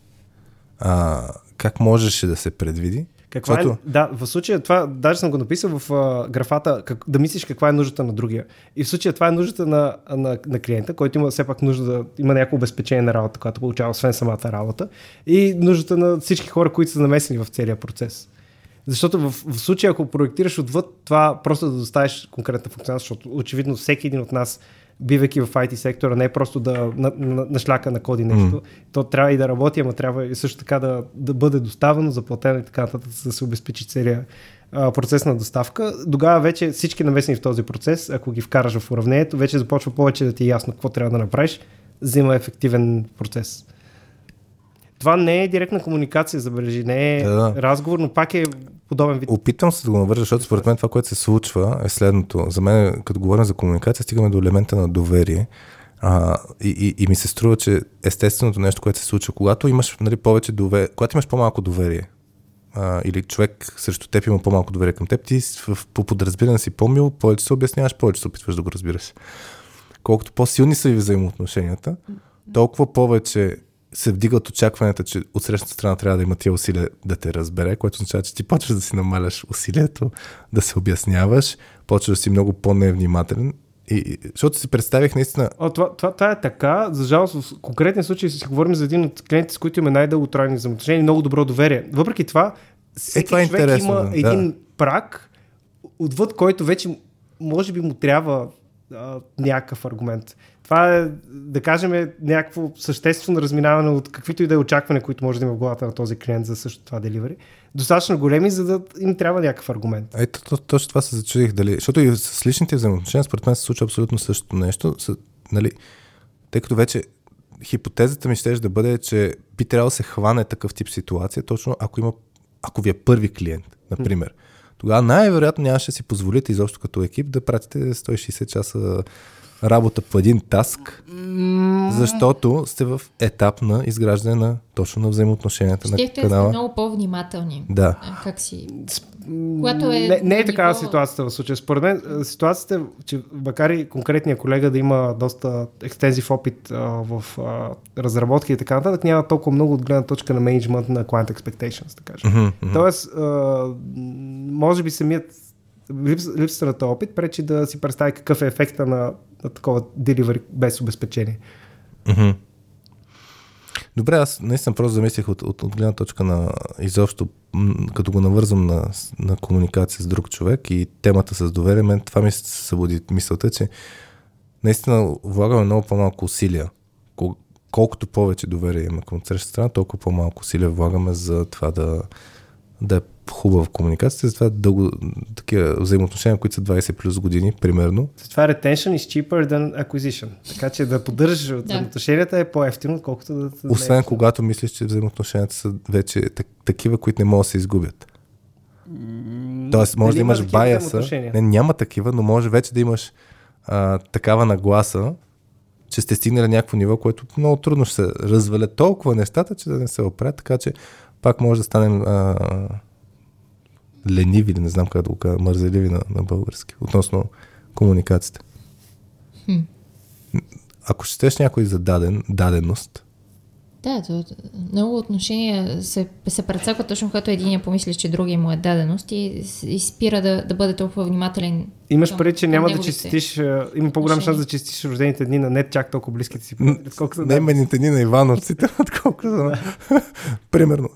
А, как можеше да се предвиди? Каква е, да, в случая това, даже съм го написал в а, графата, как, да мислиш каква е нуждата на другия. И в случая това е нуждата на, на, на клиента, който има все пак нужда да има някакво обезпечение на работа, която получава, освен самата работа, и нуждата на всички хора, които са намесени в целия процес. Защото в, в случая, ако проектираш отвъд това, просто да доставиш конкретна функционалност, защото очевидно всеки един от нас, бивайки в ай ти сектора, не е просто да на, на, нашляка на коди нещо. Mm. То трябва и да работи, ама трябва и също така да, да бъде доставено, заплатено и така нататък, да се обезпечи целият процес на доставка. Тогава вече всички намесени в този процес, ако ги вкараш в уравнението, вече започва повече да ти е ясно какво трябва да направиш, за да има ефективен процес. Това не е директна комуникация, забележи, не е да, да. разговор, но пак е подобен вид. Опитвам се да го навържа, защото според мен това, което се случва е следното. За мен, като говорим за комуникация, стигаме до елемента на доверие а, и, и, и ми се струва, че естественото нещо, което се случва, когато имаш, нали, повече доверие, когато имаш по-малко доверие а, или човек срещу теб има по-малко доверие към теб, ти по подразбиране си по-мил, повече се обясняваш, повече се опитваш да го разбираш. Колкото по-силни са и взаимоотношенията, толкова повече се вдигат очакванията, че от срещната страна трябва да има тия усилия да те разбере, което означава, че ти почваш да си намаляш усилието, да се обясняваш, почваш да си много по-невнимателен. И, защото си представих наистина... О, това, това, това е така. За жалост, в конкретния случай си говорим за един от клиентите, с които имаме най-дълготрайни взаимоотношения и много добро доверие. Въпреки това, всеки е, това е човек има да. един праг, отвъд който вече може би му трябва а, някакъв аргумент. Това е, да кажем, е някакво съществено разминаване от каквито и да е очакване, които може да има в главата на този клиент за също това деливери. Достатъчно големи, за да им трябва някакъв аргумент. Ето, точно това се зачудих. Дали, защото и с личните взаимоотношения, според мен се случва абсолютно същото нещо. С, нали, тъй като вече хипотезата ми щеше да бъде, че би трябвало да се хване такъв тип ситуация, точно ако има, ако ви е първи клиент, например. Тогава най-вероятно нямаше да си позволите изобщо като екип да пратите сто и шейсет часа работа по един таск, защото сте в етап на изграждане на точно на взаимоотношенията на канала. Щехте да сте много по-внимателни. Да. Как си... Когато е не, не е такава ниво... ситуацията в случая. Според мен ситуацията е, че макар и конкретния колега да има доста екстензив опит а, в а, разработки и така нататък, няма толкова много от гледна точка на менеджмент на client expectations, да кажем. Mm-hmm, mm-hmm. Тоест, а, може би самият липсата опит пречи да си представи какъв е ефекта на, на такова деливери без обезпечение. Mm-hmm. Добре, аз наистина просто замислих от, от, от гледна точка на изобщо, м- като го навързвам на, на комуникация с друг човек и темата с доверие, мен това ми се събуди мисълта, че наистина влагаме много по-малко усилия. Кол- колкото повече доверие има към среща страна, толкова по-малко усилия влагаме за това да, да е хубава в комуникацията, затова дълго такива взаимоотношения, които са двайсет плюс години, примерно. Затова retention is cheaper than acquisition. Така че да поддържаш да. взаимоотношенията е по-ефтино, отколкото да... Освен да... когато мислиш, че взаимоотношенията са вече так- такива, които не могат да се изгубят. Mm, Тоест, може да имаш баяса. Не, няма такива, но може вече да имаш а, такава нагласа, че сте стигнали някакво ниво, което много трудно ще се разваля толкова нещата, че да не се опрят, така че пак може да станем... А, лениви, не знам как да го кажа, мързеливи на, на български, относно комуникацията. Хм. Ако четеш някой за даден, даденост, Да, то, много отношения се, се прецакват точно когато единия помисли, че другия му е даденост и, и спира да, да бъде толкова внимателен. Имаш преди, че няма да честиш, има по-голям шанс да честиш рождените дни на не чак толкова близките си. Немените дни на Ивановците, отколкото. Примерно.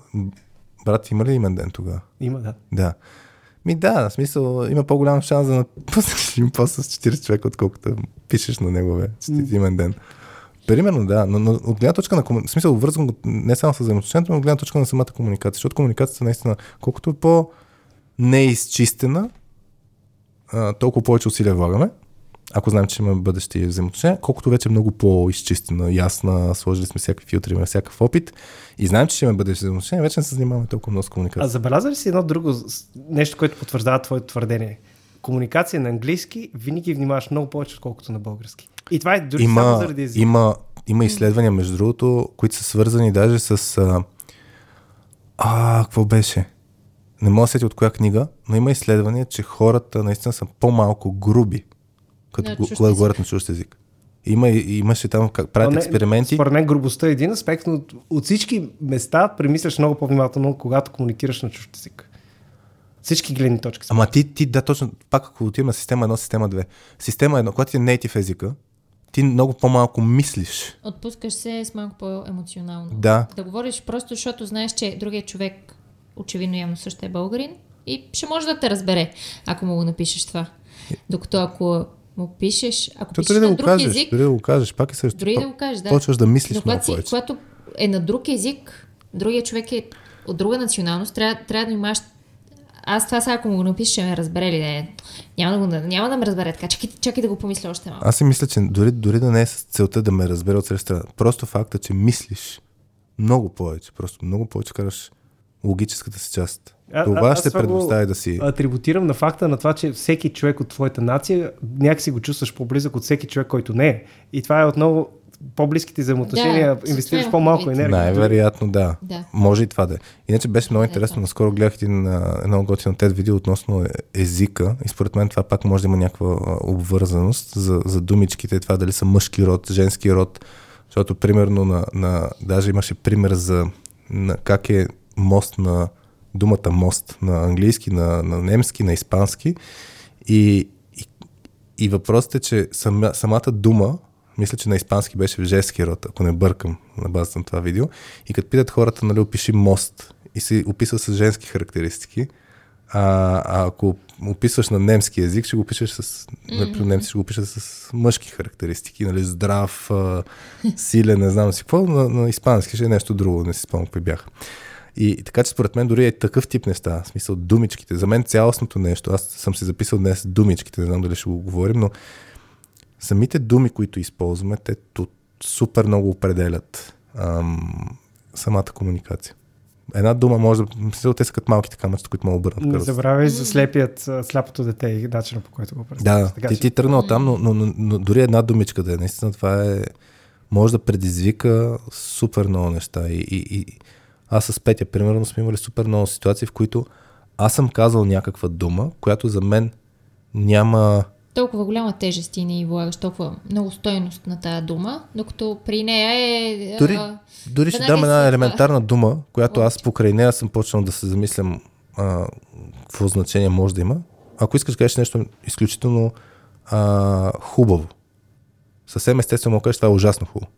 Брат, има ли имен ден тогава? Има, да. Да. Ми да, в смисъл, има по-голям шанс да напуснеш им пост с четирийсет човека, отколкото пишеш на негове четирийсет имен ден. Примерно, да, но, но от гледна точка на комуникация, в смисъл, вързвам го не само с взаимоотношението, но от гледна точка на самата комуникация, защото комуникацията наистина, колкото е по-неизчистена, толкова повече усилия влагаме, ако знаем, че има бъдещи взаимоотношения, колкото вече е много по-изчистена, ясна, сложили сме всякакви филтри, имаме всякакъв опит и знаем, че ще има бъдещи взаимоотношения, вече не се занимаваме толкова много с комуникация. А забеляза ли си едно друго нещо, което потвърждава твоето твърдение? Комуникация на английски винаги внимаваш много повече, отколкото на български. И това е дори има, само заради езика. Има, има изследвания, между другото, които са свързани даже с... А, а какво беше? Не мога да сетя от коя книга, но има изследвания, че хората наистина са по-малко груби, като когато говорят на чужд език. Има, имаше там, как правят не, експерименти. Според мен грубостта е един аспект, но от всички места премисляш много по-внимателно, когато комуникираш на чужд език. Всички гледни точки. Ама ти, ти, да, точно, пак ако отиваме на система едно, система две. Система едно, когато ти е нейтив езика, ти много по-малко мислиш. Отпускаш се с малко по-емоционално. Да. Да говориш просто, защото знаеш, че другия човек очевидно явно също е българин и ще може да те разбере, ако му го напишеш това. Докато ако му пишеш, ако Чо, пишеш на да друг кажеш, език... Дори да го кажеш, пак е също. Дори да го кажеш, да. Почваш да мислиш много повече. Когато е на друг език, другия човек е от друга националност, трябва, трябва да имаш. Аз това сега, ако му го напиша, ще ме разбере ли не? Няма да, няма да ме разбере така. Чакай, чакай да го помисля още малко. Аз си мисля, че дори, дори да не е с целта да ме разбере от среща. Просто факта, че мислиш много повече. Просто много повече караш логическата си част. А, това а, ще предостави да си... Атрибутирам на факта на това, че всеки човек от твоята нация някакси го чувстваш по-близък от всеки човек, който не е. И това е отново по-близките взаимоотношения, да, инвестираш е по-малко енергия. Най-вероятно да. да. Може и това да е. Иначе беше много интересно. Наскоро гледах един, едно готино TED видео относно езика и според мен това пак може да има някаква обвързаност за, за думичките, това дали са мъжки род, женски род, защото примерно на, на даже имаше пример за на как е мост на думата мост на английски, на, на немски, на испански и, и, и въпросът е, че сама, самата дума мисля, че на испански беше в женски род, ако не бъркам на базата на това видео. И като питат хората, нали, опиши мост и се описва с женски характеристики, а, а ако описваш на немски език, ще го пишеш с mm-hmm. немци, ще го пишеш с мъжки характеристики, нали, здрав, силен, не знам си какво, на, на испански ще е нещо друго, не си спомням какво бях. И така че според мен дори е такъв тип неща, в смисъл думичките. За мен цялостното нещо, аз съм си записал днес думичките, не знам дали ще го говорим, но самите думи, които използваме, те тут супер много определят ам, самата комуникация. Една дума може да... Мисля, те са като малките камъчета, които могат да обърнат. Не забравяй за слепият, сляпото дете и начина, по който го представиш. Да, така, ти, че... ти тръгнал там, но, но, но, но дори една думичка да е. Наистина това е... Може да предизвика супер много неща. И, и, и... Аз с Петя, примерно, сме имали супер много ситуации, в които аз съм казал някаква дума, която за мен няма... толкова голяма тежест и не влагаш толкова много стойност на тая дума, докато при нея е... Дори, а, дори ще дам една елементарна дума, която аз покрай нея съм почнал да се замислям а, какво значение може да има. Ако искаш да кажеш нещо изключително а, хубаво, съвсем естествено му кажеш това е ужасно хубаво.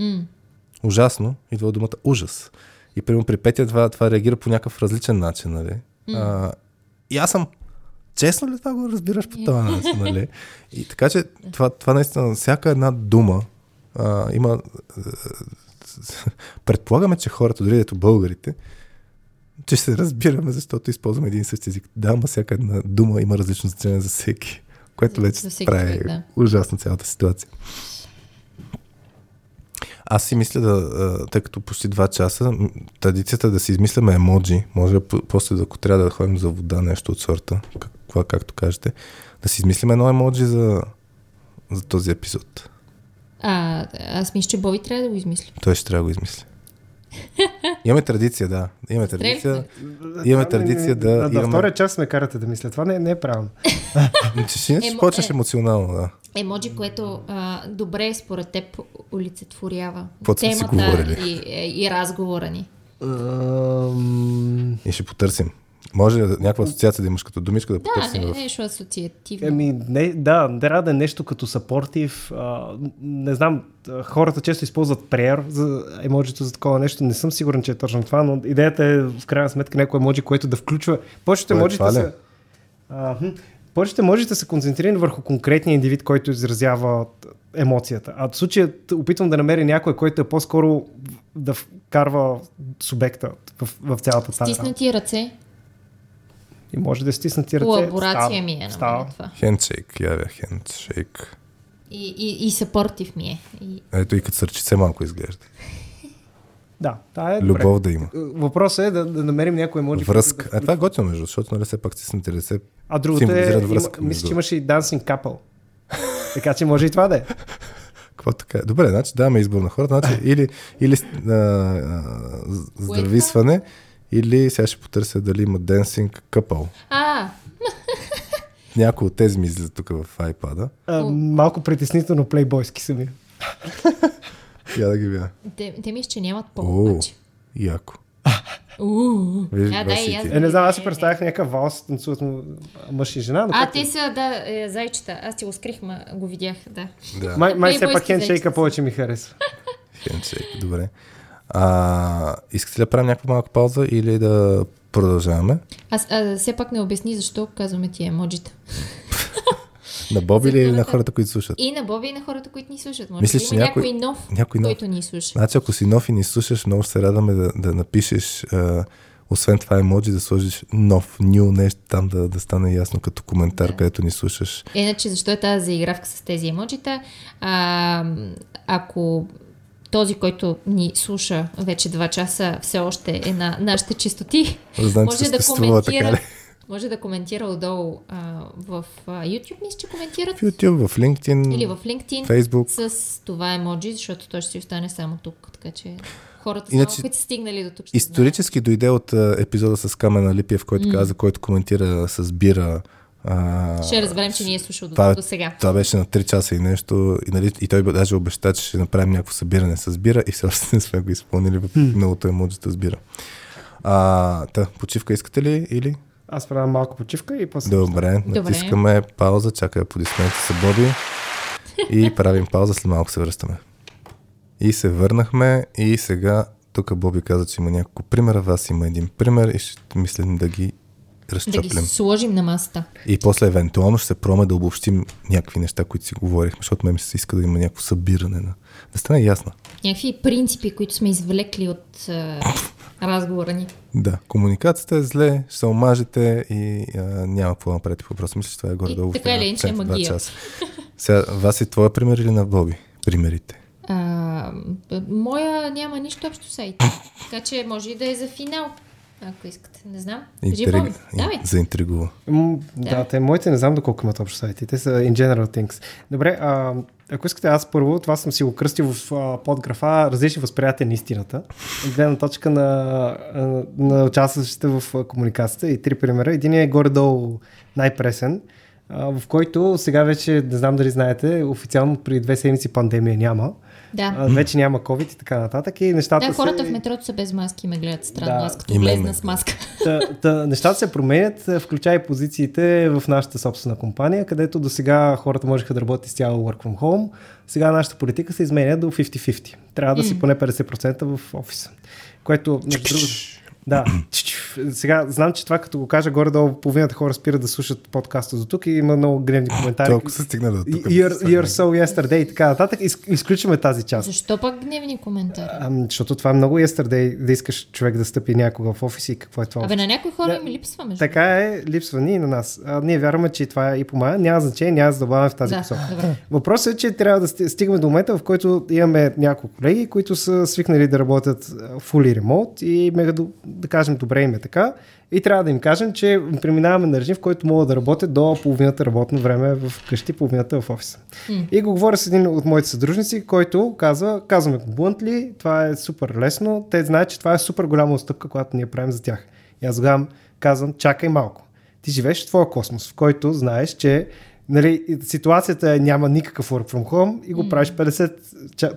Mm. Ужасно, идва думата ужас. И примерно при Петя това, това реагира по някакъв различен начин. Нали? Mm. А, и аз съм честно ли това го разбираш по това начин, нали? И така че това, това наистина, всяка една дума а, има... Предполагаме, че хората, дори дето българите, че ще се разбираме, защото използваме един и същи език. Да, ама всяка една дума има различно значение за всеки, което вече прави да. Ужасно цялата ситуация. Аз си мисля, да, тъй като почти два часа, традицията да си измисляме емоджи, може после, ако трябва да ходим за вода, нещо от сорта, как, както кажете, да си измисляме едно емоджи за, за този епизод. А, аз мисля, че Боби трябва да го измисли. Той ще трябва да го измисли. Имаме традиция, да. Имаме традиция. Имаме традиция да. На втория част ме карате да мисля. Това не е правилно. Ти не се почваш емоционално, да. Емоджи, което а, добре според теб олицетворява темата и, и разговора ни. Um... И ще потърсим. Може ли някаква асоциация да имаш като думичка да потърсим? Да, не, в... нещо асоциативно. Еми, не, да, да е нещо като съпортив. Не знам, хората често използват prayer за емоджито за такова нещо. Не съм сигурен, че е точно това, но идеята е в крайна сметка някакво емоджи, което да включва... Повечето емоджите са... Повечето можете да се концентрират върху конкретния индивид, който изразява емоцията. А в случая опитвам да намеря някой, който е по-скоро да вкарва субекта в, в цялата тая. Стиснати ръце. И може да стиснати ръце. Колаборация ми е на това. Хендшейк, я бе, хендшейк. И, и, и съпортив ми е. И... Ето и като сърчице малко изглежда. Да, тая е добре. Любов да има. Въпросът е да, да намерим някой емоджи. Връзка. Да... А това е готино между, защото нали все пак стиснати ръце. А другото е, има, мисля, че имаше и dancing couple. Така че може и това да е. Какво така? Добре, значи даваме избор на хората. Значи, или или а, а, здрависване, или сега ще потърся дали има dancing couple. А! Някои от тези мисли тук в iPad-а. А, малко притеснително плейбойски са ми. Я да ги бя. Те, те мисля, че нямат по-обаче. Яко. Uh, Виж, да, да, и аз е, не знам, аз си представях някакъв валс, танцуват мъж и жена. А, те са, да, е, зайчета. Аз ти го скрих, ма го видях, да. да. Май, май все пак хендшейка повече ми харесва. Хендшейк, добре. А, искате ли да правим някаква малка пауза или да продължаваме? Аз а, все пак не обясни защо казваме тия емоджита. На Боби ли или на хората, които слушат? И на Боби, и на хората, които ни слушат. Може Мислиш, да има някой, някой, нов, някой нов, който ни слуша. Значи, ако си нов и ни слушаш, много се радваме да, да напишеш, а, освен това емоджи, да сложиш нов, ню нещо там, да, да стане ясно като коментар, да. Където ни слушаш. Иначе, защо е тази заигравка с тези емоджита? А, ако този, който ни слуша вече два часа, все още е на нашите чистоти, Знам, може да коментира... Може да коментира отдолу а, в а, YouTube, мисля, че коментират. В YouTube, в LinkedIn, или в LinkedIn, Facebook. С това емоджи, защото той ще си остане само тук. Така че хората само, Иначе, които са стигнали до тук. Ще исторически знаят. Дойде от а, епизода с Камена Липиев, който mm. каза, който коментира с бира. А, ще разберем, че ние е слушал това, до сега. Това беше на три часа и нещо. И, нали, и той даже обеща, че ще направим някакво събиране с бира и все още не сме го изпълнили в mm. новото емоджито с бира. А, та, почивка искате ли или... Аз правя малко почивка и после... Добре, натискаме Добре. Пауза, чакай аплодисменти са Боби и правим пауза, след малко се връщаме. И се върнахме и сега тук Боби каза, че има няколко примера, вас има един пример и ще мислим да ги разчъплим. Да ги сложим на масата. И после евентуално ще се пробваме да обобщим някакви неща, които си говорихме, защото ме ми се иска да има някакво събиране на... Да стане ясно. Някакви принципи, които сме извлекли от... разговора ни. Да, комуникацията е зле, ще се омажете и а, няма какво да направите въпроса. Мисля, че това е горе-долу. Така ли, че е магия. Сега, вас е твоя пример или на Боби? Примерите. А, моя няма нищо общо сайт. Така че може и да е за финал, ако искате. Не знам. Интрига. Заинтригува. М- да, да, те моите не знам доколко имат общо сайти. Те са in general things. Добре, а, ако искате, аз първо, това съм си окръстил в а, подграфа различни възприятия на истината. Гледна точка на, на, на участващите в комуникацията и три примера. Един е горе-долу най-пресен, а, в който сега вече, не знам дали знаете, официално при две седмици пандемия няма. Да. А, вече няма COVID и така нататък. И нещата да, хората се... в метрото са без маски и ме гледат странно. Да. Аз като влезна с маска. Та, та, нещата се променят, включая и позициите в нашата собствена компания, където до сега хората можеха да работят изцяло work from home. Сега нашата политика се изменя до петдесет на петдесет. Трябва да си mm. поне петдесет процента в офиса. Което... Да, сега знам, че това като го кажа горе-долу половината хора спират да слушат подкаста до тук и има много гневни коментари. Толкова се стигна до тук. You're, you're so yesterday и така нататък. Изключваме тази част. Защо пък гневни коментари? А, защото това е много yesterday да искаш човек да стъпи някога в офис и какво е това. Абе на някои хора ми липсва между. Така е, липсва ни и на нас. А, ние вярваме, че това и помага. Няма значение, няма да задобаваме в тази да, посока. Добре. Въпросът е, че трябва да стигаме до момента, в който имаме няколко колеги, които са свикнали да работят fully remote и мега да кажем, добре им е така и трябва да им кажем, че преминаваме на режим, в който могат да работят до половината работно време в къщи, половината в офиса. Mm. И го говоря с един от моите съдружници, който казва, казваме го bluntly, това е супер лесно, те знаят, че това е супер голяма отстъпка, която ние правим за тях. И аз казвам, казвам, чакай малко. ти живееш в твоя космос, в който знаеш, че нали, ситуацията е, няма никакъв work from home и го mm. правиш петдесет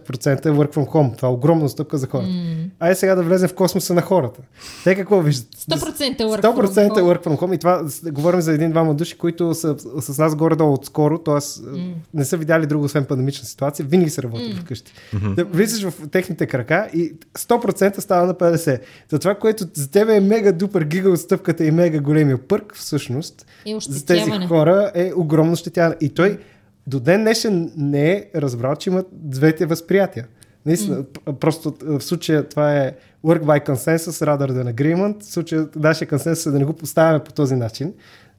процента work from home. Това е огромна стъпка за хората. Mm. Айде сега да влезем в космоса на хората. Те какво виждат? сто процента work from home. сто процента work from home. И това говорим за един-двама души, които са с нас горе-долу отскоро, т.е. Mm. не са видяли друго, освен пандемична ситуация. Винаги са работили mm. вкъщи. Mm-hmm. Да влизаш в техните крака и сто процента става на петдесет процента. За това, което за тебе е мега дупер гига от стъпката и мега големия пърк, всъщност, за тези хора е огромно. И той до ден днешен не е разбрал, че имат двете възприятия. Наистина, mm. просто в случая това е work by consensus rather than agreement. В случая нашия консенсус е да не го поставяме по този начин,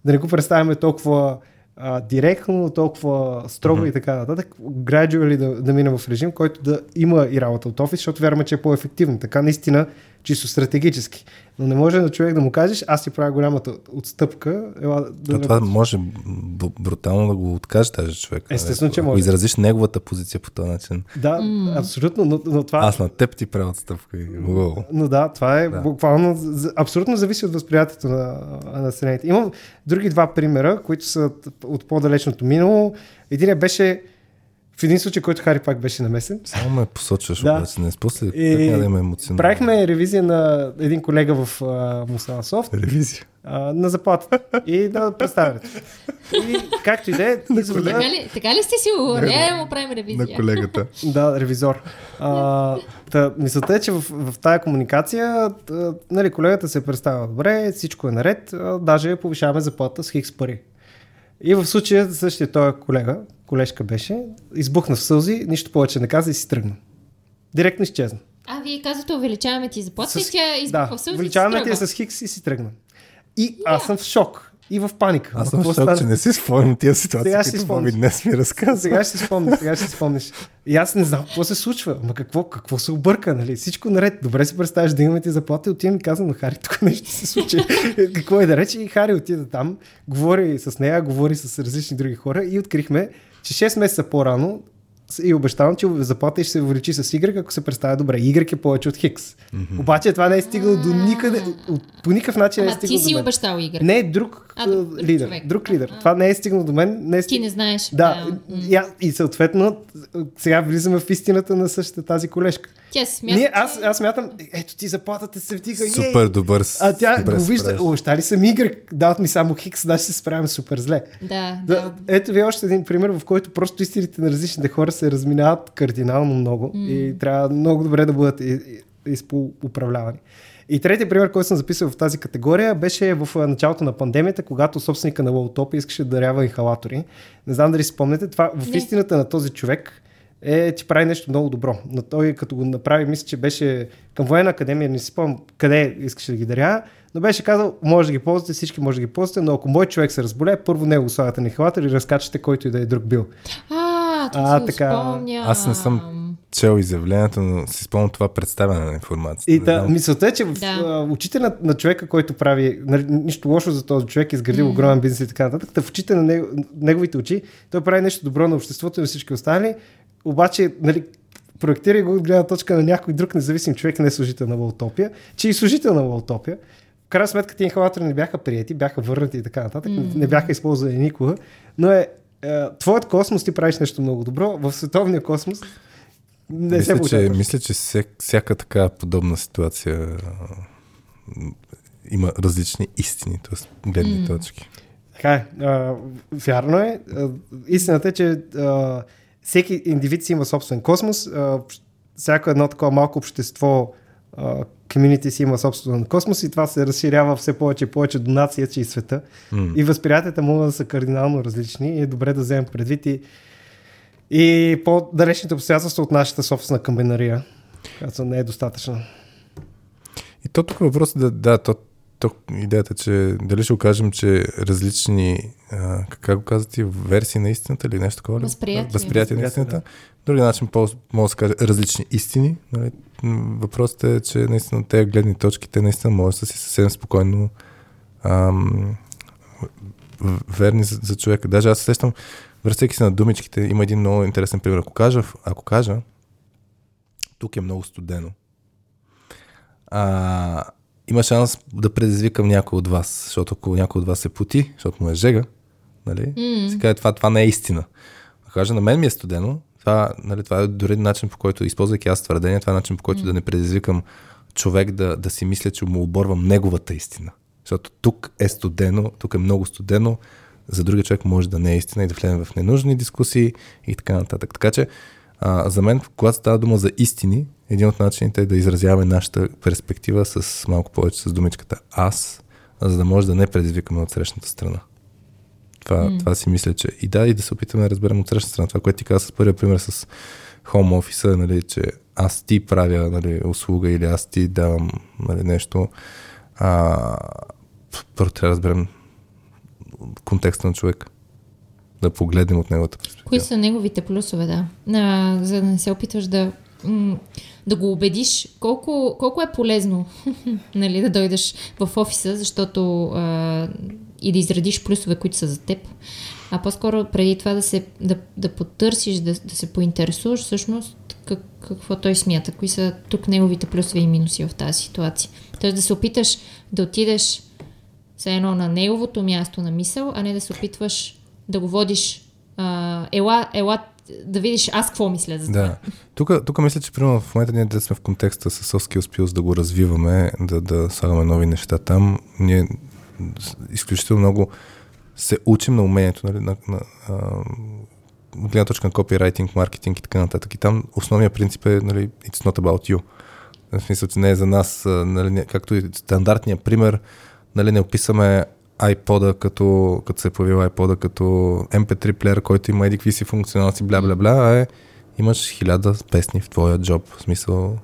да не го представяме толкова а, директно, толкова строго mm-hmm. и така нататък. Gradually да, да минем в режим, който да има и работа от офис, защото вярваме, че е по-ефективно. Така наистина, чисто стратегически. Но не може на човек да му кажеш, аз ти правя голямата отстъпка. Ела, да това не... може брутално да го откажеш тази човек. Естествено, че ако може. Изразиш неговата позиция по този начин. Да, mm. абсолютно. Но, но това... Аз на теб ти правя отстъпка. Wow. Но да, това е да. Буквално абсолютно зависи от възприятието на населението. Имам други два примера, които са от по-далечното минало. Единият беше в един случай, който Хари пак беше намесен. Само ме посочваш, да. Обаче не спослед. Така да има емоционално. Правихме ревизия на един колега в Мусала Софт. Ревизия? А, на заплата. И да представянето. И както и да е... Така ли сте си уверен, му правим ревизия? На колегата. Да, ревизор. А, та, мисълта е, че в, в тая комуникация та, нали, колегата се представя добре, всичко е наред, а, даже повишаваме заплата с хикс пари. И в случая същия този колега, колежка беше, избухна в сълзи, нищо повече не каза и си тръгна. Директно изчезна. А, вие казвате, увеличаваме ти заплата и тя избухва да, в сълзи. Увеличаваме ти с хикс и си тръгна. И yeah. аз съм в шок. И в паника. Аз съм в шок, стана... че не си спомням тия ситуация, като Боби днес ми разказва. Сега ще си спомня, сега ще си спомниш. И аз не знам какво се случва. Ма какво, какво се обърка, нали? Всичко наред. Добре се представяш да имаме ти заплата и отивам и казвам, но Хари, тук нещо се случи. Какво е да рече? И Хари отида там, говори с нея, говори с различни други хора и открихме, че шест месеца по-рано и обещавам, че заплата ще се увеличи с Y, ако се представя добре. Y е повече от Хикс. Mm-hmm. Обаче това не е стигнало до никъде, по никакъв начин а, не е стигнало до мен. А ти си обещал Y. Не, друг, а, друг лидер. Човек. Друг лидер. А, това не е стигнало до мен. Не е стиг... Ти не знаеш. Да. да. И съответно, сега влизаме в истината на същата тази колежка. Тя смята. Ние, аз, аз смятам, ето ти заплатата се вдига. Супер добър. А тя го вижда, обещали съм Y, дават ми само Хикс, да ще се справим супер зле. Да, да. Да. Ето ви още един пример, в който просто истините на различните хора се разминават кардинално много mm. и трябва много добре да бъдат изпоуправлявани. И третия пример, който съм записал в тази категория, беше в началото на пандемията, когато собственика на Лоутопа искаше да дарява инхалатори. Не знам дали си спомняте, това в не. Истината на този човек е, че прави нещо много добро. Но той като го направи, мисля, че беше към военна академия, не си спомням къде искаше да ги даря, но беше казал, може да ги ползвате, всички може да ги ползвате, но ако мой човек се разболее, първо него слагате на инхалатор и разкачате който и да е друг бил. А, а така. Аз не съм чел изявлението, но си спомням това представяне на информацията. И да, да. Мисълта е, че в да. Очите на, на човека, който прави нищо лошо за този човек, изградил mm-hmm. огромен бизнес и така нататък, та в очите на него, неговите очи, той прави нещо добро на обществото и на всички останали, обаче, нали, проектира го от гледна точка на някой друг независим човек, не е служител на Лоутопия, че и служител на Лоутопия. В крайна сметка, тези инхалатори не бяха приети, бяха върнати и така нататък, mm-hmm. не бяха използвани никога, но е твоят космос, ти правиш нещо много добро, в световния космос не мисля, се получава. Мисля, че всяка така подобна ситуация има различни истини, т.е. гледни mm. точки. Така е, вярно е. Истината е, че а, всеки индивид си има собствен космос, а, всяко едно такова малко общество, комьюнити си има собствен космос и това се разширява все повече и повече до нация, че и света. Mm. И възприятията могат да са кардинално различни и е добре да вземем предвид и, и по-далечните обстоятелства от нашата собствена камбинария, която не е достатъчна. И то тук въпросът е да, да то, то, идеята, че дали ще окажем, че различни а, как го казвате, версии на истината или нещо такова? Възприятие. Възприятие на истината. Да. Други начин може да се каже различни истини. Нали? Въпросът е, че наистина тези гледни точки, те наистина може да си съвсем спокойно ам, верни за, за човека. Даже аз сещам, връщайки се на думичките, има един много интересен пример. Ако кажа, ако кажа тук е много студено, а, има шанс да предизвикам някой от вас, защото ако някой от вас се пути, защото му е жега, нали, mm. си каже, това, това не е истина. Ако кажа, на мен ми е студено, това, нали, това е дори начин, по който, използвайки аз твърдение, това е начин, по който mm. да не предизвикам човек да, да си мисля, че му оборвам неговата истина. Защото тук е студено, тук е много студено, за другия човек може да не е истина и да влезем в ненужни дискусии и така нататък. Така че а, за мен, когато става дума за истини, един от начините е да изразяваме нашата перспектива с малко повече с думичката аз, за да може да не предизвикаме от срещната страна. Това, mm. това си мисля, че и да, и да се опитаме да разберем от срещната страна. Това, което ти каза с първия пример с home office, нали, че аз ти правя, нали, услуга или аз ти давам, нали, нещо. А, първо трябва да разберем контекста на човек. Да погледнем от неговата перспектива. Кои са неговите плюсове, да. А, за да не се опитваш да, да го убедиш колко, колко е полезно нали, да дойдеш в офиса, защото а, и да изредиш плюсове, които са за теб. А по-скоро преди това да, се, да, да потърсиш, да, да се поинтересуваш всъщност как, какво той смята, кои са тук неговите плюсове и минуси в тази ситуация. Тоест да се опиташ да отидеш за едно на неговото място на мисъл, а не да се опитваш да го водиш а, ела, ела да видиш аз какво мисля за това. Да. Тук, тук мисля, че примерно в момента ние да сме в контекста с soft skills pills да го развиваме, да, да слагаме нови неща там. Ние изключително много се учим на умението, нали, на, на, на гледна точка на копирайтинг, маркетинг и така нататък. И там основният принцип е, нали, it's not about you. В смисъл, че не е за нас, нали, както и стандартният пример, нали, не описаме iPod-а, като, като се е появил iPod-а, като ем пи три плеер, който има едикви си функционалности, бля-бля-бля, а е, имаш хиляда песни в твоя джоб. В смисъл,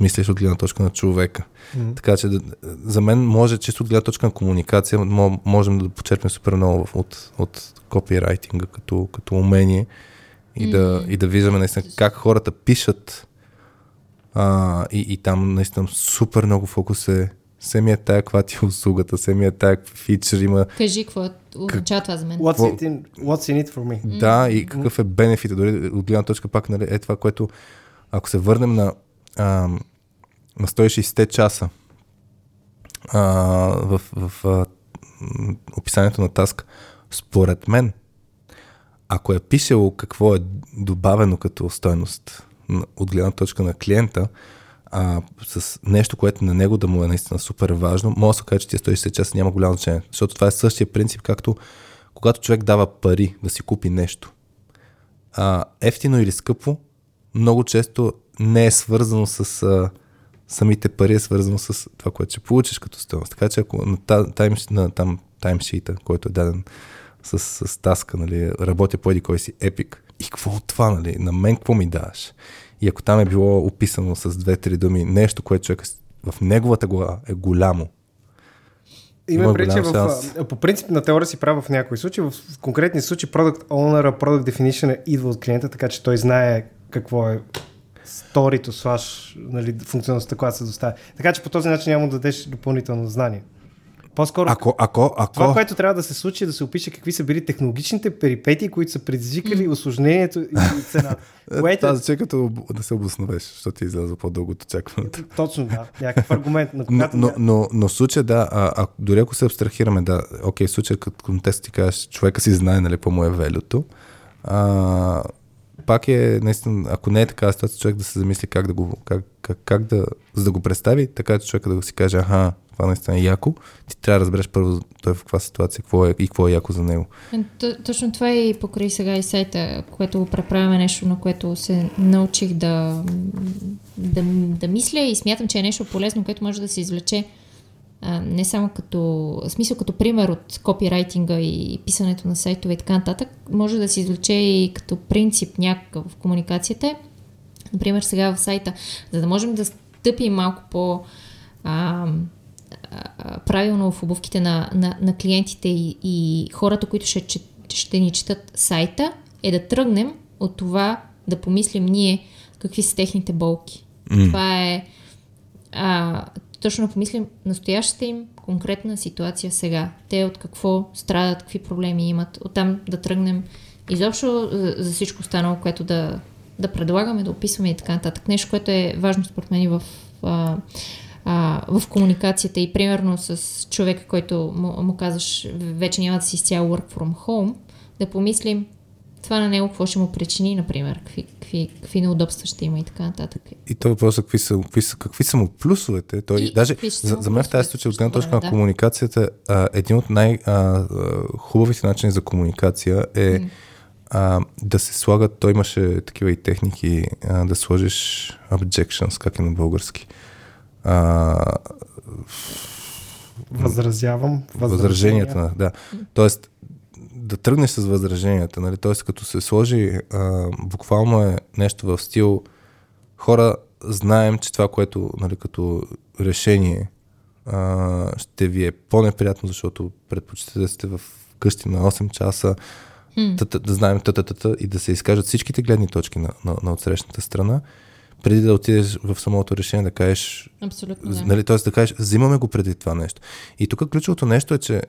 мислиш от гледна точка на човека. Mm-hmm. Така че за мен може чисто от гледна точка на комуникация, можем да почерпим супер много от, от копирайтинга като, като умение и да, mm-hmm. и да виждаме наистина как хората пишат а, и, и там наистина супер много фокус е семия тая, каква ти е услугата, семия тая фичър има... Кажи, какво означава това за мен? What's, it in, what's in it for me? Mm-hmm. Да, и какъв е бенефит, дори от гледна точка пак, нали, е това, което ако се върнем на а, на сто и шейсет часа а, в, в а, описанието на task, според мен, ако е пишело какво е добавено като стойност от гледна точка на клиента, а, с нещо, което на него да му е наистина супер важно, може да се каже, че тия сто и шейсет часа няма голямо значение. Защото това е същия принцип, както когато човек дава пари да си купи нещо. А, ефтино или скъпо, много често не е свързано с а, самите пари, е свързано с това, което ще получиш като стойност. Така че ако на, та, тайм, на там, таймшита, който е даден с, с таска, нали, работя по еди кой си епик, и какво от това, нали, на мен какво ми даваш? И ако там е било описано с две-три думи нещо, което човек в неговата глава е голямо. Има причина в... По принцип на теория си права в някои случаи. В конкретни случаи Product Owner, Product Definition идва от клиента, така че той знае какво е сторито, слаш, нали, функционалността, която се доставя. Така че по този начин няма да дадеш допълнително знание. По-скоро ако, ако, ако... това, което трябва да се случи, е да се опише какви са били технологичните перипетии, които са предизвикали осложнението и цената. Което... Това звучи като да се обосновеш, защото ти излязва по-дълго от очакването. Точно, да. Някакъв аргумент. На но, но, но, но в случая, да, а, а, дори ако се абстрахираме, да, окей, в случая като контекст ти кажеш, човека си знае, нали, по-му е велюто, а, пак е, наистина, ако не е такава ситуация, човек да се замисли как да го, как, как, как да, за да го представи, така че човека да го си каже, аха, това наистина е яко, ти трябва да разбереш първо той в каква ситуация, какво е, и какво е яко за него. Точно това е и покрай сега и сайта, което го преправяме нещо, на което се научих да, да, да мисля и смятам, че е нещо полезно, което може да се извлече а, не само като смисъл, като пример от копирайтинга и писането на сайтове и така нататък, може да се извлече и като принцип някакъв в комуникацията. Например, сега в сайта, за да можем да стъпим малко по... А, правилно в обувките на, на, на клиентите и, и хората, които ще, ще ни четат сайта, е да тръгнем от това да помислим ние какви са техните болки. Mm. Това е а, точно да помислим настоящата им конкретна ситуация сега. Те от какво страдат, какви проблеми имат. Оттам да тръгнем изобщо за, за всичко останало, което да, да предлагаме, да описваме и така нататък. Нещо, което е важно според мен в а, а, в комуникацията и примерно с човека, който му, му казваш, вече няма да си изцяло work from home, да помислим това на него какво ще му причини, например, какви, какви, какви неудобства ще има и така нататък. И той въпрос е какви са, какви са, какви са му плюсовете. Той, и, даже, за, за мен в тази случай, от гледна точка на да. комуникацията, а, един от най-хубавите начини за комуникация е mm. а, да се слагат, той имаше такива и техники, а, да сложиш objections, как е на български. А, Възразявам. Възраженията. На, да. Mm. Тоест, да тръгнеш с възраженията, нали? Т.е. като се сложи, а, буквално е нещо в стил хора, знаем, че това, което, нали, като решение, а, ще ви е по-неприятно, защото предпочитате да сте в къщи на осем часа, mm. да знаем тата и да се изкажат всичките гледни точки на, на, на отсрещната страна, преди да отидеш в самото решение да кажеш, абсолютно, да. Нали, т.е. да кажеш, взимаме го преди това нещо. И тук ключовото нещо е, че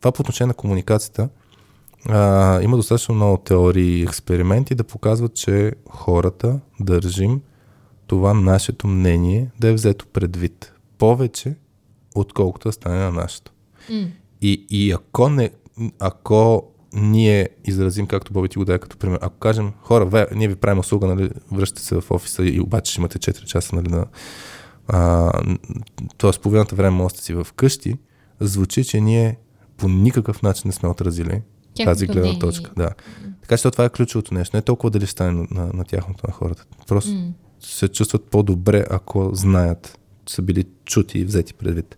това по отношение на комуникацията, Uh, има достатъчно много теории и експерименти да показват, че хората държим това нашето мнение да е взето предвид повече, отколкото да стане на нашето. Mm. И, и ако, не, ако ние изразим, както Боби ти го дай като пример, ако кажем, хора, ве, ние ви правим услуга, нали, връщате се в офиса и обаче ще имате четири часа, нали, на, uh, т.е. половината време може да си в къщи, звучи, че ние по никакъв начин не сме отразили тази гледна точка, да. Така че това е ключовото нещо. Не толкова дали ще стане на, на, на тяхното на хората. Просто mm. се чувстват по-добре, ако знаят, че са били чути и взети предвид.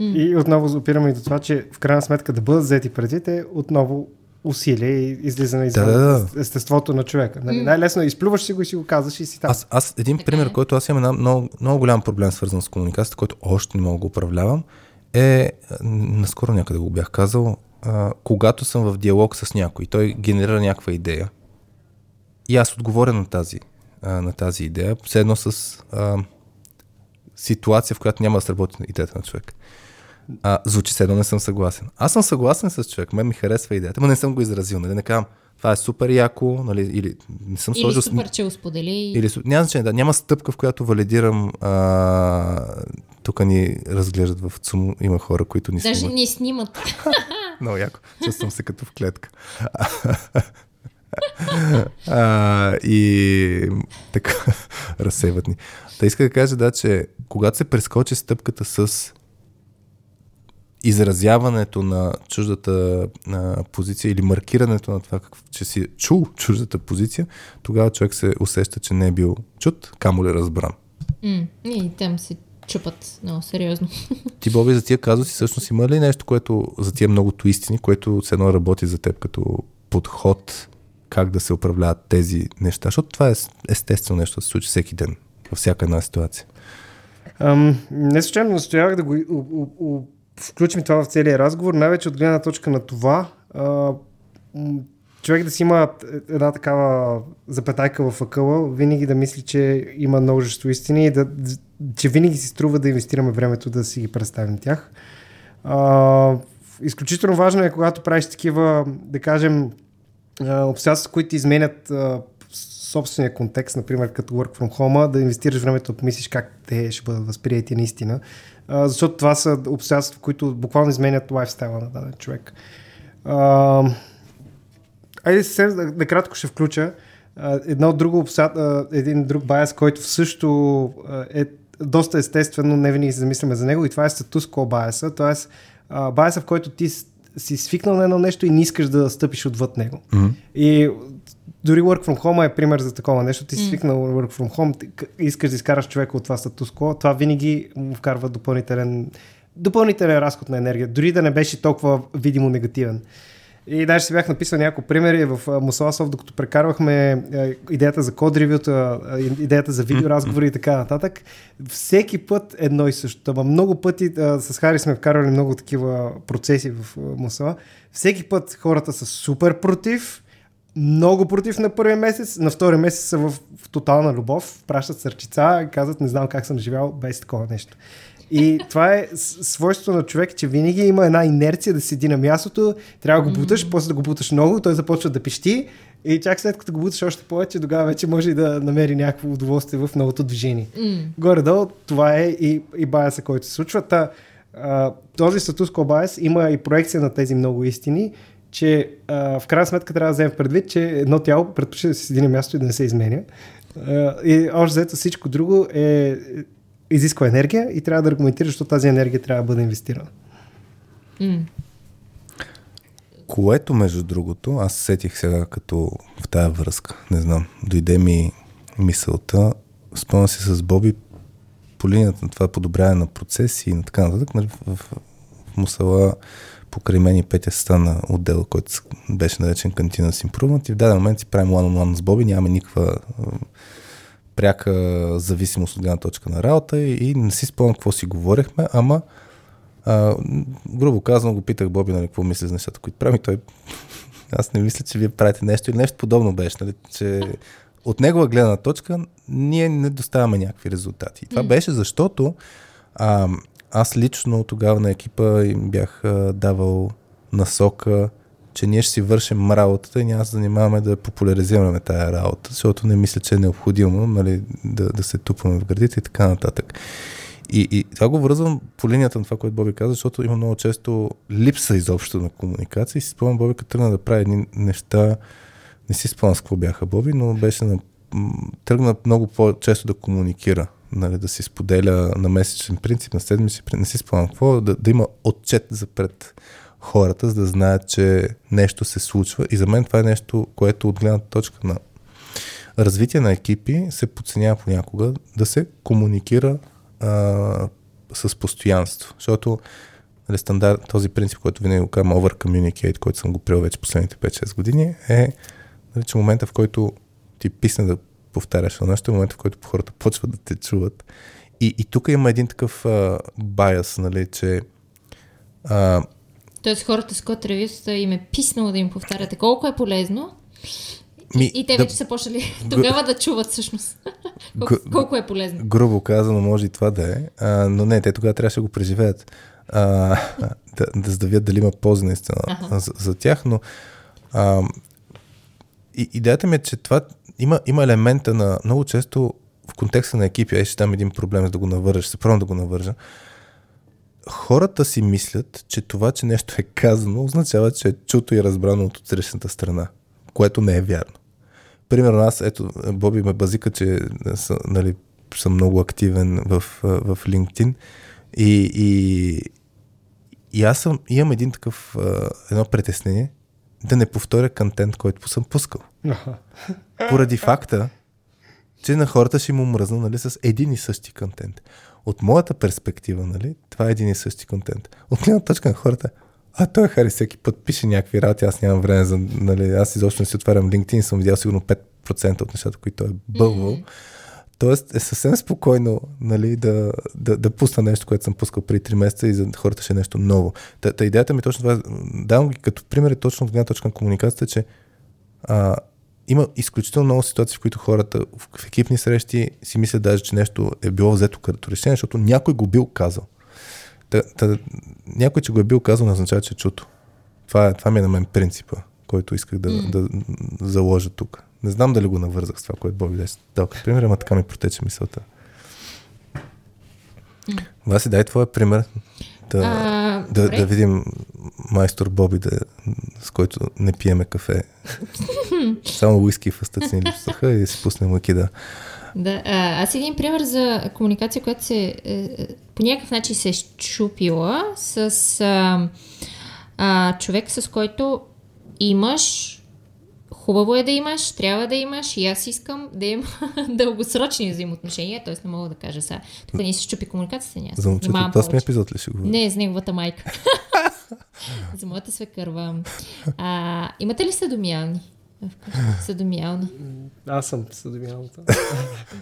Mm. И отново опираме и до това, че в крайна сметка да бъдат взети предвид е отново усилие и излизане извън да, естеството на човека. Нали? Mm. Най-лесно изплюваш си го и си го казваш и си там. Аз, аз един пример, който аз имам много, много голям проблем свързан с комуникацията, който още не мога да управлявам, е, наскоро някъде го бях казал, Uh, когато съм в диалог с някой, той генерира някаква идея и аз отговоря на тази, uh, на тази идея, следно с uh, ситуация, в която няма да сработи идеята на човек. Uh, звучи следно, не съм съгласен. Аз съм съгласен с човек, мен ми харесва идеята, но не съм го изразил, нали, не казвам, това е супер яко, нали, или не съм сложил... Или супер, че го сподели. Или, няма значение, да, няма стъпка, в която валидирам... Uh, тук ни разглеждат в ЦУМ, има хора, които ни даже снимат. Даже ни снимат. Много яко. Чувствам се като в клетка. а, и така, разсейват ни. Та иска да кажа, да, че когато се прескочи стъпката с изразяването на чуждата а, позиция или маркирането на това, как, че си чул чуждата позиция, тогава човек се усеща, че не е бил чут, камо ли разбран. Mm, и там си чупат много сериозно. Ти, Боби, за тия казуси всъщност има ли нещо, което за тия многото истини, което все едно работи за теб като подход, как да се управляват тези неща? Защото това е естествено нещо да се случи всеки ден, във всяка една ситуация. Ам, не случайно настоявах да го у, у, у, включим това в целия разговор, най-вече от гледна точка на това, а, човек да си има една такава запетайка в акъла, винаги да мисли, че има множество истини и да, че винаги си струва да инвестираме времето да си ги представим тях. А, изключително важно е, когато правиш такива, да кажем, обстоятелства, които изменят а, собствения контекст, например като work from home, да инвестираш времето да помислиш как те ще бъдат възприяти наистина. А, защото това са обстоятелства, които буквално изменят лайфстайла на даден човек. А, айде съвсем накратко ще включа едно друго обсад, един друг байас, който също е доста естествено, не винаги се замисляме за него, и това е статус-кво байаса, т.е. байаса, в който ти си свикнал на едно нещо и не искаш да стъпиш отвъд него. Mm-hmm. И дори work from home е пример за такова нещо, ти си свикнал work from home, искаш да изкараш човека от това статус-кво, това винаги му вкарва допълнителен, допълнителен разход на енергия, дори да не беше толкова видимо негативен. И даже си бях написал няколко примери в Mussala Soft, докато прекарвахме идеята за код-ревюта, идеята за видеоразговори и така нататък. Всеки път едно и също. Ама много пъти с Хари сме вкарвали много такива процеси в Mussala. Всеки път хората са супер против, много против на първия месец, на втория месец са в, в тотална любов, пращат сърчица и казват, не знам как съм живял без такова нещо. И това е свойство на човек, че винаги има една инерция да седи на мястото, трябва да го буташ, mm-hmm. после да го буташ много, той започва да пищи, И чак след като го буташ още повече, тогава вече може и да намери някакво удоволствие в новото движение. Mm. Горе-долу това е и, и байаса, който се случва. Та, а, този статуско байас има и проекция на тези много истини, че а, в крайна сметка трябва да вземем предвид, че едно тяло предпочита да се седи на място и да не се изменя. А, и още взето всичко друго е, изисква енергия и трябва да аргументира, защото тази енергия трябва да бъде инвестирана. Mm. Което, между другото, аз сетих сега като в тая връзка, не знам, дойде ми мисълта, спомням си с Боби по линията на това подобряване на процеси и на така нататък, нали, в, в Мусала покрай мен и Петя стана отдел, който беше наречен Кантина с Improvement и в даден момент си правим one-on-one с Боби, нямаме никаква пряка зависимост от гледна точка на работа и, и не си спомням какво си говорихме, ама Uh, грубо казвам, го питах Боби, нали, какво мисли за нещата, които прави. Той, аз не мисля, че вие правите нещо или нещо подобно беше, нали, че от негова гледна точка ние не доставяме някакви резултати. И това mm. беше, защото а, аз лично тогава на екипа им бях а, давал насока, че ние ще си вършим работата и ние се занимаваме да популяризираме тая работа, защото не мисля, че е необходимо, нали, да, да се тупаме в гърдите и така нататък. И, и това го връзвам по линията на това, което Боби каза, защото има много често липса изобщо на комуникация и си спомням, Боби като тръгна да прави едни неща, не си спомням с какво бяха Боби, но беше на... тръгна много по-често да комуникира, нали, да си споделя на месечен принцип, на седмичен принцип, не си спомням какво, да, да има отчет за пред хората, за да знаят, че нещо се случва и за мен това е нещо, което от гледната точка на развитие на екипи се подценява понякога, да се комуникира Uh, с постоянство. Защото нали, стандарт, този принцип, който винаги го казвам over communicate, който съм го приел вече последните пет-шест години, е нали, че момента, в който ти писне да повтаряш на нещо, е момента, в който хората почват да те чуват. И, и тук има един такъв байас, uh, нали, че uh, тоест хората с код ревюсата им е писнало да им повтаряте колко е полезно. Ми, и те вече да, са почнали тогава да чуват всъщност колко, колко е полезно. Грубо казано може и това да е, а, но не, те тогава трябваше да го преживеят, а, да, да задавят дали има полза наистина ага. за, за тях, но а, и, идеята ми е, че това има, има елемента на много често в контекста на екипи, ай ще дам един проблем за да го навържа, се пробвам да го навържа. Хората си мислят, че това, че нещо е казано, означава, че е чуто и разбрано от отсрещната страна, което не е вярно. Примерно аз, ето, Боби ме базика, че са, нали, съм много активен в, в LinkedIn и, и, и аз съм, имам един такъв, едно притеснение да не повторя контент, който съм пускал. Поради факта, че на хората ще му мръзна, нали, с един и същи контент. От моята перспектива, нали, това е един и същи контент. От гледна точка на хората, а той Хари всеки път пише някакви работи, аз нямам време за... Нали, аз изобщо не си отварям LinkedIn, съм видял сигурно пет процента от нещата, които той е бълвал. Mm-hmm. Тоест е съвсем спокойно, нали, да, да, да пусна нещо, което съм пускал преди три месеца и за хората ще е нещо ново. Та, та идеята ми точно това, давам ги като пример точно от гледна точка на комуникацията, че а, има изключително много ситуации, в които хората в екипни срещи си мислят даже, че нещо е било взето като решение, защото някой го бил казал. Та, та, някой, че го е бил казал, не означава, че е чуто. Това, това ми е на мен принципа, който исках да, mm. да, да заложа тук. Не знам дали го навързах с това, което Боби беше дал като пример, ама така ми протече мисълта. Mm. Васи, дай твоя пример да, а, да, да видим майстор Боби, да, с който не пиеме кафе. Само уиски и фъстъци ни липсаха и си пуснем макида. Да, а, аз един пример за комуникация, която се е, по някакъв начин се е щупила с а, а, човек, с който имаш, хубаво е да имаш, трябва да имаш и аз искам да имам дългосрочни взаимоотношения, т.е. не мога да кажа сега. Тук не се щупи комуникацията, няма. За момчето от осми епизод ли ще говорим? Не, с неговата майка. За моята свекърва. А, имате ли съдомиялни? Съдомиялна. Аз съм съдомиялната.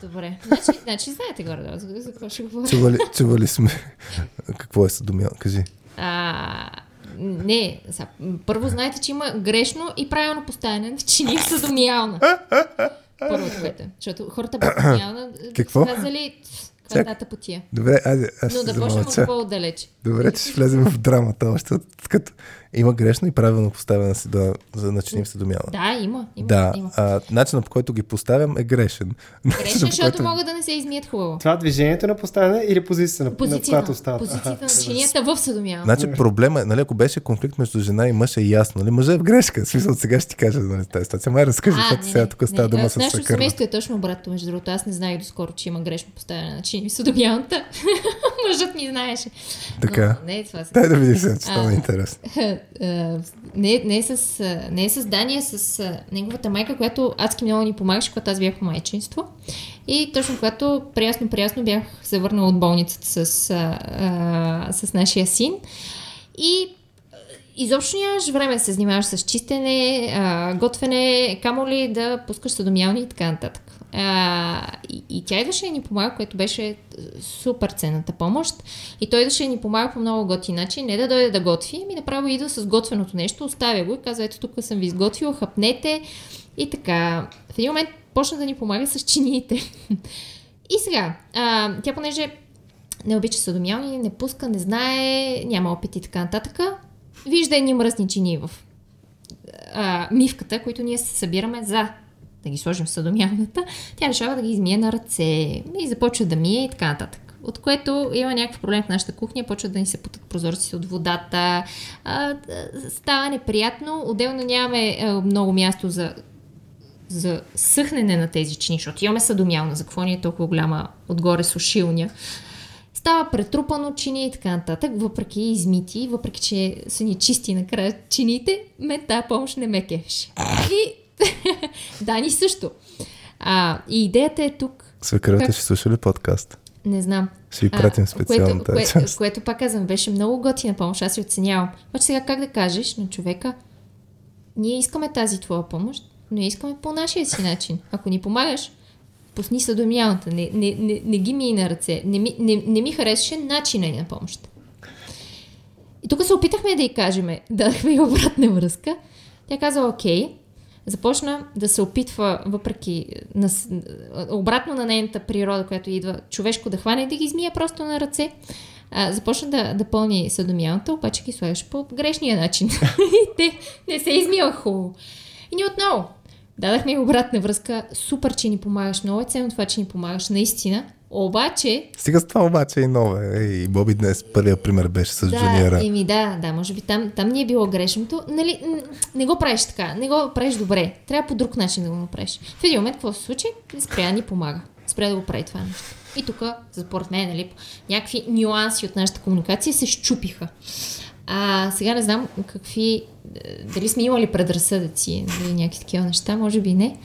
Добре. Значи, значи знаете горе-долу за какво ще говоря. Чували, чували сме. Какво е съдомиялна? Кажи. А, не. Са, първо знаете, че има грешно и правилно поставяне, че не е съдомиялна. Първото, което. Защото хората без съдомиялна казали квадната по тия. Добре, айде. Но да почнем от по-отдалече. Добре, че ще влезем в драмата още. Като Има грешно и правилно поставяне да, за начиним седомяна. Да, има. Има, да. Има. А, начинът, по който ги поставям, е грешен. Грешен, защото който... могат да не се измият хубаво. Това движението на поставяне или позицията на, на която става? Позицията на начинията в седомяна. Значи проблема, нали, ако беше конфликт между жена и мъж, е ясно. Нали, мъжът е в грешка. Смисъл, сега ще ти кажа нали, тази ситуация. Май разкажи, защото сега тук става дума с съкърна. Нашето семейство е точно обратно, между другото. Аз не знаех доскоро, че има грешно поставяне на начини в седомяната. Мъжът ми знаеше. Така. Но, не, това се... Дай да видиш сега, че стана интересно. Не, не, с, не с Дания, с неговата майка, която адски много ни помагаше, когато аз бях по майчинство. И точно когато приясно-приясно бях се върнала от болницата с, а, с нашия син. И изобщо нямаш време да се занимаваш с чистене, а, готвене, камо ли да пускаш съдомялни и така нататък. А, и, и тя идваше да ни помага, което беше супер ценната помощ. И той идваше да ни помага по много готин начин. Не да дойде да готви, ми направо идва с готвеното нещо, оставя го и казва, ето тук съм ви изготвил, хапнете. И така, в един момент почна да ни помага с чиниите. И сега, а, тя понеже не обича съдомялни, не пуска, не знае, няма опит и така нататък. Вижда едни мръсни чини в а, мивката, които ние се събираме за да ги сложим в съдомялната. Тя решава да ги измие на ръце и започва да мие и така нататък. От което има някакъв проблем в нашата кухня, почват да ни се потък прозорците от водата. А, става неприятно. Отделно нямаме а, много място за, за съхнене на тези чини, защото имаме съдомялна. За какво ни е толкова голяма отгоре сушилня? Става претрупано чини и така нататък, въпреки измити, въпреки че са ни чисти накрая чините, мен тази помощ не ме кефеше. И Дани също. А, и идеята е тук... Свекървата как... ще слуша ли подкаст? Не знам. Ще ви пратим специално тази част. Което, което пак казвам, беше много готина помощ, аз я оценявам. Обаче сега как да кажеш на човека, ние искаме тази твоя помощ, но я искаме по нашия си начин. Ако ни помагаш, пусни съдомялната, не, не, не, не ги мий на ръце, не ми, не, не ми харесаше начина на помощ. И тук се опитахме да й кажем, дадахме и обратна връзка. Тя каза окей, започна да се опитва, въпреки на, обратно на нейната природа, която идва човешко да хване и да ги измия просто на ръце. А, започна да, да пълни съдомялната, обаче ги слагаш по грешния начин. И те не се измила хубаво. И ни отново. Дадахме обратна връзка, супер, че ни помагаш, много е ценно това, че ни помагаш, наистина, обаче... Сега с това обаче и нова, и Боби днес първия пример беше с да, джуниора. Еми да, да, може би там, там не е било грешното, нали, не го правиш така, не го правиш добре, трябва по друг начин да го направиш. В един момент, какво се случи? Спря да ни помага, спря да го прави това нещо. И тук, според мен, нали, някакви нюанси от нашата комуникация се счупиха. А сега не знам какви, дали сме имали предразсъдъци или някакви такива неща, може би не,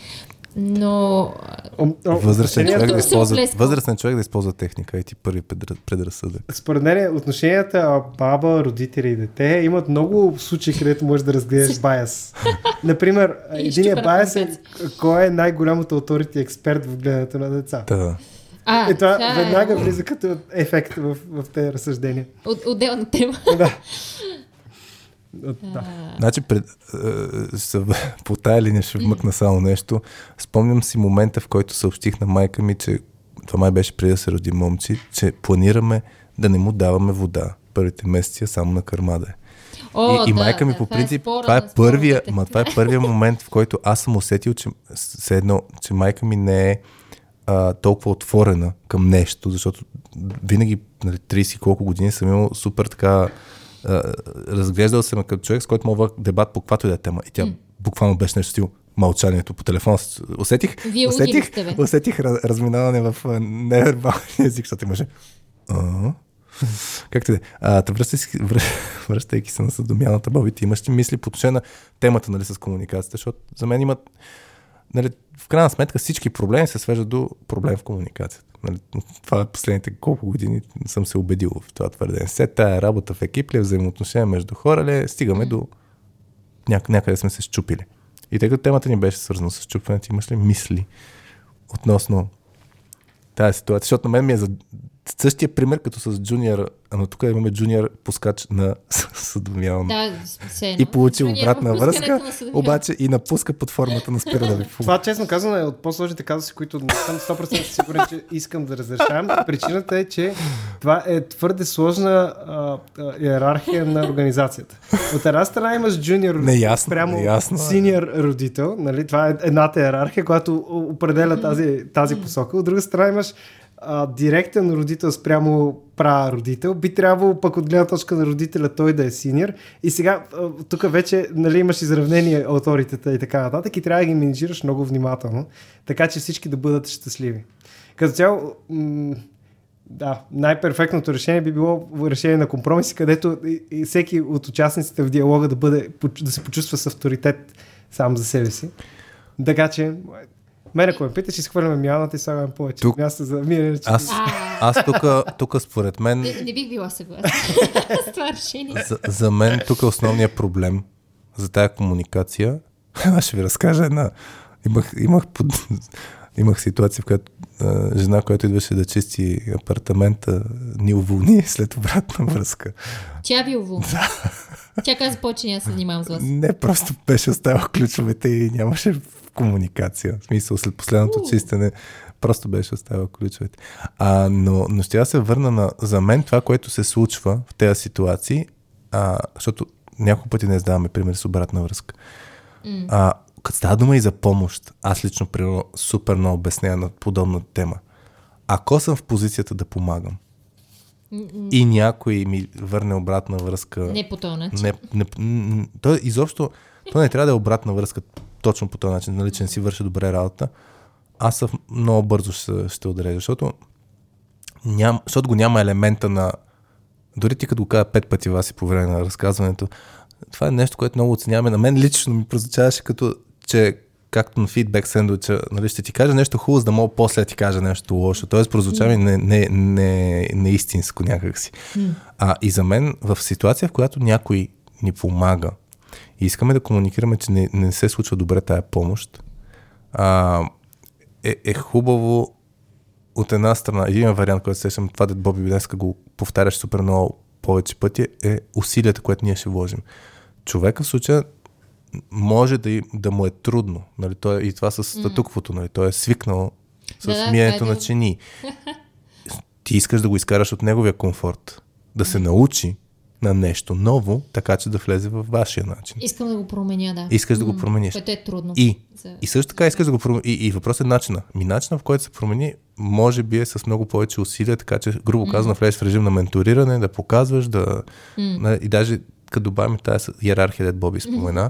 но... Възрастен човек, да използва, възрастен човек да използва техника и ти първи предразсъдък. Според мен отношенията баба, родители и дете имат много случаи, където можеш да разгледаш баяс. Например, единият баяс е кой е най-голямото authority експерт в гледането на деца. Да. А, и това да, веднага влиза като ефект в, в тези разсъждения. От, отделна тема. Да. От, да. Значи, пред, е, по тая линия ще вмъкна само нещо. Спомням си момента, в който съобщих на майка ми, че това май беше преди да се роди момче, че планираме да не му даваме вода първите месеци, само на кърмаде. О, и, и майка да, ми по принцип, това е, това е първия, ма, това е първия момент, в който аз съм усетил, че, едно, че майка ми не е толкова отворена към нещо, защото винаги нали, трийсет колко години съм имал супер така а, разглеждал съм като човек, с който мога дебат по каквато и да е тема. И тя mm. буквално беше нещо стил мълчанието по телефона. Усетих, усетих, усетих раз, разминаване в невербалния език, защото имаше а-а. Както де? Връщайки, връщайки се на съдомяната, Боби, ти имаш мисли по отношение на темата нали, с комуникацията, защото за мен имат нали, в крайна сметка всички проблеми се свеждат до проблем в комуникацията. Нали, това последните колко години съм се убедил в това твърден. Се тая работа в екип ли, взаимоотношения между хора ли, стигаме до Няк- някъде сме се счупили. И тъй като темата ни беше свързана с счупването, имаш ли мисли относно тази ситуация? Защото на мен ми е същия пример като с джуниор, ама тук имаме джуниор пускач на съдомяване. Да, и получи обратна връзка, обаче и напуска под формата на спира да ви фу. Това честно казано е от по-сложните казуси, които съм сто процента сигурен, че искам да разрешавам. Причината е, че това е твърде сложна а, а, иерархия на организацията. От една страна имаш джуниор, неясно, прямо неясно, синьор родител, нали? Това е едната иерархия, която определя тази, тази посока. От друга страна имаш а, директен родител спрямо прародител, би трябвало пък от гледна точка на родителя той да е синьор. И сега тук вече, нали, имаш изравнение авторитета и така нататък и трябва да ги менеджираш много внимателно, така че всички да бъдат щастливи. Като цяло, м- да, най-перфектното решение би било решение на компромиси, където и всеки от участниците в диалога да, бъде, да се почувства с авторитет сам за себе си. Така че... Мен, ако ме питаш, изхвърляме мяната и слагаме повече тук... място за мирене. Аз, аз тук, според мен... Не, не бих била съгласна с това решение. За, за мен тук е основният проблем за тая комуникация. Аз ще ви разкажа една. Имах, имах, под... имах ситуация, в която а, жена, която идваше да чисти апартамента, ни уволни след обратна връзка. Тя ви уволни? Да. Тя каза, повече няма се занимавам с вас. Не, просто беше оставил ключовете и нямаше... комуникация. В смисъл, след последното чистене просто беше оставил ключовете. А, но, но ще да се върна на... За мен това, което се случва в тези ситуации, а, защото няколко пъти не задаваме пример с обратна връзка. А, като става дума и за помощ, аз лично примерно супер много обясня на подобна тема. Ако съм в позицията да помагам Mm-mm. и някой ми върне обратна връзка... Не по този начин. Не, не, то изобщо... То не трябва да е обратна връзка точно по този начин, нали, че не си върши добре работа, аз съм много бързо ще, ще отрежа, защото, ням, защото го няма елемента на... Дори ти като го кажа пет пъти вас и по време на разказването, това е нещо, което много оценяваме. На мен лично ми прозвучаваше като, че както на фидбек сендвича, нали, ще ти кажа нещо хубаво, за да мога после да ти кажа нещо лошо. Тоест прозвучава ми не, не, не, не истинско някакси. А и за мен в ситуация, в която някой ни помага, и искаме да комуникираме, че не, не се случва добре тая помощ. А, е, е хубаво от една страна, един вариант, който сещам, това дед Боби днес го повтаряш супер много повече пъти, е усилията, което ние ще вложим. Човека в случая може да, и, да му е трудно. Нали? Той, и това с статуквото. Нали? Той е свикнал с да, миенето да, на чини. Ти искаш да го изкараш от неговия комфорт. Да се научи на нещо ново, така че да влезе във вашия начин. Искам да го променя, да. Искаш да м-м, го промениш. Което е трудно. И, за... и също така искаш да го промениш. И, и въпрос е начина. Ми начина, в който се промени, може би е с много повече усилия, така че, грубо м-м. казано, влезеш в режим на менториране, да показваш, да... М-м. И даже, като добавим тази иерархия, дед Боби спомена,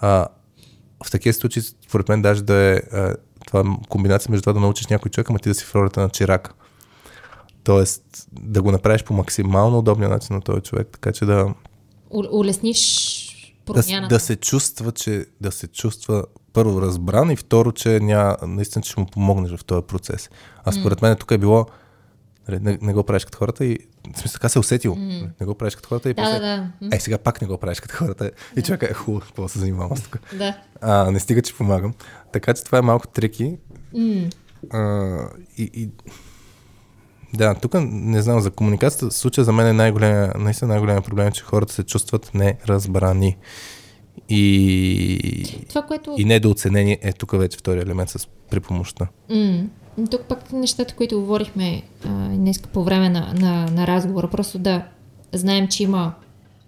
а, в такива случаи, според мен, даже да е а, това комбинация между това да научиш някой човек, ама ти да си в ролята на чирака. Тоест, да го направиш по максимално удобния начин на този човек, така че да... У- улесниш промяната. Да, да се чувства, че... Да се чувства първо разбран и второ, че ня, наистина, че му помогнеш в този процес. А според mm. мен тук е било... Не, не го правиш като хората и... В смисъл, така се усетил. Mm. Не го правиш като хората и... Да, после, да, да. Ей, сега пак не го правиш като хората. И да. Човека е хубаво, какво се занимавам с тук. Да. А, не стига, че помагам. Така че това е малко трики. Mm. А, и... и... Да, тук не знам, за комуникацията случая за мен е най-големия, наистина най-големия проблем, че хората се чувстват неразбрани и, това, което... и недооценени е тук вече втори елемент с припомощта. Mm. Тук пък нещата, които говорихме а, днес по време на, на, на разговора, просто да знаем, че има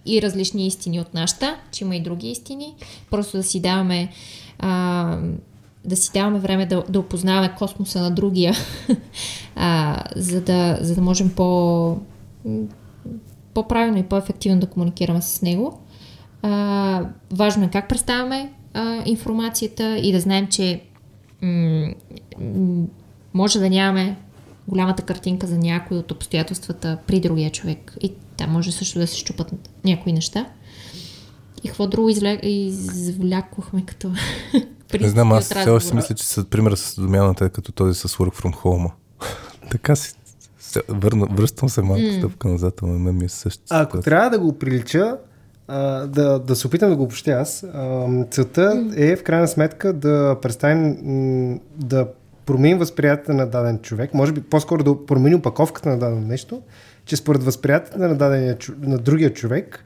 и различни истини от нашата, че има и други истини, просто да си даваме а, да си даваме време да, да опознаваме космоса на другия, а, за, да, за да можем по, по-правилно и по-ефективно да комуникираме с него. А, важно е как представяме а, информацията и да знаем, че м- м- може да нямаме голямата картинка за някои от обстоятелствата при другия човек. И да, може също да се счупат някои неща. И какво друго изля... извлякохме като... Не знам, аз все още си мисля, че с пример с домяната е като този с Work From Home. Така си върна, връщам се малко mm. стъпка назад, ама ми е също. Ако стъпка. Трябва да го прилича, а, да, да се опитам да го общя аз, а, целта mm. е в крайна сметка да представим, да променим възприятията на даден човек, може би по-скоро да променим опаковката на дадено нещо, че според възприятията на, даден, на другия човек,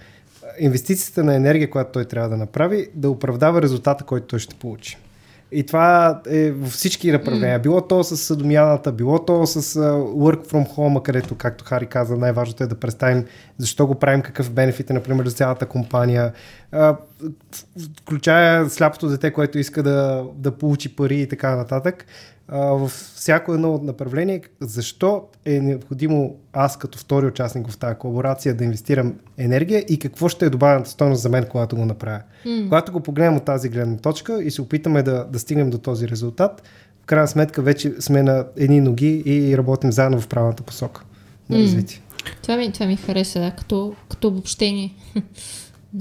инвестицията на енергия, която той трябва да направи, да оправдава резултата, който той ще получи. И това е във всички направления. Било то с съдомяната, било то с work from home, където, както Хари каза, най-важното е да представим защо го правим, какъв бенефит е, например, за цялата компания. Включая сляпото дете, което иска да, да получи пари и така нататък. Във всяко едно направление, защо е необходимо аз като втори участник в тази колаборация да инвестирам енергия и какво ще е добавената стойност за мен, когато го направя. Mm. Когато го погледнем от тази гледна точка и се опитаме да, да стигнем до този резултат, в крайна сметка вече сме на едни ноги и работим заедно в правилната посока на развитие. Mm. Това, ми, това ми хареса, да, като, като обобщение.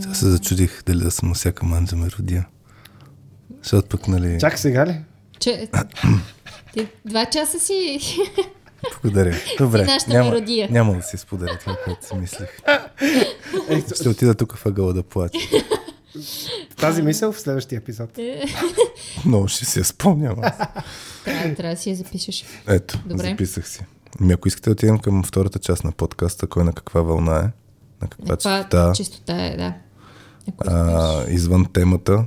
Аз се зачудих дали да съм на всяка манджа ме родия. Защото пък, нали... Чак сега ли? Че... Ти два часа си... Благодаря. Добре, няма, няма да си споделя това, което си мислих. Ще отида тук в ъгъла да плача. Тази мисъл в следващия епизод. Много ще си я спомням аз. Трябва, трябва да си я запишеш. Ето, добре. Записах си. Ми, ако искате да отидем към втората част на подкаста, кой на каква вълна е, на каква чистота, чистота е, да. А, извън темата,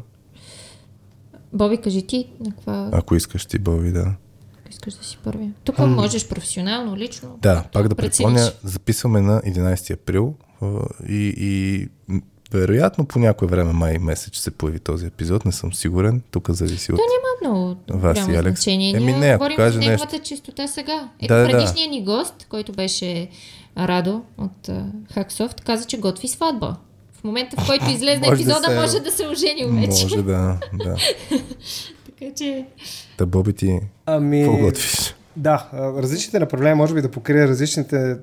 Боби, кажи ти на каква... Ако искаш ти, Боби, да. Ако искаш да си първия. Тук mm. можеш професионално, лично. Да, пак да припомня, записваме на единайсети април и, и вероятно по някое време, май месец, ще се появи този епизод, не съм сигурен. Тук зависи от... Да, няма много вас и Алекс. Значение. Еми не, ако говорим за неговата чистота сега. Е, да, предишният да. Ни гост, който беше Радо от Хаксофт, каза, че готви сватба. В момента, в който излезна епизода, да може да се оженим вече. Може да, да. Така че... Та, Боби, ти ами... поготвиш. Да, различните направления може би да покрия различните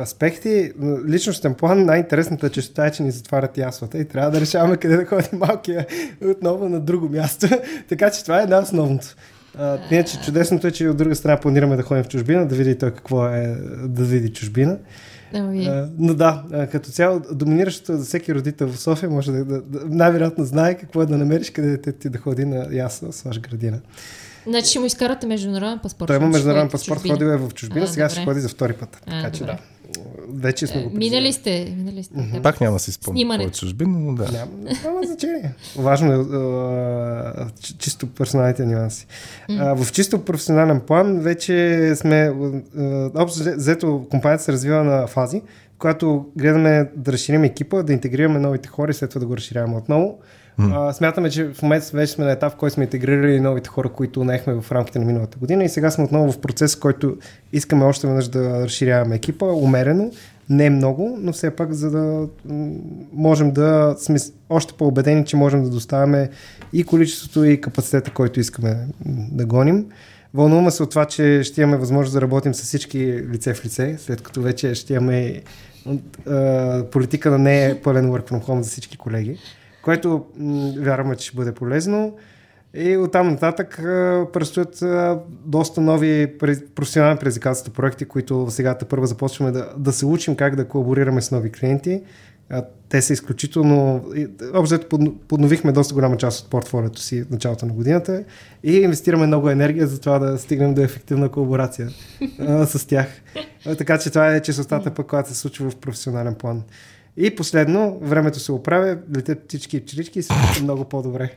аспекти. Личностен план най-интересната честота е, че ни затварят яслата и трябва да решаваме къде да ходи малкия отново на друго място. Така че това е една основното. А, не, че чудесното е, че от друга страна планираме да ходим в чужбина, да види той какво е да види чужбина. Okay. Но да, като цяло доминиращото за всеки родител в София може да, да, да най-вероятно знае какво е да намериш къде дете ти да ходи на ясла слаж градина. Значи ще му изкарате международен паспорт. Той има международен паспорт, ходил е в чужбина, а, сега добре. Ще ходи за втори път. А, така че добре. Да. Вече сме го преживели. Минали сте. Минали сте mm-hmm. Пак няма да си спомня от чужбина, но да. Няма, няма значение. Важно е uh, чисто персоналните нюанси. Mm-hmm. Uh, в чисто професионален план вече сме... Uh, общо взето компанията се развива на фази, в която гледаме да разширим екипа, да интегрираме новите хора и след това да го разширяваме отново. Mm. А, смятаме, че в момента вече сме на етап, в който сме интегрирали новите хора, които наехме в рамките на миналата година и сега сме отново в процес, в който искаме още веднъж да разширяваме екипа, умерено, не много, но все пак за да можем да сме още по-убедени, че можем да доставяме и количеството и капацитета, който искаме да гоним. Вълнуваме се от това, че ще имаме възможност да работим с всички лице в лице, след като вече ще имаме а, политика на не е пълен work from home за всички колеги, което м- вярваме, че ще бъде полезно. И оттам нататък а, предстоят а, доста нови през, професионални предизвикателства проекти, които сега първо започваме да, да се учим как да колаборираме с нови клиенти. А, те са изключително... Обзето подновихме доста голяма част от портфолиото си в началото на годината и инвестираме много енергия за това да стигнем до ефективна колаборация а, с тях. А, така че това е честотата пък, която се случва в професионален план. И последно, времето се оправя, летят птички и пчелички и се случва много по-добре.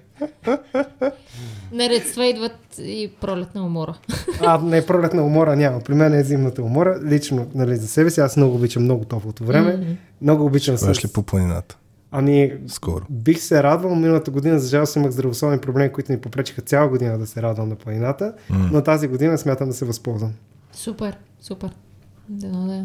Наред това идват и пролетна умора. А, не, пролетна умора няма. При мен е зимната умора. Лично, нали, за себе си, аз много обичам много топлото време. Mm-hmm. Много обичам се. Ваш ли по планината? Ами, скоро. Бих се радвал миналата година, за жал си имах здравословни проблеми, които ми попречиха цяла година да се радвам на планината, mm. но тази година смятам да се възползвам. Супер, супер. Дано да е.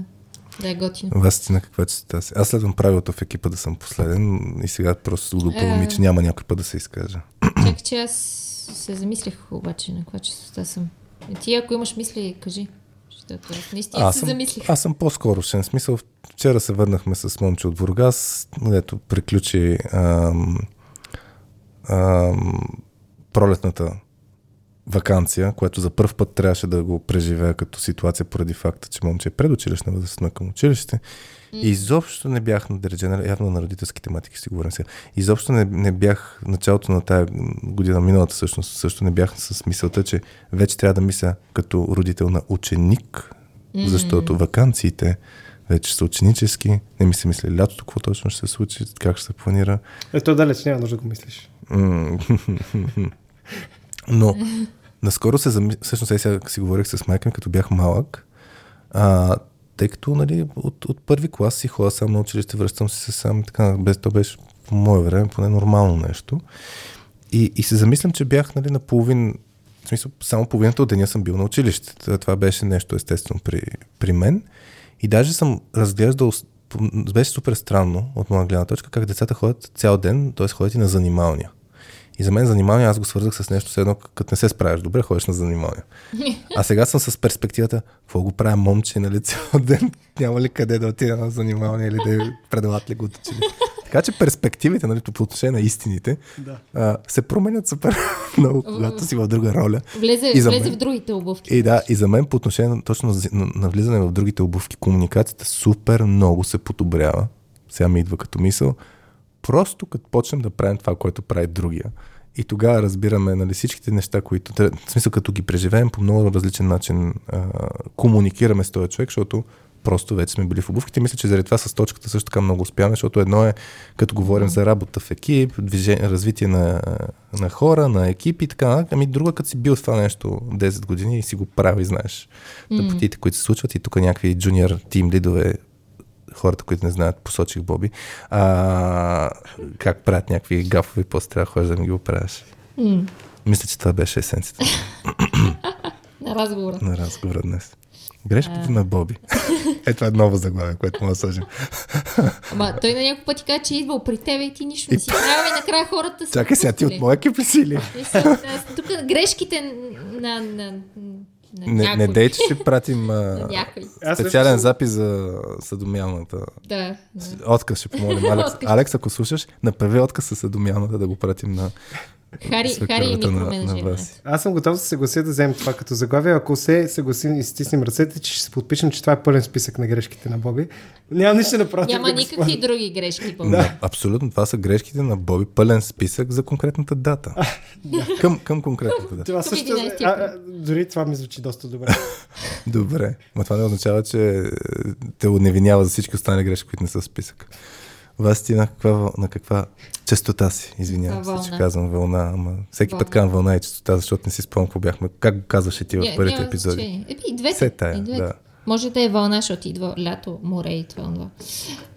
Да е готино. Вас ти на каква чистота си? Аз следвам правилото в екипа да съм последен и сега просто допълвам, че няма някой път да се изкажа. Чакай, че аз се замислих обаче на каква чистота съм. Ти ако имаш мисли, кажи. Защото наистина се замислих. Аз съм по-скорошен. В смисъл, вчера се върнахме с момче от Бургас, където приключи ам, ам, пролетната ваканция, което за първ път трябваше да го преживея като ситуация поради факта, че момче е предучилищна възрастна към училище. Mm. И изобщо не бях надрежен, явно на родителски тематики си говорим сега. Изобщо не, не бях началото на тая година, миналата всъщност, също не бях с мисълта, че вече трябва да мисля като родител на ученик, mm. защото ваканциите вече са ученически, не ми се мисли лятото, какво точно ще се случи, как ще се планира. Ето далеч няма нужда да го мислиш. Но наскоро се замисля, всъщност сега си говорих с майка ми, като бях малък, а, тъй като нали, от, от първи клас си ходя сам на училище, връщам се сам, така, без то беше по мое време, поне нормално нещо. И, и се замислям, че бях нали, наполовин, в смисъл, само половината от деня съм бил на училище. Това беше нещо естествено при, при мен. И даже съм разглеждал, беше супер странно от моя гледна точка, как децата ходят цял ден, т.е. ходят и на занималния. И за мен занималния аз го свързах с нещо, едно като не се справиш добре, ходиш на занималния. А сега съм с перспективата, какво го правя момче, нали цял ден, няма ли къде да отида на занималния или да предават ли го от учили. Така че перспективите, нали, по отношение на истините, да. а, се променят супер много, когато си в друга роля. Влезе, и влезе мен, в другите обувки. И да, и за мен по отношение на, точно на, на, на влизане в другите обувки, комуникацията супер много се подобрява. Сега ми идва като мисъл. Просто като почнем да правим това, което прави другия. И тогава разбираме нали, всичките неща, които... В смисъл, като ги преживеем по много различен начин, а, комуникираме с този човек, защото просто вече сме били в обувките. Мисля, че заради това с точката също така много успяваме, защото едно е, като говорим за работа в екип, движение, развитие на, на хора, на екип и така. Ами друга, като си бил в това нещо десет години и си го прави, знаеш. Тъпотите, които се случват и тук някакви джуниор тим лидове, хората, които не знаят, посочих Боби, а, как правят някакви гафове и после трябва да ходиш да ми ги оправяш. Mm. Мисля, че това беше есенцията. На разговора. На разговора днес. Грешката на Боби. Е, това е ново заглавие, което мога да сложим. Ама той на няколко пъти каза, че е идвал при тебе и ти нищо не си правил и накрая хората са... Чакай сега, ти от моя екип ли си ли? Тук грешките на... на... Не, не дей, че ще пратим а, специален запис за съдомялната. Да, да. Отказ ще помолим. Алекс, Алекс, ако слушаш, направи отказ със съдомялната да го пратим на свекървата на, на вас. Аз съм готов да се съглася да вземем това като заглавие. Ако се съгласим и стиснем ръцете, че ще се подпишем, че това е пълен списък на грешките на Боби. Няма нищо да правим. Няма никакви други грешки. Боби. Да, абсолютно. Това са грешките на Боби. Пълен списък за конкретната дата. А, да. към, към конкретната дата. Това също, а, а, дори това ми звучи доста добре. Добре. Но това не означава, че те уневинява за всички останали грешки, които не са в списък. Вас ти на каква, на каква честота си? Извинявам се, че казвам вълна, ама всеки вълна. Път казвам вълна и честота, защото не си спомням какво бяхме. Как го казваше ти в yeah, първите епизоди? И двете. Все тая, и двете. Да. Може да е вълна, защото идва лято, море и това. това.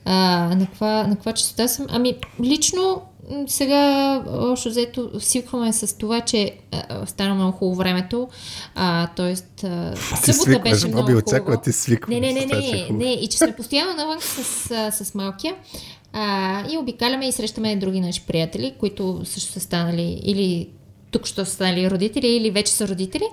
А, на, каква, на каква честота съм? Ами лично сега още взето свикваме с това, че а, стана много хубаво времето. А, тоест, а, събота беше много хубаво. Очаква, ти свикваме. Не, не, не, не, не. И че сме постоянно навън с, а, с малкия. А, и обикаляме и срещаме други наши приятели, които също са станали или тук що са станали родители, или вече са родители.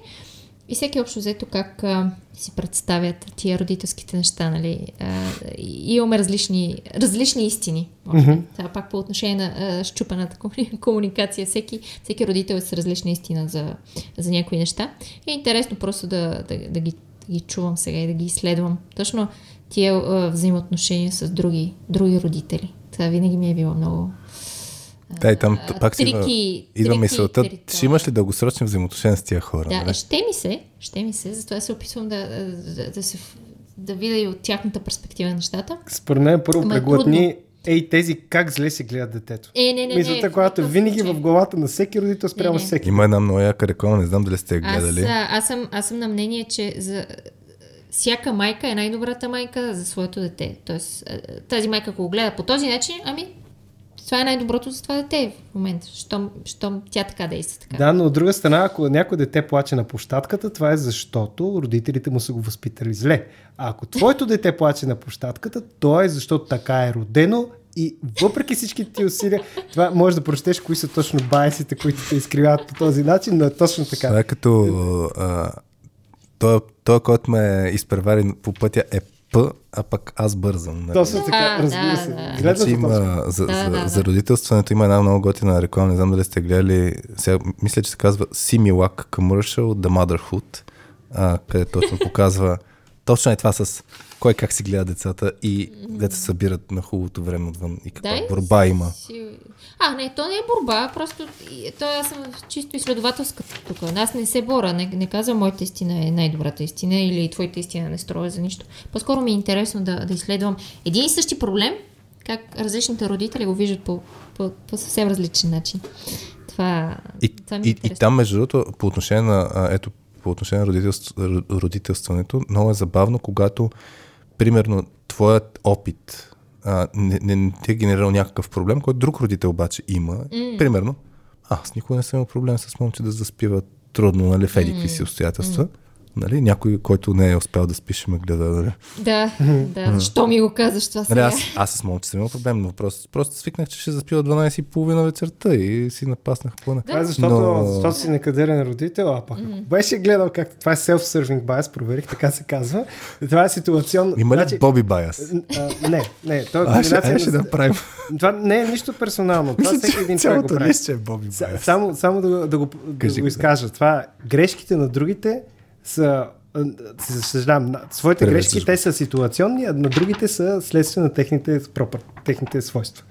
И всеки общо взето как а, си представят тия родителските неща, нали? А, и имаме различни, различни истини. Mm-hmm. Това пак по отношение на а, щупената комуникация. Всеки, всеки родител е с различна истина за, за някои неща. И е интересно просто да, да, да, ги, да ги чувам сега и да ги изследвам. Точно тия а, взаимоотношения с други, други родители. Това винаги ми е било много... Да, и там а, пак си идва мисълта, ще имаш ли дългосрочни взаимоотношения с тия хора? Да, не? ще ми се, ще ми се, затова се опитвам да, да, да, се, да видя и от тяхната перспектива нещата. Според мен първо преглътни, ей тези как зле си гледат детето. Е, не, не, мисълта, не, не, която не, винаги не. В главата на всеки родител спрямо всеки. Има една много яка реклама, не знам дали сте я гледали. Аз, аз, съм, аз съм на мнение, че за... всяка майка е най-добрата майка за своето дете. Тоест, тази майка, ако го гледа по този начин, ами това е най-доброто за това дете в момента. Щом, щом тя така действа така. Да, но от друга страна, ако някой дете плаче на площадката, това е защото родителите му са го възпитали зле. А ако твоето дете плаче на площадката, то е защото така е родено и въпреки всички ти усилия, това може да прочетеш кои са точно байсите, които те изкривяват по този начин, но е точно така. Това е като... А... Той, който ме изпревари по пътя е П, а пък аз бързам. Нали? Точно така, а, разбира се. Да, да. Значи има, да, за, да, за, да. за родителството има една много готина реклама, не знам дали сте гледали, сега, мисля, че се казва Similac commercial, The Motherhood, а, къде точно показва точно е това с кой как си гледа децата и деца събират на хубавото време отвън и каква да, борба има. Си... А, не, то не е борба, просто то аз съм чисто изследователската тук. Аз не се боря, не, не казвам моята истина е най-добрата истина или твоята истина не строя за нищо. По-скоро ми е интересно да, да изследвам един и същи проблем, как различните родители го виждат по, по, по съвсем различен начин. Това, и, това ми е и, и там, между другото, по отношение на ето, по отношение на родителство, родителстването, много е забавно, когато примерно твоят опит а, не, не, не ти е генерирал някакъв проблем, който друг родител обаче има. Mm. Примерно, аз никога не съм имал проблем с момче да заспива трудно, нали, в едикви си обстоятелства. Mm. Нали, някой, който не е успял да спише, ме гледа. Нали? Да, да. Защо ми го казаш това сега? Нали, аз, аз с момче съм имал проблем, но просто, просто свикнах, че ще заспива дванадесет и тридесет вечерта и си напаснах плана. Да. А, защото, но... защото си некадърен родител, а пак mm. беше гледал както. Това е self-serving bias, проверих, така се казва. Това е ситуационно. Има ли значи... Bobby bias? А, не, не. Това а, ще, на... ще да правим. Това не е нищо персонално. Това всеки един човек го прави. Е Bobby bias. Само, само да, да го, да го изкажа. Това грешките на другите са, съжалявам, своите превеждаш грешки, те са ситуационни, а на другите са следствие на техните, пропър, техните свойства.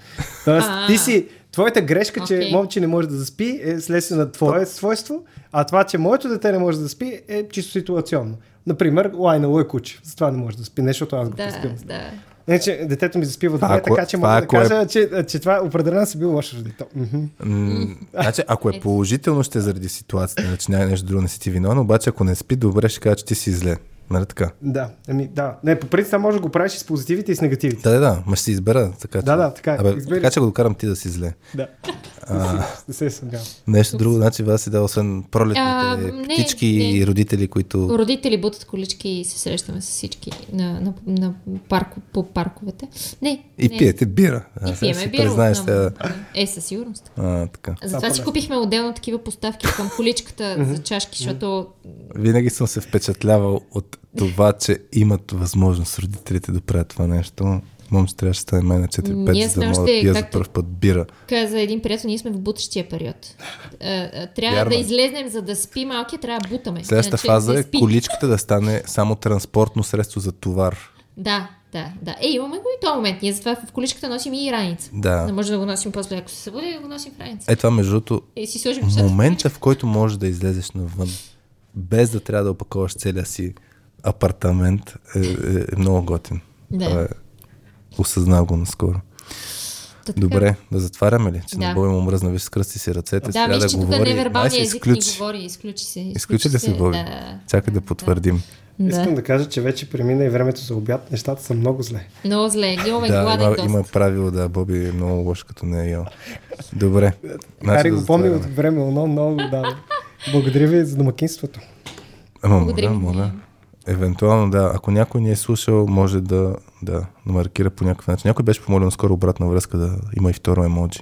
Тоест, а, ти си, твоята грешка, okay. че момче не може да заспи, е следствие на твое свойство, а това, че моето дете не може да заспи, е чисто ситуационно. Например, Лайнало е куче, затова не може да спи, не защото аз го да, поспивам. Да. Не, че детето ми заспива добре, така че мога да кажа, е... че, че това определено си бил лош родител. Mm, значи, ако е положително, ще заради ситуацията, значи няма нещо друго, не си ти виновен, обаче ако не спи добре, ще кажа, че ти си зле. Нали така? Да, ами, да. Не, по принцип може да го правиш и с позитивите и с негативите. Да, да, да, ма ще си избера. Така, че... Да, да, така. Абе, така че го докарам ти да си зле. Да. А, не се съмнявам. Нещо друго, значи вас си дава, освен пролетните а, птички и родители, които... Родители бутат колички и се срещаме с всички на, на, на парко, по парковете. Не, и не. Пиете бира. А, и пиеме бира. Признаеш, да... Е, със сигурност. А, така. Затова си купихме отделно такива поставки към количката за чашки, защото... Винаги съм се впечатлявал от това, че имат възможност родителите да правят това нещо. Момче трябваше да стане май на четири-пет, за да мога да пия за първ път бира. Каза един приятел, ние сме в бутащия период. Трябва Вярно. Да излезнем, за да спи малкия, трябва да бутаме. Следващата фаза е количката да стане само транспортно средство за товар. Да, да, да. Е, имаме го и този момент. Ние затова в количката носим и раница. Да. Не може да го носим после, ако се събуди, да го носим в раница. Е, това между другото, е, момента, в който можеш да излезеш навън, без да трябва да опаковаш целия си апартамент, е, е, е много готин. Да. Осъзнал го наскоро. Така. Добре, да затваряме ли? Че да. Не боим омръзна, виж с кръсти си ръцете. Да, виж, да че тук невербалния език изключи. Ни говори. Изключи се. Изключи, изключи ли се, се Боби? Да, чакай да, да потвърдим. Да. Искам да кажа, че вече премина и времето за обяд. Нещата са много зле. Много зле. Гилме да, гладен има, тост. Има правило, да, Боби е много лош, като не е ял. Добре. Хари да го помни от време, но много да. Благодаря ви за домакинството. Ама, благодаря, моля. Евентуално, да. Ако някой не е слушал, може да, да маркира по някакъв начин. Някой беше помолен скоро обратна връзка да има и второ емоджи.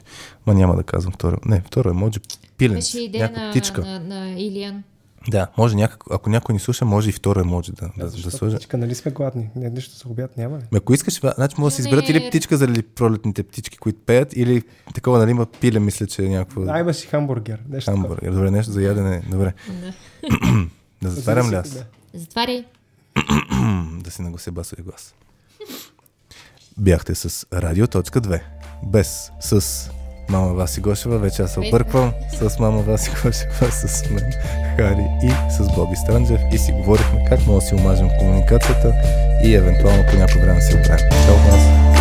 Ма няма да казвам второ. Не, второ емоджи. Пилен. Беше идея на, на, на Илиан. Да, може някак, ако някой ни слуша, може и второ емоджи да, да, да, да сложа. Птичка, нали сме гладни? Не, нещо се обяд няма. Ме, ако искаш, значи може да си изберат или птичка заради пролетните птички, които пеят, или такова, нали има пиле, мисля, че е някакво... Да, имаш и хамбургер. Нещо хамбургер. Така. Добре, нещо за ядене. Добре. Да затварям ли аз? Затваряй. Да си нагласи басови глас. Бяхте с Радио.две. Без с мама Васи Гошева. Вече аз се обърквам с мама Васи Гошева, с мен, Хари и с Боби Странджев. И си говорихме как мога да си омажем комуникацията и евентуално по някакво време си оправим. Чао от нас!